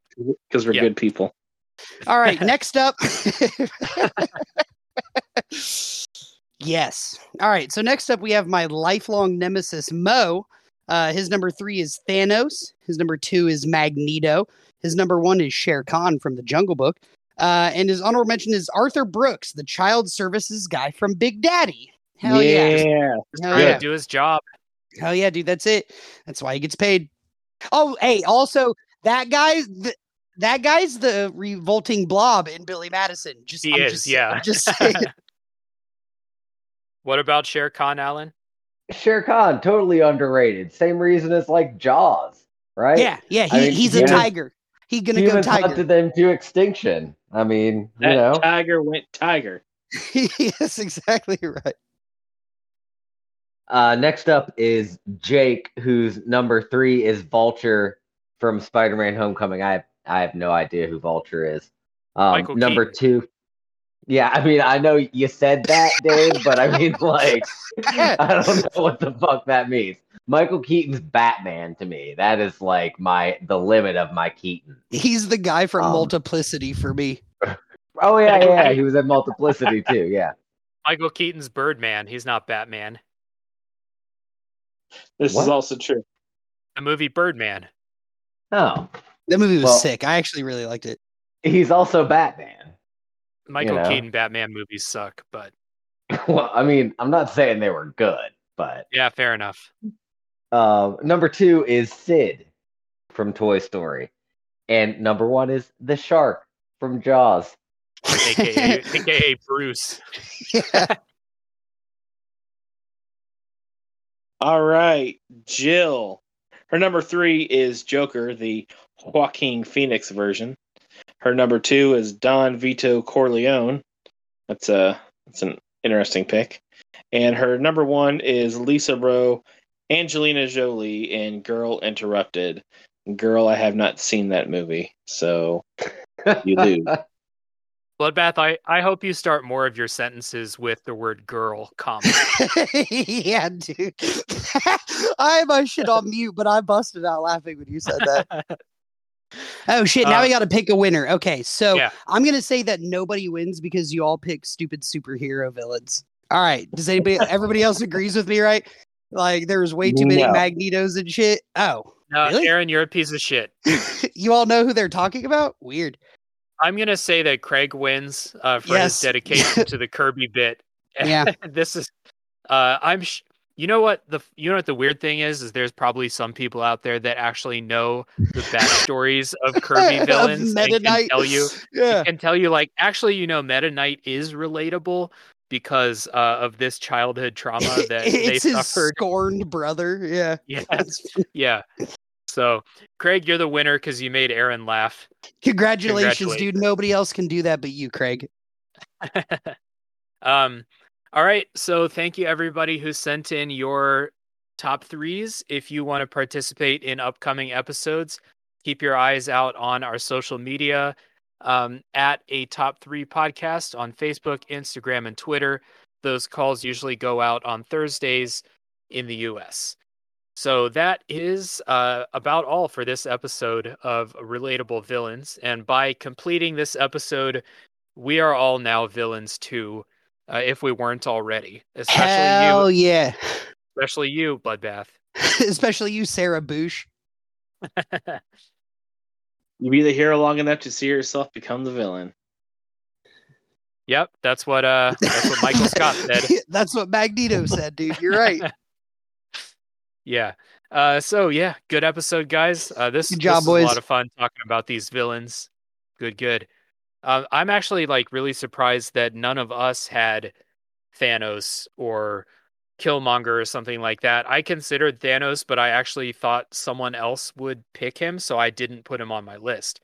because we're yeah. good people. All right. Next up. Yes. All right. So next up, we have my lifelong nemesis, Mo. Uh, his number three is Thanos. His number two is Magneto. His number one is Shere Khan from The Jungle Book. Uh, and his honorable mention is Arthur Brooks, the child services guy from Big Daddy. Hell yeah. yeah. Hell yeah. Do his job. Hell yeah, dude. That's it. That's why he gets paid. Oh, hey, also, that guy's the, that guy's the revolting blob in Billy Madison. Just, he I'm is, just, yeah. Just what about Shere Khan, Alan? Shere Khan, totally underrated. Same reason as like Jaws, right? Yeah, yeah. He, I mean, he's yeah. a tiger. He's gonna Humans go tiger. Hunted them to extinction. I mean, that you know, tiger went tiger. Yes, exactly right. Uh, next up is Jake, whose number three is Vulture from Spider-Man: Homecoming. I have, I have no idea who Vulture is. Um, number Keaton. two. Yeah, I mean, I know you said that, Dave, but I mean, like, I don't know what the fuck that means. Michael Keaton's Batman to me. That is like my the limit of my Keaton. He's the guy from um, Multiplicity for me. Oh yeah, yeah, he was in Multiplicity too. Yeah, Michael Keaton's Birdman. He's not Batman. This what? is also true. The movie Birdman. Oh, that movie was well, sick. I actually really liked it. He's also Batman. Michael you know? Keaton Batman movies suck, but well, I mean, I'm not saying they were good, but yeah, fair enough. Uh, number two is Sid from Toy Story, and number one is the shark from Jaws, aka, aka Bruce. Yeah. All right, Jill. Her number three is Joker, the Joaquin Phoenix version. Her number two is Don Vito Corleone. That's a that's an interesting pick. And her number one is Lisa Rowe, Angelina Jolie, and Girl Interrupted. Girl, I have not seen that movie, so you lose. Bloodbath, I, I hope you start more of your sentences with the word girl, comma. Yeah, dude. I have my shit on mute, but I busted out laughing when you said that. Oh, shit. Now uh, we got to pick a winner. Okay, so yeah. I'm going to say that nobody wins because you all pick stupid superhero villains. All right. Does anybody, everybody else agrees with me, right? Like, there was way too many no. Magnetos and shit. Oh, no, really? Aaron, you're a piece of shit. You all know who they're talking about? Weird. I'm going to say that Craig wins uh, for yes. his dedication to the Kirby bit. Yeah. This is, uh, I'm, sh- you know what the, you know what the weird thing is, is there's probably some people out there that actually know the backstories of Kirby villains. Of and can tell you, yeah. can tell you like, actually, you know, Meta Knight is relatable because uh, of this childhood trauma that it's they his suffered. Scorned brother. Yeah. Yes. Yeah. So, Craig, you're the winner because you made Aaron laugh. Congratulations, Congratulations, dude. Nobody else can do that but you, Craig. um, all right. So, thank you, everybody who sent in your top threes. If you want to participate in upcoming episodes, keep your eyes out on our social media um, at a top three podcast on Facebook, Instagram, and Twitter. Those calls usually go out on Thursdays in the U S So that is uh, about all for this episode of Relatable Villains. And by completing this episode, we are all now villains too, uh, if we weren't already. Especially Hell you. yeah. Especially you, Bloodbath. Especially you, Sarah Bush. You be the hero long enough to see yourself become the villain. Yep, that's what uh, that's what Michael Scott said. That's what Magneto said, dude. You're right. Yeah. Uh, so, yeah, good episode, guys. Uh, this, good job, this is boys. a lot of fun talking about these villains. Good, good. Uh, I'm actually like really surprised that none of us had Thanos or Killmonger or something like that. I considered Thanos, but I actually thought someone else would pick him, so I didn't put him on my list.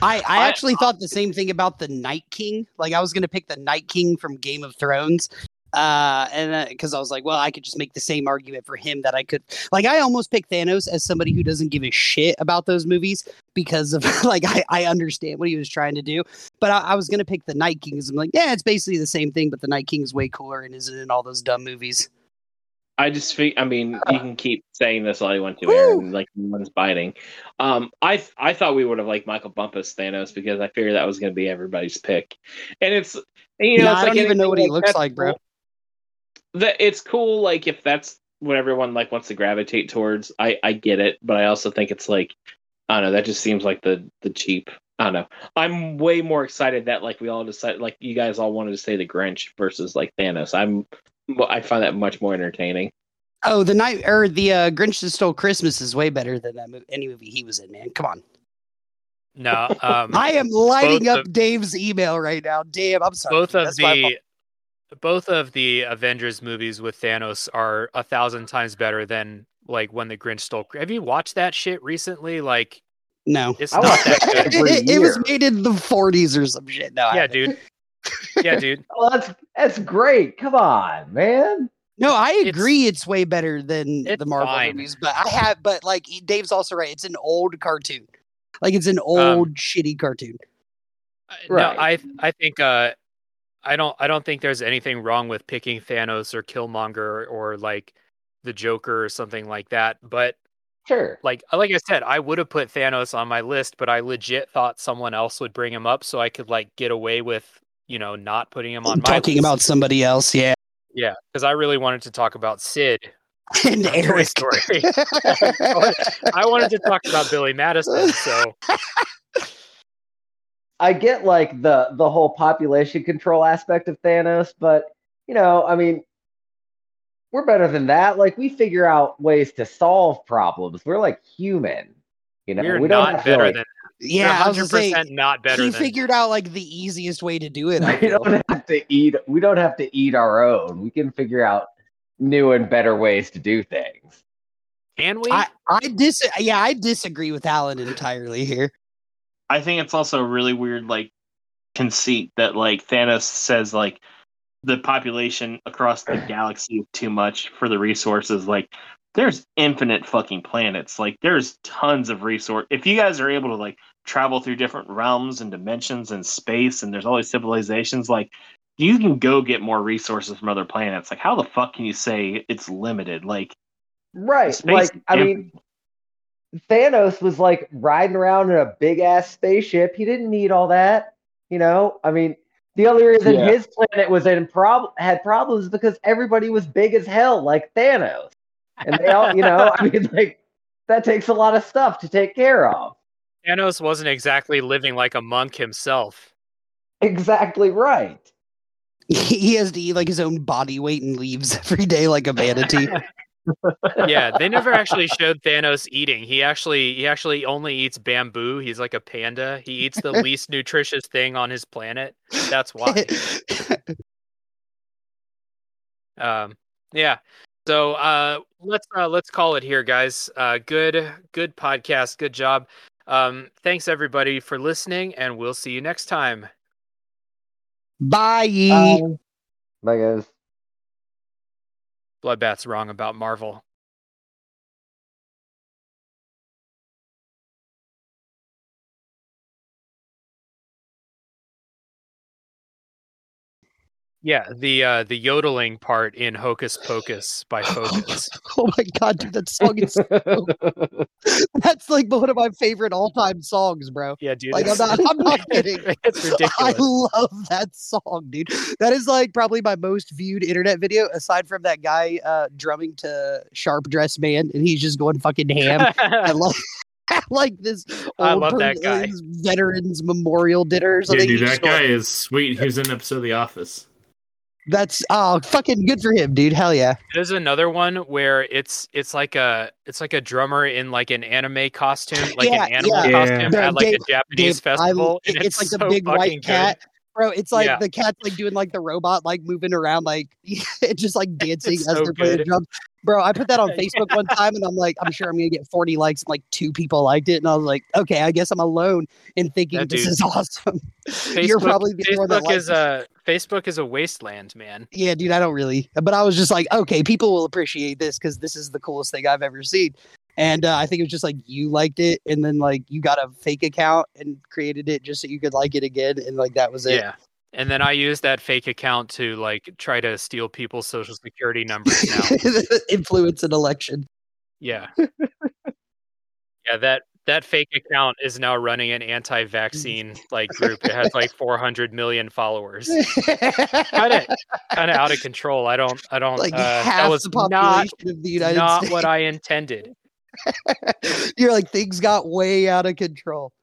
I, I actually I, thought the same thing about the Night King. Like, I was going to pick the Night King from Game of Thrones. Uh, and because uh, I was like, well, I could just make the same argument for him that I could. Like, I almost picked Thanos as somebody who doesn't give a shit about those movies because of like I, I understand what he was trying to do. But I, I was gonna pick the Night King because I'm like, yeah, it's basically the same thing, but the Night King's way cooler and isn't in all those dumb movies. I just think, I mean, you can keep saying this all you want to, Aaron, like, no one's biting. Um, I th- I thought we would have liked Michael Bumpus Thanos because I figured that was going to be everybody's pick. And it's, you know, no, it's I like, don't even know what he like, looks like, bro. Cool. That it's cool, like, if that's what everyone, like, wants to gravitate towards, I, I get it. But I also think it's like, I don't know, that just seems like the, the cheap. I don't know. I'm way more excited that, like, we all decided, like, you guys all wanted to say the Grinch versus, like, Thanos. I'm, I find that much more entertaining. Oh, the night or the uh, Grinch That Stole Christmas is way better than that movie, any movie he was in, man. Come on. No, um, I am lighting up of, Dave's email right now. Damn, I'm sorry. Both of the both of the Avengers movies with Thanos are a thousand times better than like when the Grinch Stole. Have you watched that shit recently? Like, no, it's not that good. it, it was made in the forties or some shit. No, yeah, dude. Yeah, dude. Oh, that's that's great. Come on, man. No, I agree. It's, it's way better than the Marvel fine. movies, but I have. But like, Dave's also right. It's an old cartoon. Like, it's an old um, shitty cartoon. Right. No, I I think uh, I don't I don't think there's anything wrong with picking Thanos or Killmonger or, or like the Joker or something like that. But sure, like like I said, I would have put Thanos on my list, but I legit thought someone else would bring him up so I could like get away with, you know, not putting him on my talking list. About somebody else. Yeah. Yeah. Cause I really wanted to talk about Sid and Eric. Toy Story. I wanted to talk about Billy Madison. So I get like the, the whole population control aspect of Thanos, but you know, I mean, we're better than that. Like, we figure out ways to solve problems. We're like human, you know, We're we don't not better like, than Yeah, one hundred percent say, not better. He than figured out like the easiest way to do it. We don't have to eat. We don't have to eat our own. We can figure out new and better ways to do things. Can we? I, I dis. Yeah, I disagree with Alan entirely here. I think it's also a really weird like conceit that like Thanos says like the population across the galaxy is too much for the resources like. There's infinite fucking planets. Like, there's tons of resource. If you guys are able to like travel through different realms and dimensions and space, and there's all these civilizations, like you can go get more resources from other planets. Like, how the fuck can you say it's limited? Like, right? Like, I mean, Thanos was like riding around in a big ass spaceship. He didn't need all that, you know. I mean, the only reason yeah. his planet was in problem had problems because everybody was big as hell, like Thanos. And they all, you know, I mean, like, that takes a lot of stuff to take care of. Thanos wasn't exactly living like a monk himself. Exactly right. He has to eat, like, his own body weight and leaves every day like a manatee. Yeah, they never actually showed Thanos eating. He actually he actually only eats bamboo. He's like a panda. He eats the least nutritious thing on his planet. That's why. um. Yeah. So uh, let's uh, let's call it here, guys. Uh, good good podcast. Good job. Um, thanks, everybody, for listening, and we'll see you next time. Bye. Bye, Bye guys. Bloodbath's wrong about Marvel. Yeah, the uh, the yodeling part in Hocus Pocus by Focus. Oh my god, dude, that song is so... That's like one of my favorite all-time songs, bro. Yeah, dude. Like, I'm not, I'm not kidding. It's ridiculous. I love that song, dude. That is like probably my most viewed internet video, aside from that guy uh, drumming to Sharp Dressed Man, and he's just going fucking ham. I love like this old I love that guy. Veterans Memorial Dinner or something. Yeah, dude, that guy going... is sweet. He was in an episode of The Office. That's oh fucking good for him, dude. Hell yeah. There's another one where it's it's like a it's like a drummer in like an anime costume, like yeah, an animal yeah. costume yeah. at like Dave, a Japanese Dave, festival. I, and it's, it's like so the big white cat, good. Bro. It's like yeah. the cat's like doing like the robot, like moving around, like just like dancing it's as so they're playing the drums. Bro, I put that on Facebook yeah. one time, and I'm like, I'm sure I'm gonna get forty likes. And like two people liked it, and I was like, okay, I guess I'm alone in thinking that this dude. is awesome. Facebook, You're probably the one that likes it. Facebook is a wasteland, man. Yeah, dude, I don't really. But I was just like, okay, people will appreciate this because this is the coolest thing I've ever seen. And uh, I think it was just like you liked it, and then like you got a fake account and created it just so you could like it again, and like that was it. Yeah. And then I use that fake account to like try to steal people's social security numbers now. Influence an election. Yeah. Yeah, that that fake account is now running an anti-vaccine like group. It has like four hundred million followers. kind of kind of out of control. I don't I don't like uh, half that was the population not, of the United not States. Not what I intended. You're like, things got way out of control.